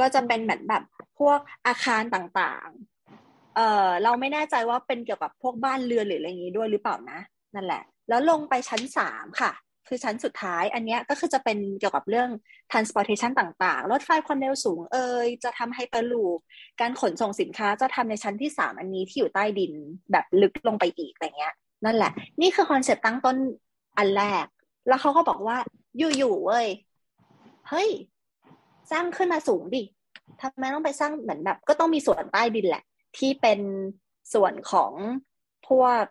ก็จะเป็นเหมือนแบบพวกอาคารต่างๆเออเราไม่แน่ใจว่าเป็นเกี่ยวกับพวกบ้านเรือนหรืออะไรอย่างงี้ด้วยหรือเปล่านะนั่นแหละแล้วลงไปชั้นสามค่ะคือชั้นสุดท้ายอันเนี้ยก็คือจะเป็นเกี่ยวกับเรื่อง transportation ต่างๆรถไฟความเร็วสูงเอ่ยจะทำไฮเปอร์ลูปการขนส่งสินค้าจะทำในชั้นที่สามอันนี้ที่อยู่ใต้ดินแบบลึกลงไปอีกอะไรเงี้ยนั่นแหละนี่คือคอนเซ็ปต์ตั้งต้นอันแรกแล้วเขาก็บอกว่าอยู่ๆเว้ยเฮ้ยสร้างขึ้นมาสูงดิทำไมต้องไปสร้างเหมือนแบบก็ต้องมีส่วนใต้ดินแหละที่เป็นส่วนของพวก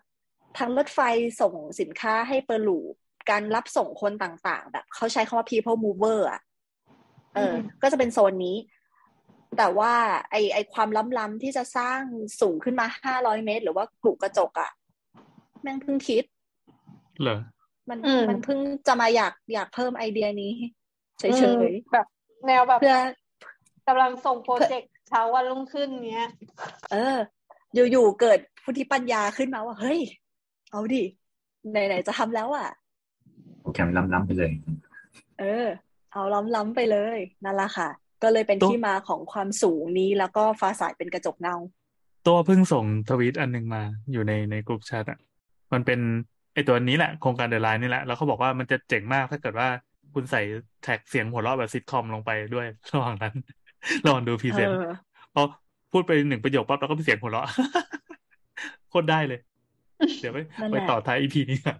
ทางรถไฟส่งสินค้าให้เปอร์ลูการรับส่งคนต่างๆแบบเขาใช้คำว่า people mover อ่ะเออก็จะเป็นโซนนี้แต่ว่าไอไอความล้ำๆที่จะสร้างสูงขึ้นมาห้าร้อยเมตรหรือว่ากลุ่มกระจกอ่ะแม่งเพิ่งคิดเหรอมันมันเพิ่งจะมาอยากอยากเพิ่มไอเดียนี้เฉยๆแบบแนวแบบกำลังส่งโปรเจกต์เช้าวันรุ่งขึ้นเงี้ยเอออยู่ๆเกิดพุทธิปัญญาขึ้นมาว่าเฮ้ยเอาดิไหนๆจะทำแล้วอ่ะโอเคล้ำๆไปเลยเออเอาล้ำๆไปเลยนั่นละค่ะก็เลยเป็นที่มาของความสูงนี้แล้วก็ฟ้าสายเป็นกระจกเงาตัวเพิ่งส่งทวีตอันนึงมาอยู่ในในกลุ่มแชทอ่ะมันเป็นไอตัวนี้แหละโครงการ The Line นี่แหละแล้วเขาบอกว่ามันจะเจ๋งมากถ้าเกิดว่าคุณใส่แท็กเสียงหัวเราะแบบซิทคอมลงไปด้วยระหว่างนั้นลองดูพรีเซนต์พอพูดไปหนึ่งประโยคปั๊บแล้วก็เป็นเสียงหัวเราะโคตรได้เลยเดี๋ยวไปไปต่อท้าย อี พี นี้ค่ะ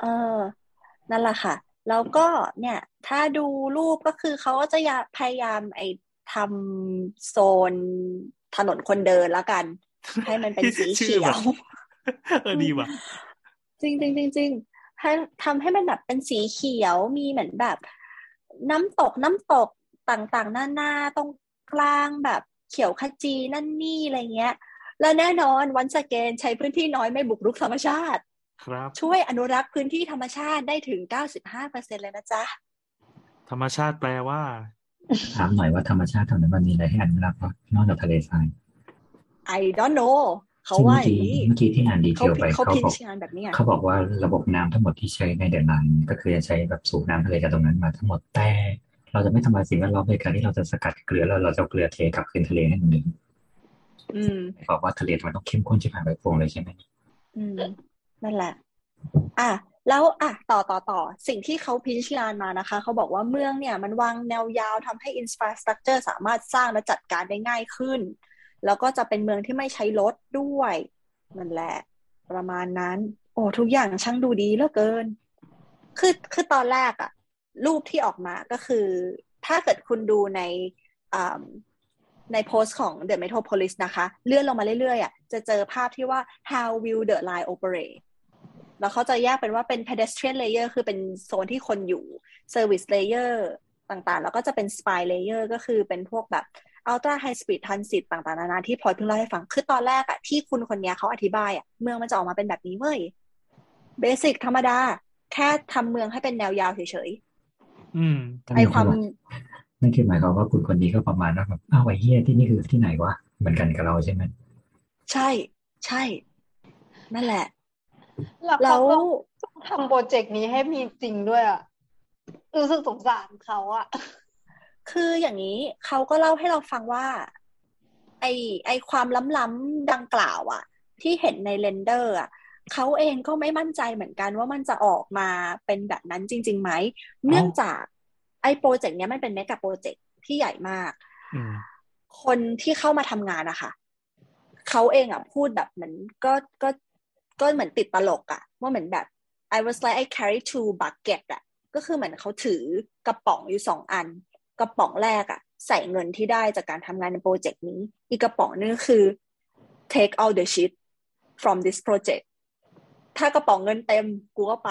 เออนั่นแหละค่ะแล้วก็เนี่ยถ้าดูรูปก็คือเขาก็จะพยายามไอ้ทำโซนถนนคนเดินแล้วกันให้มันเป็นสีเขียวเออดีว่ะจริงจริงจริงจริงให้ทำให้มันแบบเป็นสีเขียวมีเหมือนแบบน้ำตกน้ำตกต่างๆหน้าๆตรงกลางแบบเขียวขจีนั่นนี่อะไรเงี้ยแล้วแน่นอนวันสเกนใช้พื้นที่น้อยไม่บุกรุกธรรมชาติครับช่วยอนุรักษ์พื้นที่ธรรมชาติได้ถึง เก้าสิบห้าเปอร์เซ็นต์ เลยนะจ๊ะธรรมชาติแปลว่าถามหน่อยว่าธรรมชาติแถวนั้นมันมีอะไรให้อนุรักษ์บ้างนอกจากทะเลทราย I don't know เขาว่าอย่างนี้เมื่อกี้ที่อ่านดีเทลไปเขาบอกเขาบอกว่าระบบน้ำทั้งหมดที่ใช้ในเดือนนั้นก็คือจะใช้แบบสูบน้ำทะเลจากตรงนั้นมาทั้งหมดแต่เราจะไม่ทำลายสิ่งแวดล้อมในการที่เราจะสกัดเกลือแล้วเราจะเกลือเทกลับคืนทะเลให้มันหนึ่งบอกว่าทะเลมันต้องเข้มข้นชิบหายไปพวงเลยใช่ไหมอืมนั่นแหละอ่ะแล้วอ่ะต่อต่อต่อสิ่งที่เขาพิจารณามานะคะเขาบอกว่าเมืองเนี่ยมันวางแนวยาวทำให้อินฟราสตรัคเจอร์สามารถสร้างและจัดการได้ง่ายขึ้นแล้วก็จะเป็นเมืองที่ไม่ใช้รถด้วยนั่นแหละประมาณนั้นโอ้ทุกอย่างช่างดูดีเหลือเกินคือคือตอนแรกอะรูปที่ออกมาก็คือถ้าเกิดคุณดูในในโพสต์ของ The Metropolis นะคะเลื่อนลงมาเรื่อยๆอะจะเจอภาพที่ว่า how will the line operate แล้วเขาจะแยกเป็นว่าเป็น pedestrian layer คือเป็นโซนที่คนอยู่ service layer ต่างๆแล้วก็จะเป็น spy layer ก็คือเป็นพวกแบบUltra High Speed Transit ต่างๆนานาที่พลอยเพิ่งเล่าให้ฟังคือตอนแรกอะที่คุณคนนี้เขาอธิบายอะเมืองมันจะออกมาเป็นแบบนี้เว้ยเบสิกธรรมดาแค่ทำเมืองให้เป็นแนวยาวเฉยๆอืมไอความนั่นคือหมายความว่าคุณคนนี้ก็ประมาณว่าแบบอ้าวไอ้เหี้ยที่นี่คือที่ไหนวะเหมือนกันกับเราใช่มั้ยใช่ใช่นั่นแหละแล้วทำโปรเจกต์นี้ให้มีจริงด้วยอะรู้สึกสงสารเขาอะคืออย่างนี้เขาก็เล่าให้เราฟังว่าไอไอความล้ำๆดังกล่าวอ่ะที่เห็นในเรนเดอร์อ่ะเขาเองก็ไม่มั่นใจเหมือนกันว่ามันจะออกมาเป็นแบบนั้นจริงๆไหมเนื่องจากไอโปรเจกต์เนี้ยมันเป็นเมกะโปรเจกต์ที่ใหญ่มากคนที่เข้ามาทำงานนะคะเขาเองอ่ะพูดแบบเหมือนก็ก็ก็เหมือนติดตลกอ่ะว่าเหมือนแบบ I was like I carry two bucket อ่ะก็คือเหมือนเขาถือกระป๋องอยู่สองอันกระป๋องแรกอะใส่เงินที่ได้จากการทำงานในโปรเจกต์นี้อีกกระป๋องนึงคือ take all the shit from this project ถ้ากระป๋องเงินเต็มกูก็ไป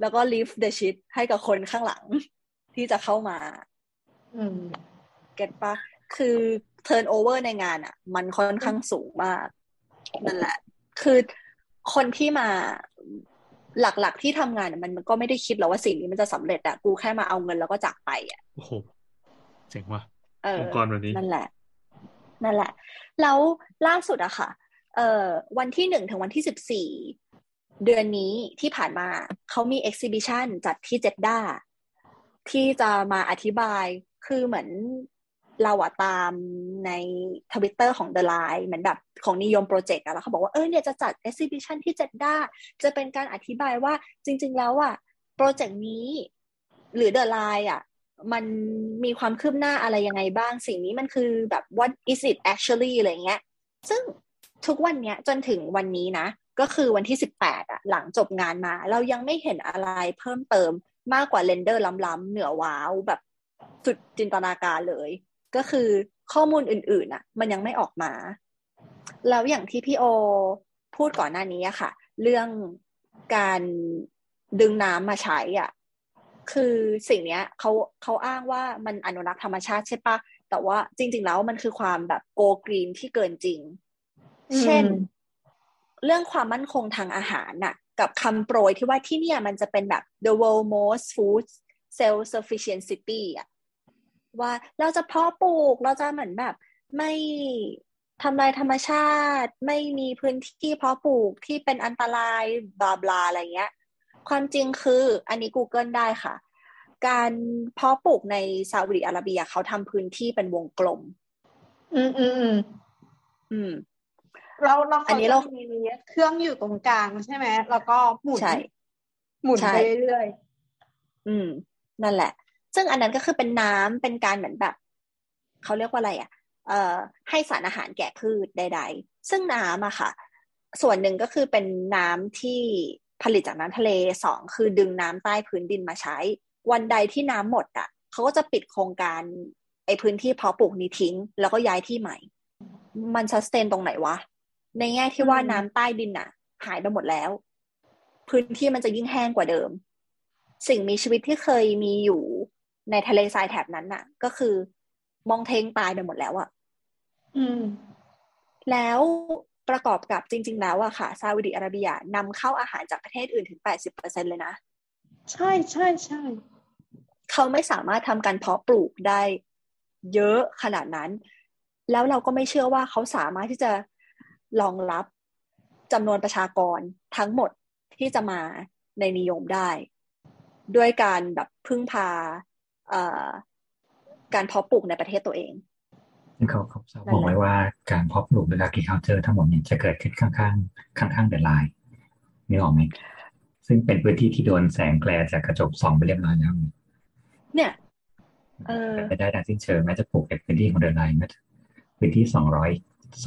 แล้วก็ leave the shit ให้กับคนข้างหลังที่จะเข้ามาอืมเก็ทป่ะคือ turnover ในงานอะมันค่อนข้างสูงมากนั่นแหละคือคนที่มาหลักๆที่ทำงานน่ะมันก็ไม่ได้คิดหรอกว่าสิ่งนี้มันจะสำเร็จอ่ะกูแค่มาเอาเงินแล้วก็จากไปอ่ะโอ้โหเจ๋งว่ะองค์กรแบบนี้นั่นแหละนั่นแหละแล้วล่าสุดอะค่ะเอ่อวันที่หนึ่งถึงวันที่สิบสี่เดือนนี้ที่ผ่านมาเขามี exhibition จัดที่เจดดาที่จะมาอธิบายคือเหมือนเราอะตามใน Twitter ของ The Line เหมือนแบบของ เอ็น อี โอ เอ็ม Project อะแล้วเขาบอกว่าเออเนี่ยจะจัด Exhibition ที่ Jeddah จะเป็นการอธิบายว่าจริงๆแล้วอะโปรเจกต์นี้หรือ The Line อะมันมีความคืบหน้าอะไรยังไงบ้างสิ่งนี้มันคือแบบ what is it actually อะไรเงี้ยซึ่งทุกวันเนี้ยจนถึงวันนี้นะก็คือวันที่สิบแปดอะหลังจบงานมาเรายังไม่เห็นอะไรเพิ่มเติมมากกว่าเรนเดอร์ล้ำๆเหนือว้าวแบบสุดจินตนาการเลยก็คือข้อมูลอื่นๆน่ะมันยังไม่ออกมาแล้วอย่างที่พี่โอพูดก่อนหน้านี้อะค่ะเรื่องการดึงน้ำมาใช้อ่ะคือสิ่งเนี้ยเขาเขาอ้างว่ามันอนุรักษ์ธรรมชาติใช่ปะแต่ว่าจริงๆแล้วมันคือความแบบโกกรีนที่เกินจริงเช่นเรื่องความมั่นคงทางอาหารน่ะกับคำโปรยที่ว่าที่เนี่ยมันจะเป็นแบบ the world most food self sufficient city อ่ะว่าเราจะเพาะปลูกเราจะเหมือนแบบไม่ทำลายธรรมชาติไม่มีพื้นที่เพาะปลูกที่เป็นอันตรายบลาบลาอะไรเงี้ยความจริงคืออันนี้ Google ได้ค่ะการเพาะปลูกในซาอุดิอาระเบียเขาทำพื้นที่เป็นวงกลมอืมอืมอืมเราเราอันนี้เรามีเครื่องอยู่ตรงกลางใช่ไหมแล้วก็หมุนหมุนไปเรื่อยๆอืมนั่นแหละซึ่งอันนั้นก็คือเป็นน้ำเป็นการเหมือนแบบเขาเรียกว่าอะไรอ่ะเอ่อให้สารอาหารแก่พืชใดๆซึ่งน้ำอะค่ะส่วนหนึ่งก็คือเป็นน้ำที่ผลิตจากน้ำทะเลสองคือดึงน้ำใต้พื้นดินมาใช้วันใดที่น้ำหมดอ่ะเขาก็จะปิดโครงการไอ้พื้นที่เพาะปลูกนี้ทิ้งแล้วก็ย้ายที่ใหม่มันซัสเทนตรงไหนวะในแง่ที่ว่าน้ำใต้ดินอ่ะหายไปหมดแล้วพื้นที่มันจะยิ่งแห้งกว่าเดิมสิ่งมีชีวิตที่เคยมีอยู่ในทะเลทรายแถบนั้นน่ะก็คือมองเทงตายไปหมดแล้วอ่ะอืมแล้วประกอบกับจริงๆแล้วอะค่ะซาอุดิอาระเบียนำเข้าอาหารจากประเทศอื่นถึง แปดสิบเปอร์เซ็นต์ เลยนะใช่ๆๆเขาไม่สามารถทำการเพาะปลูกได้เยอะขนาดนั้นแล้วเราก็ไม่เชื่อว่าเขาสามารถที่จะ รองรับจำนวนประชากรทั้งหมดที่จะมาในนิยมได้ด้วยการแบบพึ่งพาการเพาะปลูกในประเทศตัวเองเขาเขาบอกไว้ว่าการเพาะปลูกหรือ agriculture ทั้งหมดนี้จะเกิดขึ้นข้างข้างข้างข้างเดอะไลน์นี่ออกไหมซึ่งเป็นพื้นที่ที่โดนแสงแกลจากกระจกส่องไปเรียบร้อยแล้วเนี่ยเออจะได้ดังสิ้นเชิงแม้จะปลูกในพื้นที่ของเดอะไลน์พื้นที่สองร้อย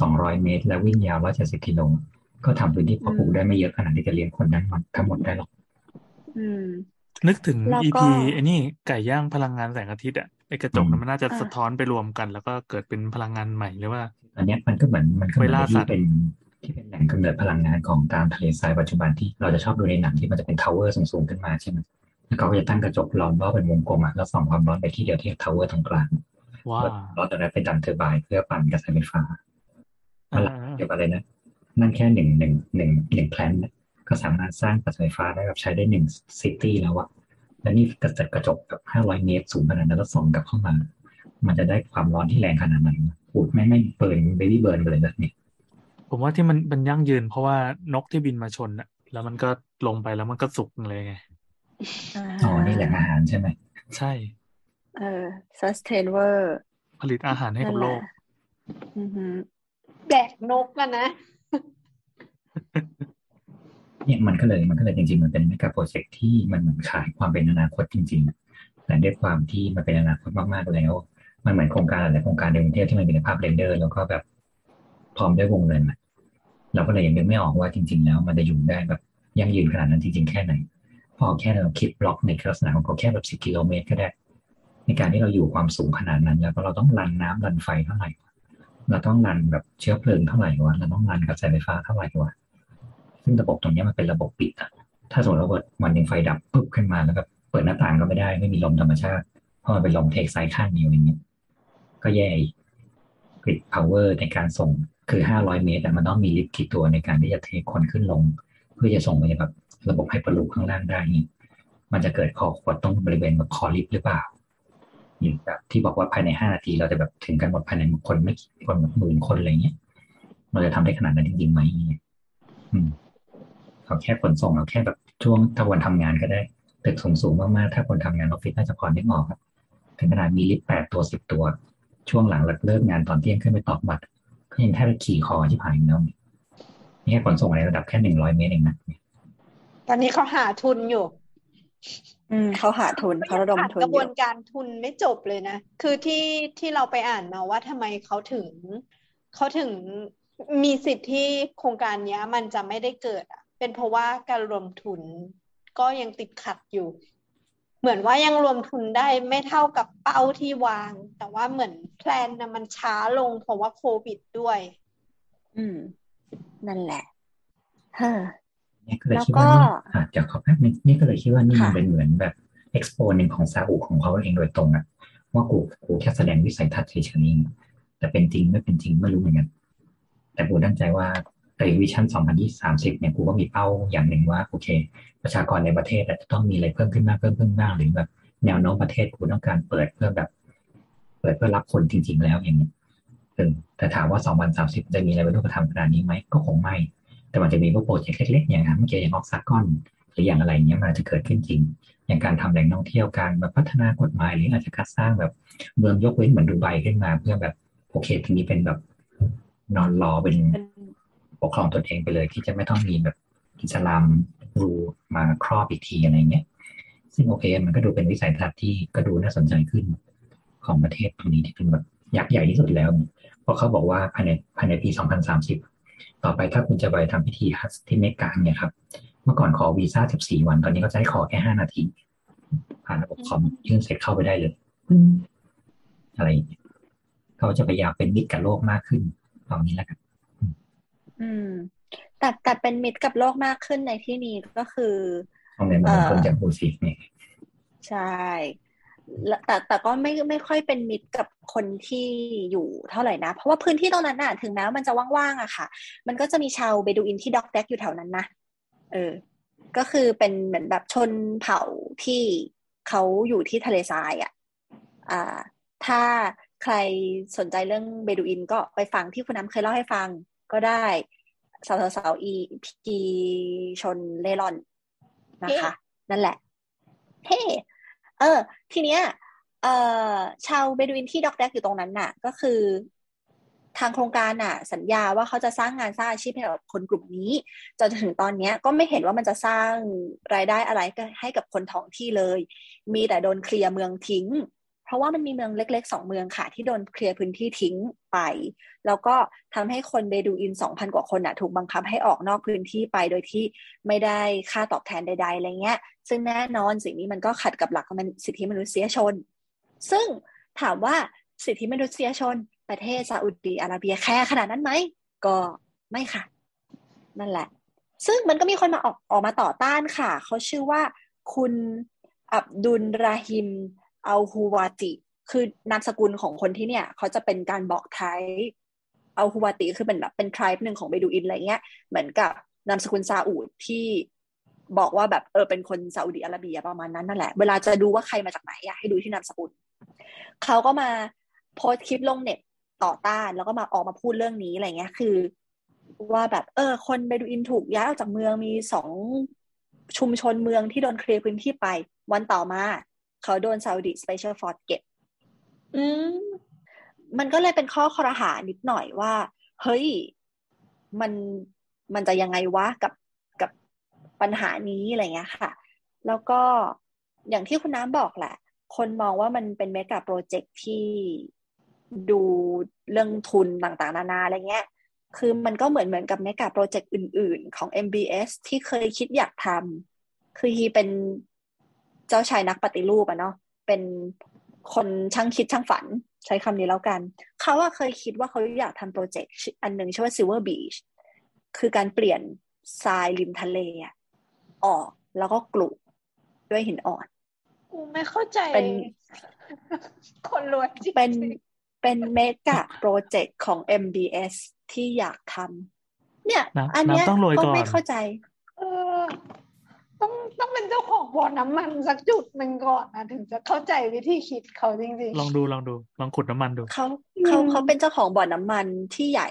สองร้อยเมตรและวิ่งยาวหนึ่งร้อยเจ็ดสิบกิโลก็ทำพื้นที่เพาะปลูกได้ไม่เยอะขนาดที่จะเลี้ยงคนนั้นทั้งหมดได้หรอกนึกถึง อี พี ไอ้นี่ไก่ย่างพลังงานแสงอาทิตย์อ่ะไอ้กระจกมันน่าจะสะท้อนไปรวมกันแล้วก็เกิดเป็นพลังงานใหม่หรือว่าอันนี้มันก็เหมือนมันก็เป็นที่เป็นที่เป็นแหล่งกำเนิดพลังงานของตามทะเลทรายปัจจุบันที่เราจะชอบดูในหนังที่มันจะเป็นทาวเวอร์สูงๆขึ้นมาใช่ไหมแล้วเขาก็จะตั้งกระจกล้อมรอบเป็นวงกลมอ่ะแล้วส่องความร้อนไปที่เดียวที่ทาวเวอร์ตรงกลางว้าวร้อนตรงนั้นไปดันเทอร์ไบน์เพื่อปั่นกระแสไฟฟ้าเกี่ยวกับอะไรนะนั่นแค่หนึ่งหนึ่งหนึ่งหนึ่งแพลนก็สามารถสร้างกระแสไฟฟ้าได้แบบใช้ได้หนึ่งซิตี้แล้วอะและนี่กระจกกระจกแบบห้าร้อยเมตรสูงขนาดนั้นแล้วส่องกลับเข้ามามันจะได้ความร้อนที่แรงขนาดนั้นอูดไม่ไม่เปิดเบบี้เบิร์นไปเลยแบบนี้ผมว่าที่มันมันยั่งยืนเพราะว่านกที่บินมาชนอะแล้วมันก็ลงไปแล้วมันก็สุกเลยไงอ๋อนี่แหล่งอาหารใช่ไหมใช่เออ sustainer ผลิตอาหารให้กับโลกอือฮึแบกนกอ่ะนะเนี่ยมันก็เลยมันก็เลยจริงๆมันเป็นเมกะโปรเจกต์ที่มันเหมือนขายความเป็นอนาคตจริงๆแต่ด้วยความที่มันเป็นอนาคตมากๆแล้วมันเหมือนโครงการอะไรโครงการในกรุงเทพที่มันเป็นภาพเรนเดอร์แล้วก็แบบพร้อมด้วยวงเงินเราก็เลยยังนึกไม่ออกว่าจริงๆแล้วมันจะอยู่ได้แบบยั่งยืนขนาดนั้นจริงๆแค่ไหนพอแค่เราคิดบล็อกในลักษณะของเขาแค่แบบสิบกิโลเมตรก็ได้ในการที่เราอยู่ความสูงขนาดนั้นแล้วก็เราต้องรันน้ำรันไฟเท่าไหร่เราต้องรันแบบเชื้อเพลิงเท่าไหร่วะเราต้องรันกระแสไฟฟ้าเท่าไหร่วะซึ่งระบบตรงนี้มันเป็นระบบปิดอ่ะถ้าสมมติว่าวันหนึ่งไฟดับปุ๊บขึ้นมาแล้วก็เปิดหน้าต่างก็ไม่ได้ไม่มีลมธรรมชาติเพราะมันเป็นลมเทคไซด์ข้างเดียวอย่างนี้ก็แย่กริดพาวเวอร์ในการส่งคือห้าร้อยเมตรแต่มันต้องมีลิฟต์กี่ตัวในการที่จะเทคนขึ้นลงเพื่อจะส่งไปแบบระบบไฮเปอร์ลูปข้างล่างได้นี่มันจะเกิดคอขวดต้องบริเวณแบบคอลิฟต์หรือเปล่าอย่างแบบที่บอกว่าภายในห้านาทีเราจะแบบถึงกันหมดภายในคนไม่กี่คนหมื่นคนอะไรเงี้ยเราจะทำได้ขนาดนั้นจริงๆไหมอืมเราแค่ขนส่งเราแค่แบบช่วงถ้าวันทำงานก็ได้ตึกสูงๆมากๆถ้าคนทำงานออฟฟิศน่าจะพอได้ออกครับถึงขนาดมีลิฟต์แปดตัวสิบตัวช่วงหลังเลิกงานตอนเที่ยงขึ้นไปตอกบัตรก็ยังแทบจะขี่คอที่ผ่านแล้วนี่แค่ขนส่งในระดับแค่หนึ่งร้อยเมตรเองนะตอนนี้เขาหาทุนอยู่อืมเขาหาทุนเขาระดมทุนกระบวนการทุนไม่จบเลยนะคือที่ที่เราไปอ่านมาว่าทำไมเขาถึงเขาถึงมีสิทธิ์ที่โครงการนี้มันจะไม่ได้เกิดอ่ะเป็นเพราะว่าการรวมทุนก็ยังติดขัดอยู่เหมือนว่ายังรวมทุนได้ไม่เท่ากับเป้าที่วางแต่ว่าเหมือนแพลนนะมันช้าลงเพราะว่าโควิดด้วยอืมนั่นแหละฮะแล้วก็เดี๋ยวขอแป๊บนึงนี่ก็เลยคิดว่านี่มันเป็นเหมือนแบบเอ็กซ์โปนึงของซาอุของเขาเองโดยตรงอะว่ากูกูแค่แสดงวิสัยทัศน์เฉยๆแต่เป็นจริงไม่เป็นจริงไม่รู้เหมือนกันแต่กูตั้งใจว่าในวิชั่นสองพันสามสิบเนี่ยกูก็มีเป้าอย่างหนึ่งว่าโอเคประชากรในประเทศจะต้องมีอะไรเพิ่มขึ้นมากเพิ่มขึ้นมากหรือแบบแนวโน้มประเทศกูต้องการเปิดเพื่อแบบเปิดเพื่อรับคนจริงๆแล้วอย่างนี้แต่ถามว่าสองพันสามสิบจะมีอะไรเป็นรูปธรรมขนาดนี้ไหมก็คงไม่แต่มันจะมีพวกโปรเจกต์เล็กๆอย่างนั้นเมื่อกี้อย่างออกซาก้อนหรืออย่างอะไรเงี้ยมันจะเกิดขึ้นจริงอย่างการทำแหล่งท่องเที่ยวการแบบพัฒนากฎหมายหรืออาจจะการสร้างแบบเมืองยกเว้นเหมือนดูไบขึ้นมาเพื่อแบบโอเคทีนี้เป็นแบบนอนรอเป็นปกครองตนเองไปเลยที่จะไม่ต้องมีแบบอิสลามรูมาครอบอีกทีอะไรเงี้ยซึ่งโอเคมันก็ดูเป็นวิสัยทัศน์ที่ก็ดูน่าสนใจขึ้นของประเทศตรงนี้ที่เป็นแบบยักษ์ใหญ่ที่สุดแล้วเพราะเขาบอกว่าภายในภายในปีสองพันสามสิบต่อไปถ้าคุณจะไปทำพิธีฮัจญ์ที่เมกะเนี่ยครับเมื่อก่อนขอวีซ่าสิบสี่วันตอนนี้ก็จะให้ขอแค่ห้านาทีผ่านระบบคอมยื่นเสร็จเข้าไปได้เลยอะไรเขาจะพยายามเป็นมิตรกับโลกมากขึ้นตอนนี้แล้วกันอืมแต่แต่เป็นมิตรกับโลกมากขึ้นในที่นี้ก็คือของในมุมคนจากบูซิฟเนี่ยใช่แต่แต่ก็ไม่ไม่ค่อยเป็นมิตรกับคนที่อยู่เท่าไหร่นะเพราะว่าพื้นที่ตรงนั้นน่ะถึงแม้มันจะว่างๆอะค่ะมันก็จะมีชาวเบดูอินที่ด็อกแดกอยู่แถวนั้นนะเออก็คือเป็นเหมือนแบบชนเผ่าที่เขาอยู่ที่ทะเลทรายอะอ่าถ้าใครสนใจเรื่องเบดูอินก็ไปฟังที่คุณน้ำเคยเล่าให้ฟังก็ได้ สาวสาวอีพีชนเล่ร่อนนะคะนั่นแหละเท่เออทีเนี้ยเอ่อชาวเบดวินที่ดอกแดกอยู่ตรงนั้นน่ะก็คือทางโครงการน่ะสัญญาว่าเขาจะสร้างงานสร้างอาชีพให้กับคนกลุ่มนี้จนถึงตอนนี้ก็ไม่เห็นว่ามันจะสร้างรายได้อะไรให้กับคนท้องที่เลยมีแต่โดนเคลียร์เมืองทิ้งเพราะว่ามันมีเมืองเล็กๆสองเมืองค่ะที่โดนเคลียร์พื้นที่ทิ้งไปแล้วก็ทำให้คนเบดูอิน สองพัน กว่าคนน่ะถูกบังคับให้ออกนอกพื้นที่ไปโดยที่ไม่ได้ค่าตอบแทนใดๆอะไรเงี้ยซึ่งแน่นอนสิ่งนี้มันก็ขัดกับหลักสิทธิมนุษยชนซึ่งถามว่าสิทธิมนุษยชนประเทศซาอุดิอาระเบียแค่ขนาดนั้นไหมก็ไม่ค่ะนั่นแหละซึ่งมันก็มีคนมาออกออกมาต่อต้านค่ะเขาชื่อว่าคุณอับดุลราฮิมอัลฮูวาติคือนามสกุลของคนที่เนี่ยเขาจะเป็นการบอกไทยอัลฮูวาติคือเป็นแบบเป็นไทป์หนึ่งของเบดูอินอะไรเงี้ยเหมือนกับนามสกุลซาอุดที่บอกว่าแบบเออเป็นคนซาอุดิอาระเบียประมาณนั้นนั่นแหละเวลาจะดูว่าใครมาจากไหนอ่ะให้ดูที่นามสกุลเขาก็มาโพสคลิปลงเน็ตต่อต้านแล้วก็มาออกมาพูดเรื่องนี้อะไรเงี้ยคือว่าแบบเออคนเบดูอินถูกย้ายออกจากเมืองมีสองชุมชนเมืองที่โดนเคลียร์พื้นที่ไปวันต่อมาเขาโดนซาอุดิสเปเชียลฟอร์สเก็บอืมมันก็เลยเป็นข้อครหานิดหน่อยว่าเฮ้ยมันมันจะยังไงวะกับกับปัญหานี้อะไรเงี้ยค่ะแล้วก็อย่างที่คุณน้ำบอกแหละคนมองว่ามันเป็นเมกะโปรเจกต์ที่ดูเรื่องทุนต่างๆนานาอะไรเงี้ยคือมันก็เหมือนเหมือนกับเมกะโปรเจกต์อื่นๆของ เอ็ม บี เอส ที่เคยคิดอยากทำคือฮีเป็นเจ้าชายนักปฏิรูปอะเนาะเป็นคนช่างคิดช่างฝันใช้คำนี้แล้วกันเขาว่าเคยคิดว่าเขาอยากทำโปรเจกต์อันหนึ่งชื่อว่า Silver Beach คือการเปลี่ยนทรายริมทะเลออกแล้วก็กลุด้วยหินอ่อนกูไม่เข้าใจเป็นคนรวยจริงเป็นเป็นเมกะโปรเจกต์ของ เอ็ม บี เอส ที่อยากทำเนี่ยอันเนี้ยก็ไม่เข้าใจเออต้องต้องเป็นเจ้าของบ่อน้ำมันสักจุดหนึ่งก่อนนะถึงจะเข้าใจวิธีคิดเขาจริงๆลองดูลองดูลองขุดน้ำมันดูเขาเขาเขาเป็นเจ้าของบ่อน้ำมันที่ใหญ่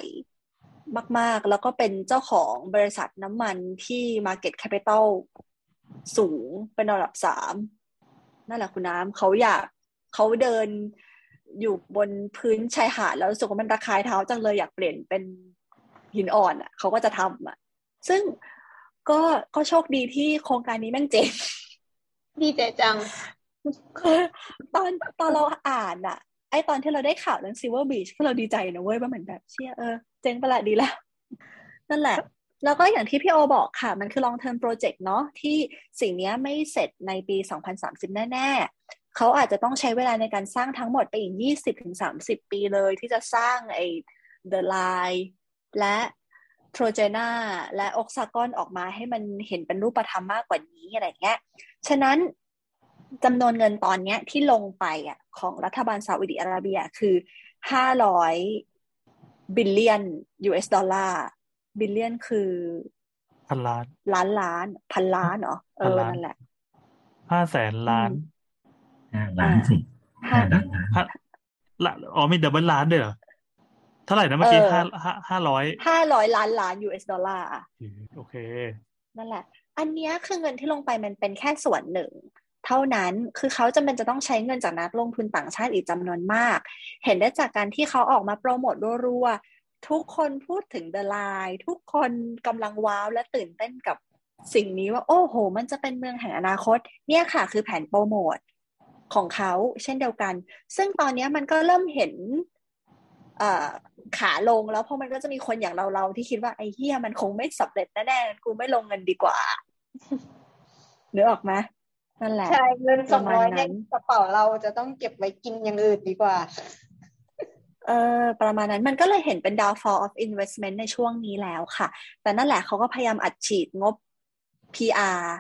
มากๆแล้วก็เป็นเจ้าของบริษัทน้ำมันที่ Market Capital สูงเป็นระดับสามนั่นแหละคุณน้ำเขาอยากเขาเดินอยู่บนพื้นชายหาดแล้วรู้สึกว่ามันระคายเท้าจังเลยอยากเปลี่ยนเป็นหินอ่อนอ่ะเขาก็จะทำอ่ะซึ่งก็ก็โชคดีที่โครงการนี้แม่งเจ๋งดีใจจังคือตอนตอนเราอ่านอ่ะไอตอนที่เราได้ข่าวเรื่อง Silver Beach ก็เราดีใจนะเว้ยว่าเหมือนแบบเชี่ยเออเจ๋งประหลาดดีแล้วนั่นแหละแล้วก็อย่างที่พี่โอบอกค่ะมันคือ long term project เนาะที่สิ่งนี้ไม่เสร็จในปีสองพันสามสิบแน่ๆเขาอาจจะต้องใช้เวลาในการสร้างทั้งหมดไปอีก ยี่สิบถึงสามสิบ ปีเลยที่จะสร้างไอ้ The Line และ Trojena และ Oxagon ออกมาให้มันเห็นเป็นรูปธรรมมากกว่านี้อะไรเงี้ยฉะนั้นจำนวนเงินตอนนี้ที่ลงไปอ่ะของรัฐบาลซาอุดิอาระเบียคือห้าร้อยบิลเลียนยูเอสดอลลาร์บิลเลียนคือพันล้านล้านล้านพันล้านเหรอเออนั่นแหละห้าแสนล้านห้าล้านสิห้าล้านละอ๋อมีดับเบิลล้านด้วยเหรอเท่าไหร่นะเมื่อกี้ห้าห้าร้อยห้าร้อยล้านล้าน ยู เอส ดอลลาร์อ่ะโอเคนั่นแหละอันเนี้ยคือเงินที่ลงไปมันเป็นแค่ส่วนหนึ่งเท่านั้นคือเขาจำเป็นจะต้องใช้เงินจากนักลงทุนต่างชาติอีกจำนวนมากเห็นได้จากการที่เขาออกมาโปรโมทรัวทุกคนพูดถึง The Line ทุกคนกำลังว้าวและตื่นเต้นกับสิ่งนี้ว่าโอ้โหมันจะเป็นเมืองแห่งอนาคตเนี่ยค่ะคือแผนโปรโมทของเขาเช่นเดียวกันซึ่งตอนนี้มันก็เริ่มเห็นขาลงแล้วเพราะมันก็จะมีคนอย่างเราๆที่คิดว่าไอ้เหี้ยมันคงไม่สำเร็จแน่ๆกูไม่ลงเงินดีกว่านึกออกไหมนั่นแหละใช่เงินสองร้อยในกระเป๋าเราจะต้องเก็บไว้กินอย่างอื่นดีกว่าเออประมาณนั้นมันก็เลยเห็นเป็น downfall of investment ในช่วงนี้แล้วค่ะแต่นั่นแหละเขาก็พยายามอัดฉีดงบ พี อาร์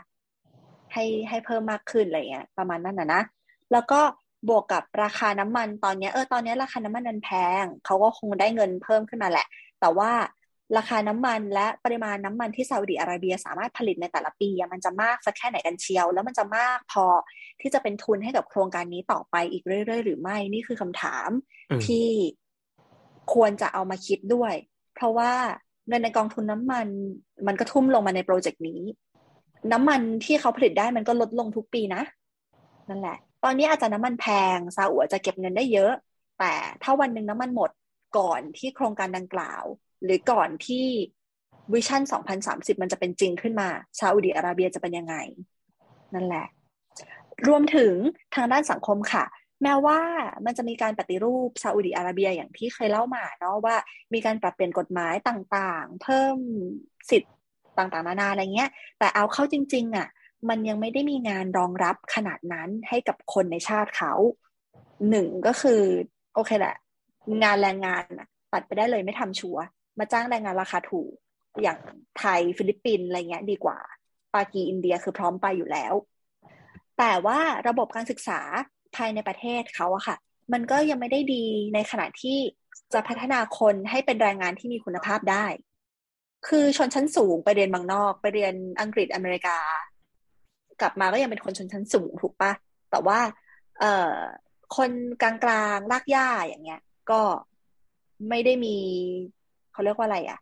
ให้ให้เพิ่มมากขึ้นอะไรเงี้ยประมาณนั้นนะนะแล้วก็บวกกับราคาน้ำมันตอนนี้เออตอนนี้ราคาน้ำมันมันแพงเขาก็คงได้เงินเพิ่มขึ้นมาแหละแต่ว่าราคาน้ำมันและปริมาณน้ำมันที่ซาอุดิอาระเบียสามารถผลิตในแต่ละปีมันจะมากสักแค่ไหนกันเชียวแล้วมันจะมากพอที่จะเป็นทุนให้กับโครงการนี้ต่อไปอีกเรื่อยๆหรือไม่นี่คือคำถามที่ควรจะเอามาคิดด้วยเพราะว่า เงินในกองทุนน้ำมันมันก็ทุ่มลงมาในโปรเจกต์นี้น้ำมันที่เขาผลิตได้มันก็ลดลงทุกปีนะนั่นแหละตอนนี้อาจจะน้ำมันแพงซาอุอาจจะเก็บเงินได้เยอะแต่ถ้าวันหนึ่งน้ำมันหมดก่อนที่โครงการดังกล่าวหรือก่อนที่วิชั่นสองพันสามสิบมันจะเป็นจริงขึ้นมาซาอุดิอาระเบียจะเป็นยังไงนั่นแหละรวมถึงทางด้านสังคมค่ะแม้ว่ามันจะมีการปฏิรูปซาอุดิอาระเบียอย่างที่เคยเล่ามาเนาะว่ามีการปรับเปลี่ยนกฎหมายต่างๆเพิ่มสิทธิ์ต่างๆนานาอะไรเงี้ยแต่เอาเข้าจริงๆอ่ะมันยังไม่ได้มีงานรองรับขนาดนั้นให้กับคนในชาติเขาหนึ่งก็คือโอเคแหละงานแรงงานตัดไปได้เลยไม่ทำชัวมาจ้างแรงงานราคาถูกอย่างไทยฟิลิปปินส์อะไรเงี้ยดีกว่าปากีอินเดียคือพร้อมไปอยู่แล้วแต่ว่าระบบการศึกษาภายในประเทศเขาอะค่ะมันก็ยังไม่ได้ดีในขณะที่จะพัฒนาคนให้เป็นแรงงานที่มีคุณภาพได้คือชนชั้นสูงไปเรียนบางนอกไปเรียนอังกฤษอเมริกากลับมาก็ยังเป็นคนชนชั้นสูงถูกปะแต่ว่าเอ่อคนกลางๆรากหญ้าอย่างเงี้ยก็ไม่ได้มีเขาเรียกว่าอะไรอะ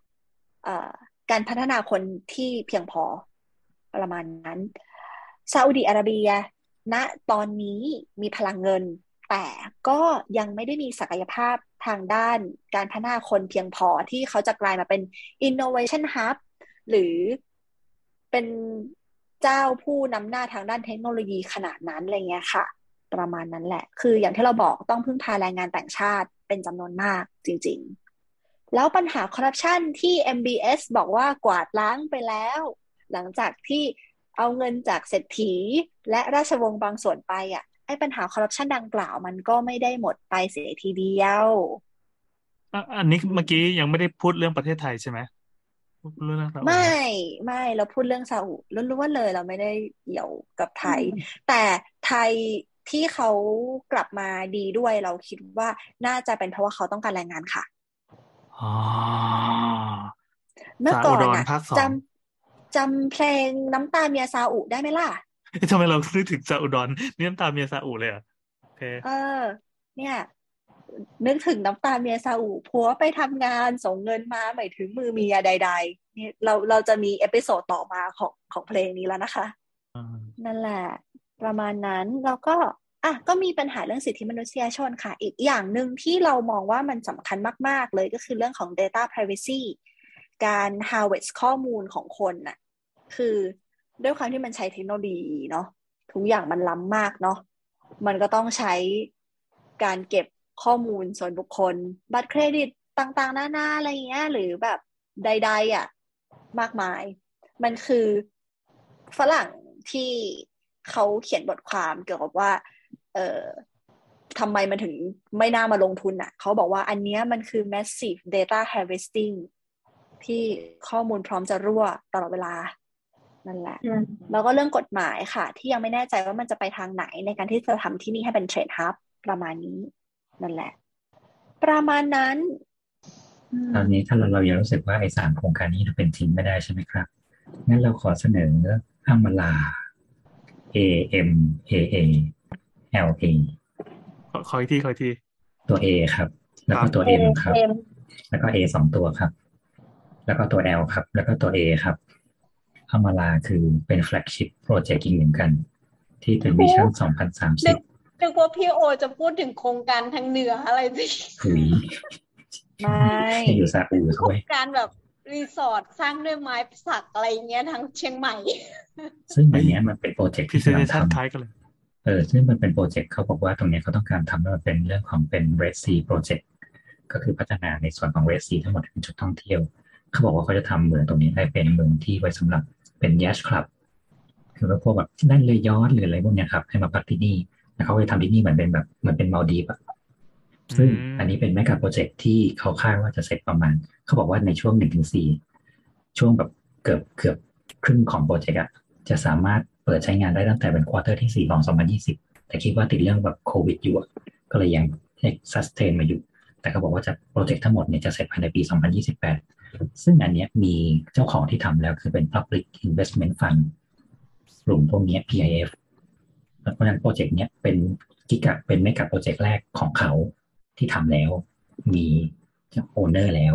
เอ่อการพัฒนาคนที่เพียงพอประมาณนั้นซาอุดิอาระเบียณตอนนี้มีพลังเงินแต่ก็ยังไม่ได้มีศักยภาพทางด้านการพัฒนาคนเพียงพอที่เขาจะกลายมาเป็น Innovation Hub หรือเป็นเจ้าผู้นำหน้าทางด้านเทคโนโลยีขนาดนั้นอะไรเงี้ยค่ะประมาณนั้นแหละคืออย่างที่เราบอกต้องพึ่งพาแรงงานต่างชาติเป็นจำนวนมากจริงๆแล้วปัญหาคอร์รัปชันที่ เอ็ม บี เอส บอกว่ากวาดล้างไปแล้วหลังจากที่เอาเงินจากเศรษฐีและราชวงศ์บางส่วนไปอ่ะไอ้ปัญหาคอร์รัปชันดังกล่าวมันก็ไม่ได้หมดไปเสียทีเดียวอันนี้เมื่อกี้ยังไม่ได้พูดเรื่องประเทศไทยใช่ไหมเรื่องซาอุไม่ไม่เราพูดเรื่องซาอุล้วนๆเลยเราไม่ได้เกี่ยวกับไทยแต่ไทยที่เขากลับมาดีด้วยเราคิดว่าน่าจะเป็นเพราะว่าเขาต้องการแรงงานค่ะอ๋อเมื่อก่อนอ่ะจำจำเพลงน้ำตาเมียซาอุได้ไหมล่ะทำไมเรานึกถึงซาอุดอนนี่น้ำตาเมียซาอุเลยเหรอโอเคเออเนี่ยนึกถึงน้ำตาเมียซาอุผัวไปทำงานส่งเงินมาไม่ถึงมือเมียใดๆนี่เราเราจะมีเอพิโซดต่อมาของของเพลงนี้แล้วนะคะนั่นแหละประมาณนั้นแล้วก็อ่ะก็มีปัญหาเรื่องสิทธิมนุษยชนค่ะอีกอย่างนึงที่เรามองว่ามันสำคัญมากๆเลยก็คือเรื่องของ data privacy การ harvest ข้อมูลของคนน่ะคือด้วยความที่มันใช้เทคโนโลยีเนาะทุกอย่างมันล้ำมากเนาะมันก็ต้องใช้การเก็บข้อมูลส่วนบุคคลบัตรเครดิตต่างๆหน้าๆอะไรเงี้ยหรือแบบใดๆอ่ะมากมายมันคือฝรั่งที่เขาเขียนบทความเกี่ยวกับว่าเอ่อทำไมมันถึงไม่น่ามาลงทุนอ่ะเขาบอกว่าอันเนี้ยมันคือ massive data harvesting ที่ข้อมูลพร้อมจะรั่วตลอดเวลานั่นแหละแล้วก็เรื่องกฎหมายค่ะที่ยังไม่แน่ใจว่ามันจะไปทางไหนในการที่จะทำที่นี่ให้เป็นเทรดฮับประมาณนี้นั่นแหละประมาณนั้นตอนนี้ถ้าเราเรายังรู้สึกว่าไอ้สามโครงการนี้เราเป็นทิ้งไม่ได้ใช่ไหมครับงั้นเราขอเสนออัมลา A M A A L A ขออีกทีขออีกทีตัว A ครับแล้วก็ตัว M ครับแล้วก็ A สองตัวครับแล้วก็ตัว L ครับแล้วก็ตัว A ครับอมาลาคือเป็นแฟลกชิพโปรเจกต์อีกหนึ่งกันที่เป็นวิชั่นสองพันสามสิบนึกว่าพี่โอจะพูดถึงโครงการทางเหนืออะไรสิไม่อยู่ซาอุโครงการแบบรีสอร์ทสร้างด้วยไม้สักอะไรเงี้ยทางเชียงใหม่ซึ่งอันนี้มันเป็นโปรเจกต์ที่เราทำท้ายกันเลยเออซึ่งมันเป็นโปรเจกต์เขาบอกว่าตรงนี้เขาต้องการทำให้มันเป็นเรื่องของเป็น Red Sea Project ก็คือพัฒนาในส่วนของ Red Sea ทั้งหมดเป็นจุดท่องเที่ยวเขาบอกว่าเขาจะทำเมืองตรงนี้ให้เป็นเมืองที่ไว้สำหรับเป็นแยชคลับคือพวกแบบนั่นเลยย้อนหรืออะไรพวกนี้ครับให้มาพักที่นี่แล้วเขาจะทำที่นี่เหมือนเป็นแบบเหมือนเป็นมัลดีฟอ่ะซึ่งอันนี้เป็นแมกะโปรเจกต์ที่เขาคาดว่าจะเสร็จประมาณเขาบอกว่าในช่วง หนึ่งถึงสี่ ช่วงแบบเกือบเกือบครึ่งของโปรเจกต์อ่ะจะสามารถเปิดใช้งานได้ตั้งแต่เป็นควอเตอร์ที่สี่ของสองพันยี่สิบแต่คิดว่าติดเรื่องแบบโควิดอยู่ก็เลยยังซัสเทนมาอยู่แต่เขาบอกว่าจะโปรเจกต์ทั้งหมดเนี่ยจะเสร็จภายในปีสองพันยี่สิบแปดซึ่งอันนี้มีเจ้าของที่ทำแล้วคือเป็น Public Investment Fund กลุ่มพวกนี้ พี ไอ เอฟ เพราะฉะนั้นโปรเจกต์นี้เป็นกิกะเป็นเมกะโปรเจกต์แรกของเขาที่ทำแล้วมีโอนเนอร์แล้ว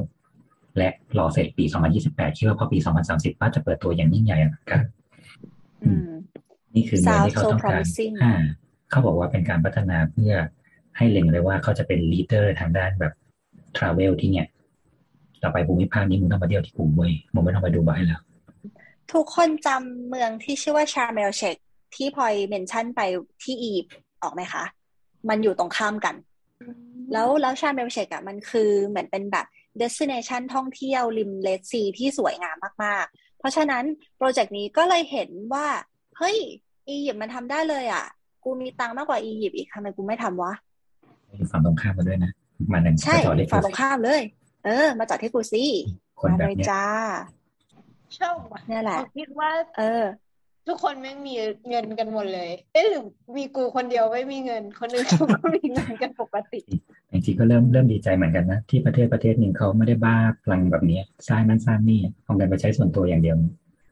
และรอเสร็จปีสองพันยี่สิบแปดคิดว่าพอปีสองพันสามสิบน่าจะเปิดตัวอย่างยิ่งใหญ่นะครับนี่คือเมืองที่เขาต้องการเขาบอกว่าเป็นการพัฒนาเพื่อให้เล็งเลยว่าเขาจะเป็นลีดเดอร์ทางด้านแบบทราเวลที่เนี่ยต่อไปภูมิภาคนี้มึงต้องมาเที่ยวที่กูเว้ยมึงไม่ต้องไปดูไบแล้วทุกคนจำเมืองที่ชื่อว่าชาร์เมลเชคที่พลอยเมนชั่นไปที่อียิปต์ออกไหมคะมันอยู่ตรงข้ามกันแล้วแล้วชาร์เมลเชคอะมันคือเหมือนเป็นแบบเดสติเนชันท่องเที่ยวริมเรดซีที่สวยงามมากๆเพราะฉะนั้นโปรเจกต์นี้ก็เลยเห็นว่าเฮ้ยอียิปต์มันทำได้เลยอะกูมีตังค์มากกว่าอียิปต์อีกทำไมกูไม่ทำวะฝั่งตรงข้ามมาด้วยนะมาหนึ่งใช่ฝั่งตรงข้ามเลยเออมาจอดที่กูซี่คนแบบนี้จ้าชอบเนี่ยแหละคิดว่าเออทุกคนไม่มีเงินกันหมดเลยเอ๊ะหรือมีกูคนเดียวไม่มีเงินคนอื่นก็มีเงินกันปกติจริงๆก็เริ่มเริ่มดีใจเหมือนกันนะที่ประเทศประเทศนึงเขาไม่ได้บ้าพลังแบบนี้สร้างนั้นสร้างนี่เอาเงินไปใช้ส่วนตัวอย่างเดียว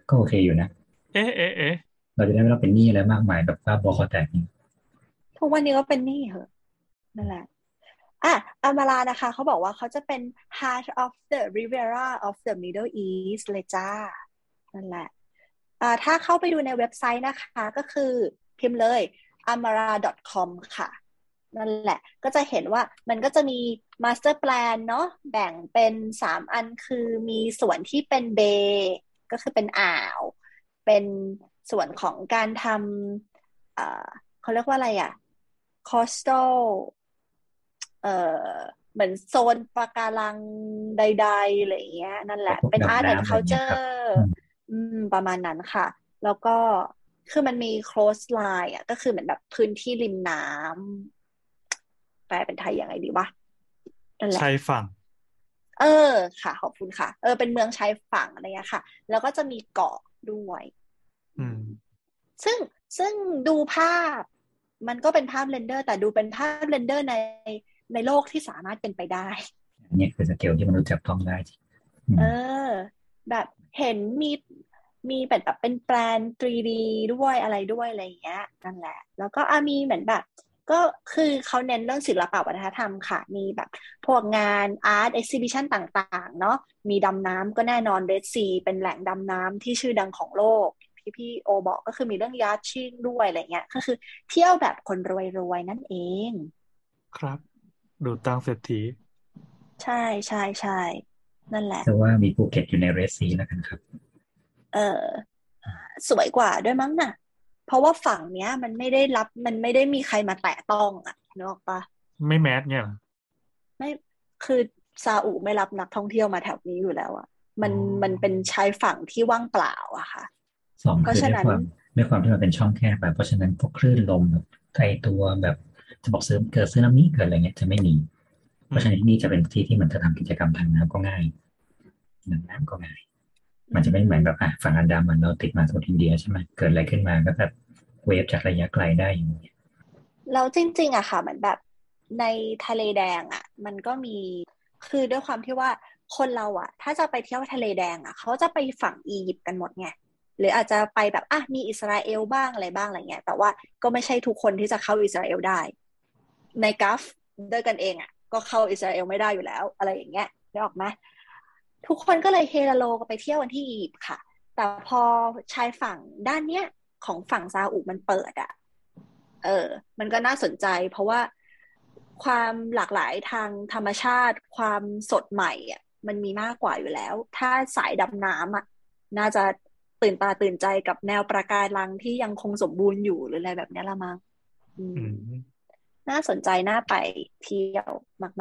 ก็โอเคอยู่นะเอ๊ะเอ๊ะเอ๊ะเราจะได้ไม่ต้องเป็นหนี้อะไรมากมายแบบบ้าบอคอแตกนี่ทุกวันนี้ก็เป็นหนี้เหรอนั่นแหละอ่ะอามาลานะคะเขาบอกว่าเขาจะเป็น Heart of the Riviera of the Middle East เลยจ้านั่นแหละอ่าถ้าเข้าไปดูในเว็บไซต์นะคะก็คือพิมพ์เลย amara ดอท คอม ค่ะนั่นแหละก็จะเห็นว่ามันก็จะมี Master Plan เนาะแบ่งเป็นสามอันคือมีส่วนที่เป็นเบย์ก็คือเป็นอ่าวเป็นส่วนของการทำเอ่อเขาเรียกว่าอะไรอ่ะ Coastalเออเหมือนโซนปะการังใดๆอะไรอย่างเงี้ยนั่นแหละเป็น Art and Culture อืมประมาณนั้นค่ะแล้วก็คือมันมี Close Line อ่ะก็คือเหมือนแบบพื้นที่ริมน้ำแปลเป็นไทยยังไงดีวะนั่นแหละชายฝั่งเออค่ะขอบคุณค่ะเออเป็นเมืองชายฝั่งอะไรอย่างเงี้ยค่ะแล้วก็จะมีเกาะด้วยอืมซึ่งซึ่งดูภาพมันก็เป็นภาพเรนเดอร์แต่ดูเป็นภาพเรนเดอร์ในในโลกที่สามารถเป็นไปได้เนี่ยคือสเกลที่มนุษย์จับต้องได้เออแบบเห็นมีมีแบบเป็นแปลน ทรีดี ด้วยอะไรด้วยอะไรอย่างเงี้ยนั่นแหละแล้วก็อามีเหมือนแบบก็คือเขาเน้นเรื่องศิลปะวัฒนธรรมค่ะมีแบบพวกงานอาร์ตเอ็กซิบิชันต่างๆเนาะมีดำน้ำก็แน่นอน Red Sea เป็นแหล่งดำน้ำที่ชื่อดังของโลกที่พี่โอบอกก็คือมีเรื่องยาชิ่งด้วยอะไรเงี้ยก็คือเที่ยวแบบคนรวยๆนั่นเองครับดูตังเศรษฐีใช่ใช่ใช่นั่นแหละแต่ว่ามีภูเก็ตอยู่ในเรดซีแล้วกันครับเออสวยกว่าด้วยมั้งน่ะเพราะว่าฝั่งเนี้ยมันไม่ได้รับมันไม่ได้มีใครมาแตะต้องอ่ะนึกออกปะไม่แมสเนี่ยหรอไม่คือซาอุไม่รับนักท่องเที่ยวมาแถวนี้อยู่แล้วอ่ะมันมันเป็นชายฝั่งที่ว่างเปล่าอะค่ะสองคือด้วยความด้วยความที่มันเป็นช่องแคบไปเพราะฉะนั้นพวกคลื่นลมไอตัวแบบจะบอกซื้อเกิดซื้อน้ำนี้เกิดอะไรเงี้ยจะไม่มีเพราะฉะนั้นที่นี่จะเป็นที่ที่มันจะทำกิจกรรมทางน้ำก็ง่ายน้ำก็ง่ายมันจะไม่เหมือนแบบอ่ะฝั่งอันดามันเราติดมาโซนอินเดียใช่ไหมเกิดอะไรขึ้นมาก็แบบเวฟจากระยะไกลได้อย่างเงี้ยเราจริงๆอะค่ะเหมือนแบบในทะเลแดงอะมันก็มีคือด้วยความที่ว่าคนเราอะถ้าจะไปเที่ยวทะเลแดงอะเขาจะไปฝั่งอียิปต์กันหมดไงหรืออาจจะไปแบบอ่ะมีอิสราเอลบ้างอะไรบ้างอะไรเงี้ยแต่ว่าก็ไม่ใช่ทุกคนที่จะเข้าอิสราเอลได้ในกัฟด้วยกันเองอ่ะก็เข้าอิสราเอลไม่ได้อยู่แล้วอะไรอย่างเงี้ยได้ออกไหมทุกคนก็เลยเฮลาโลก็ไปเที่ยววันที่อียิปต์ค่ะแต่พอชายฝั่งด้านเนี้ยของฝั่งซาอุมันเปิดอ่ะเออมันก็น่าสนใจเพราะว่าความหลากหลายทางธรรมชาติความสดใหม่อ่ะมันมีมากกว่าอยู่แล้วถ้าสายดำน้ำอ่ะน่าจะตื่นตาตื่นใจกับแนวประการังที่ยังคงสมบูรณ์อยู่หรืออะไรแบบนี้ละมั้งน่าสนใจน่าไปเที่ยว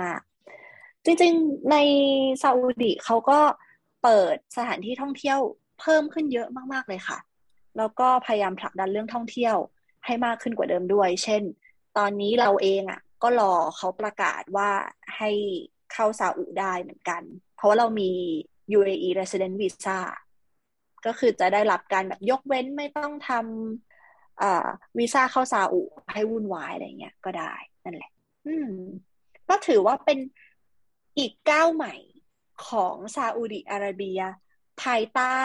มากๆจริงๆในซาอุดิเขาก็เปิดสถานที่ท่องเที่ยวเพิ่มขึ้นเยอะมากๆเลยค่ะแล้วก็พยายามผลักดันเรื่องท่องเที่ยวให้มากขึ้นกว่าเดิมด้วยเช่นตอนนี้เราเองอ่ะก็รอเขาประกาศว่าให้เข้าซาอุได้เหมือนกันเพราะว่าเรามี ยู เอ อี Resident Visaก็คือจะได้รับการแบบยกเว้นไม่ต้องทำวีซ่าเข้าซาอุให้วุ่นวายอะไรเงี้ยก็ได้นั่นแหละก็ถือว่าเป็นอีกก้าวใหม่ของซาอุดิอาระเบียภายใต้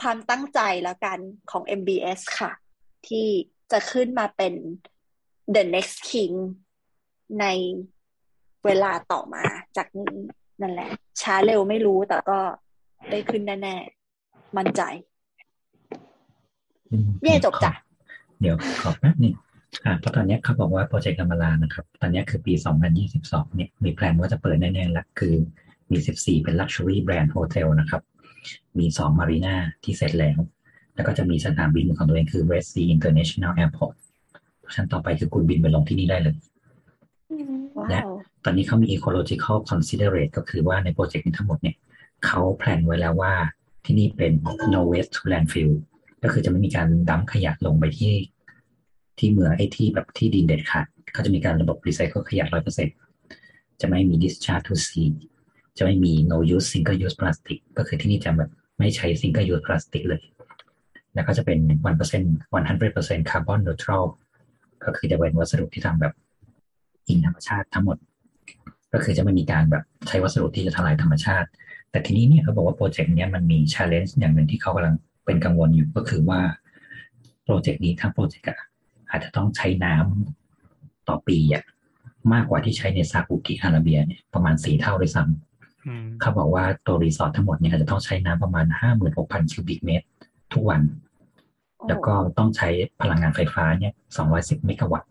ความตั้งใจแล้วกันของ เอ็ม บี เอส ค่ะที่จะขึ้นมาเป็น The Next King ในเวลาต่อมาจากนี้ นั่นแหละช้าเร็วไม่รู้แต่ก็ได้ขึ้นแน่ๆมั่นใจเย่จบจ้ะเดี๋ยวขอแป๊บนึงอ่าเพราะตอนนี้เขาบอกว่าโปรเจกต์กรรมลานะครับตอนนี้คือปีสองพันยี่สิบสองเนี่ยมีแพลนว่าจะเปิดแน่ๆละคือมีสิบสี่เป็น Luxury Brand Hotel นะครับมีสอง Marina ที่เสร็จแล้วแล้วก็จะมีสนามบินของตัวเองคือ Red Sea International Airport เพราะฉะนั้นต่อไปคือคุณบินไปลงที่นี่ได้เลยและตอนนี้เขามี Ecological Considerate ก็คือว่าในโปรเจกต์นี้ทั้งหมดเนี่ยเขาแพลนไว้แล้วว่าที่นี่เป็น No Waste to Landfill ก็คือจะไม่มีการดั้มขยะลงไปที่ที่เหมือนไอ้ที่แบบที่ดินเด็ดขาดเขาจะมีการระบบรีไซเคิลขยะ ร้อยเปอร์เซ็นต์ จะไม่มี discharge to sea จะไม่มี no use single use plastic ก็คือที่นี่จะแบบไม่ใช้ single use plastic เลยแล้วก็จะเป็น หนึ่งร้อยเปอร์เซ็นต์ หนึ่งร้อยเปอร์เซ็นต์ carbon neutral ก็คือจะเป็นวัสดุที่ทำแบบอิงธรรมชาติทั้งหมดก็คือจะไม่มีการแบบใช้วัสดุที่จะทลายธรรมชาติแต่ทีนี้เนี่ยเขาบอกว่าโปรเจกต์เนี้ยมันมี challenge อย่างนึงที่เขากำลังเป็นกังวลอยู่ก็คือว่าโปรเจกต์นี้ทั้งโปรเจกต์อะอาจจะต้องใช้น้ำต่อปีอะมากกว่าที่ใช้ในซาอุดิอาระเบียเนี่ยประมาณสี่เท่าด้วยซ้ำเขาบอกว่าตัวรีสอร์ททั้งหมดเนี่ยอาจจะต้องใช้น้ำประมาณ ห้าหมื่นหกพัน คิวบิกเมตรทุกวันแล้วก็ต้องใช้พลังงานไฟฟ้าเนี่ยสองร้อยสิบเมกะวัตต์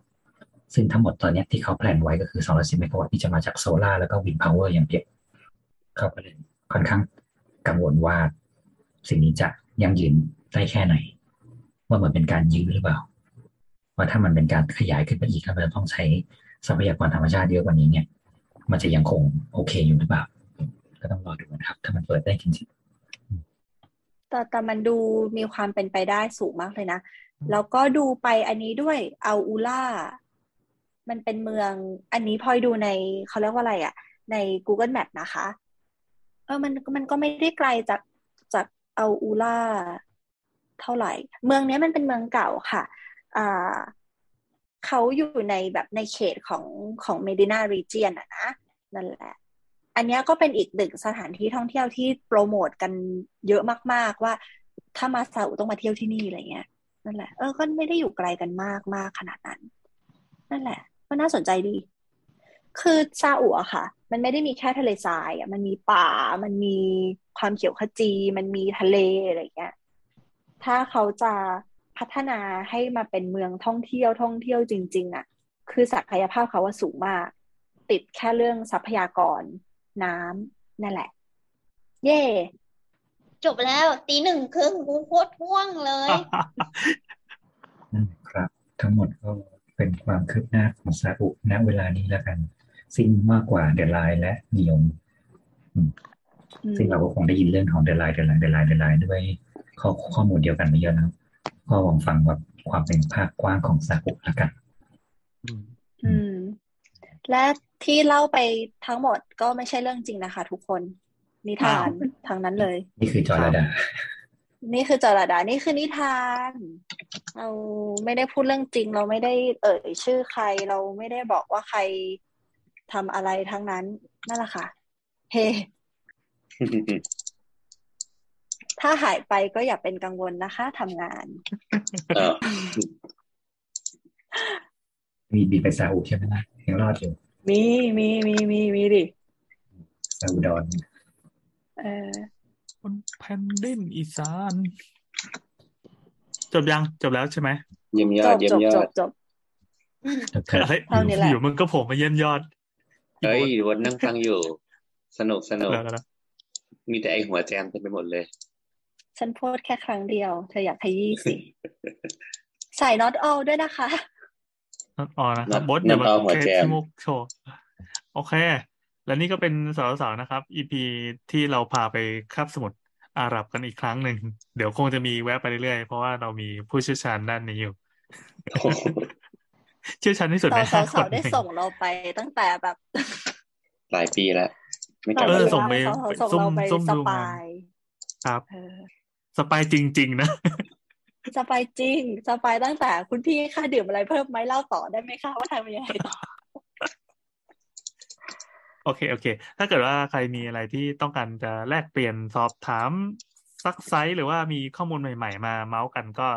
ซึ่งทั้งหมดตอนนี้ที่เขาแพลนไว้ก็คือสองร้อยสิบเมกะวัตต์ที่จะมาจากโซล่าแล้วก็วินพาวเวอร์อย่างเดียวเขาก็เลยค่อนข้างกังวลว่าสิ่งนี้จะยั่งยืนได้แค่ไหนว่าเหมือนเป็นการยื้อหรือเปล่าว่าถ้ามันเป็นการขยายขึ้นไปอีกแล้วมันต้องใช้ทรัพยากรธรรมชาติเยอะกว่านี้เนี่ยมันจะยังคงโอเคอยู่หรือเปล่าก็ต้องรอดูนะครับถ้ามันเปิดได้จริงๆแต่แต่มันดูมีความเป็นไปได้สูงมากเลยนะแล้วก็ดูไปอันนี้ด้วยอัลอูล่ามันเป็นเมืองอันนี้พลอยดูในเขาเรียกว่าอะไรอ่ะใน Google Map นะคะเออมันมันก็ไม่ได้ไกลจากจากอัลอูล่าเท่าไหร่เมืองนี้มันเป็นเมืองเก่าค่ะอ่าเขาอยู่ในแบบในเขตของของเมดินารีเจียนอ่ะนะนั่นแหละอันนี้ก็เป็นอีกหนึ่งสถานที่ท่องเที่ยวที่โปรโมทกันเยอะมากๆว่าถ้ามาซาอุต้องมาเที่ยวที่นี่อะไรเงี้ยนั่นแหละเออก็ไม่ได้อยู่ไกลกันมากมากขนาดนั้นนั่นแหละก็น่าสนใจดีคือซาอุอะค่ะมันไม่ได้มีแค่ทะเลทรายอ่ะมันมีป่ามันมีความเขียวขจีมันมีทะเลอะไรเงี้ยถ้าเขาจะพัฒนาให้มาเป็นเมืองท่องเที่ยวท่องเที่ยวจริงๆอ่ะคือศักยภาพเขาว่าสูงมากติดแค่เรื่องทรัพยากรน้ำนั่นแหละเย่จบแล้วตีหนึ่งครึ่งกูโคตรง่วงเลยครับทั้งหมดก็เป็นความคืบหน้าของซาอุณเวลานี้แล้วกันซึ่งมากกว่า The Line และ เอ็น อี โอ เอ็ม ซึ่งเราก็คงได้ยินเรื่องของ The Line The Line The Line The Line ด้วยข้อข้อมูลเดียวกันมาเยอะนะครับก็ลองฟังแบบความเป็นภาพกว้างของซาอุแล้วกันอืมและที่เล่าไปทั้งหมดก็ไม่ใช่เรื่องจริงนะคะทุกคนนิทานทางนั้นเลยนี่คือจอระดานี่คือจอระดานี่คือนิทานเราไม่ได้พูดเรื่องจริงเราไม่ได้เอ่ยชื่อใครเราไม่ได้บอกว่าใครทำอะไรทั้งนั้นนั่นแหละค่ะเฮ hey. ถ้าหายไปก็อย่าเป็นกังวลนะคะทำงานมีบินไปซาอุใช่ไหมนะยังรอดอยู่มีมีมีมีมีดิซาอุดอนเออคนแผ่นดินอีสานจบยังจบแล้วใช่ไหมเยี่ยมยอดเยี่ยมยอดจบอยู่มันก็ผมมาเยี่ยมยอดเฮ้ยวันนั่งฟังอยู่สนุกสนุกมีแต่ไอหัวแจมเต็มไปหมดเลยฉันโพสแค่ครั้งเดียวเธออยากขยี้สิใส่ not all ด้วยนะคะ not all นะครับบอสเดี๋ยวมาแค่ที่มุกโชว์โอเคและนี่ก็เป็นสาวๆนะครับ อี พี ที่เราพาไปคาบสมุทรอาหรับกันอีกครั้งหนึ่งเดี๋ยวคงจะมีแวะไปเรื่อยๆเพราะว่าเรามีผู้เชี่ยวชาญด้านนี้อยู่เชี่ยวชาญที่สุดในสาวๆได้ส่งเราไปตั้งแต่แบบหลายปีแล้วเออส่งไปส่งเราไปสปายครับสปายจริงๆนะสปายจริงสปายตั้งแต่คุณพี่ค่าดื่มอะไรเพิ่มไหมเล่าต่อได้ไหมคะว่าทำยังไงต่อโอเคโอเคถ้าเกิดว่าใครมีอะไรที่ต้องการจะแลกเปลี่ยนสอบถามซักไซส์หรือว่ามีข้อมูลใหม่ๆมาเมาส์กันก็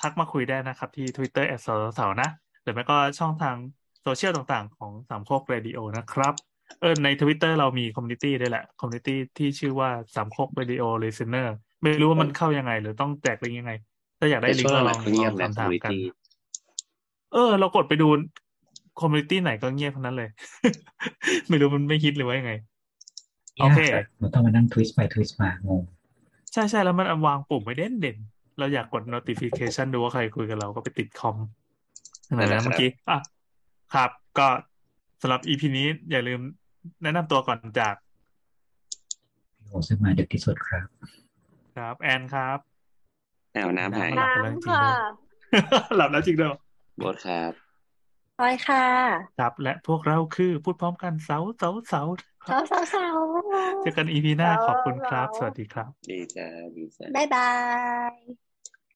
ทักมาคุยได้นะครับที่ Twitter แอท สาวๆนะหรือไม่ก็ช่องทางโซเชียลต่างๆของสามโคกเรดิโอนะครับ เออใน Twitter เรามีคอมมูนิตี้ด้วยแหละคอมมูนิตี้ที่ชื่อว่าสามก๊กวิดีโอลิสเนอร์ไม่รู้ว่ามันเข้ายังไงหรือต้องแจกลิงก์ยังไงถ้าอยากได้ลิงก์ก็ลองลองถามกันเออเรากดไปดูคอมมูนิตี้ไหนก็เงียบทั้งนั้นเลยไม่รู้มันไม่ฮิตหรือว่ายังไงโอเคมันต้องมานั่งทวิสต์ไปทวิสต์มางงใช่ๆแล้วมันวางปุ่มไว้เด่นๆเราอยากกด notification ดูว่าใครคุยกับเราก็ไปติดคอมนั่นแหละเมื่อกี้อ่ะครับก็สำหรับ อี พี นี้อย่าลืมแนะนำตัวก่อนจากพี่โอซึ่งมาดึกที่สุดครับครับแอนครับแอนน้ำหายน้ำค่ะหลับแล้วจริงด้วยบดครับร้อยค่ะครับและพวกเราคือพูดพร้อมกันเสาเสาเสาเสาเสาเสาเจอกัน อี พี หน้าขอบคุณครับสวัสดีครับดีจ้าดีจ้าบ๊ายบาย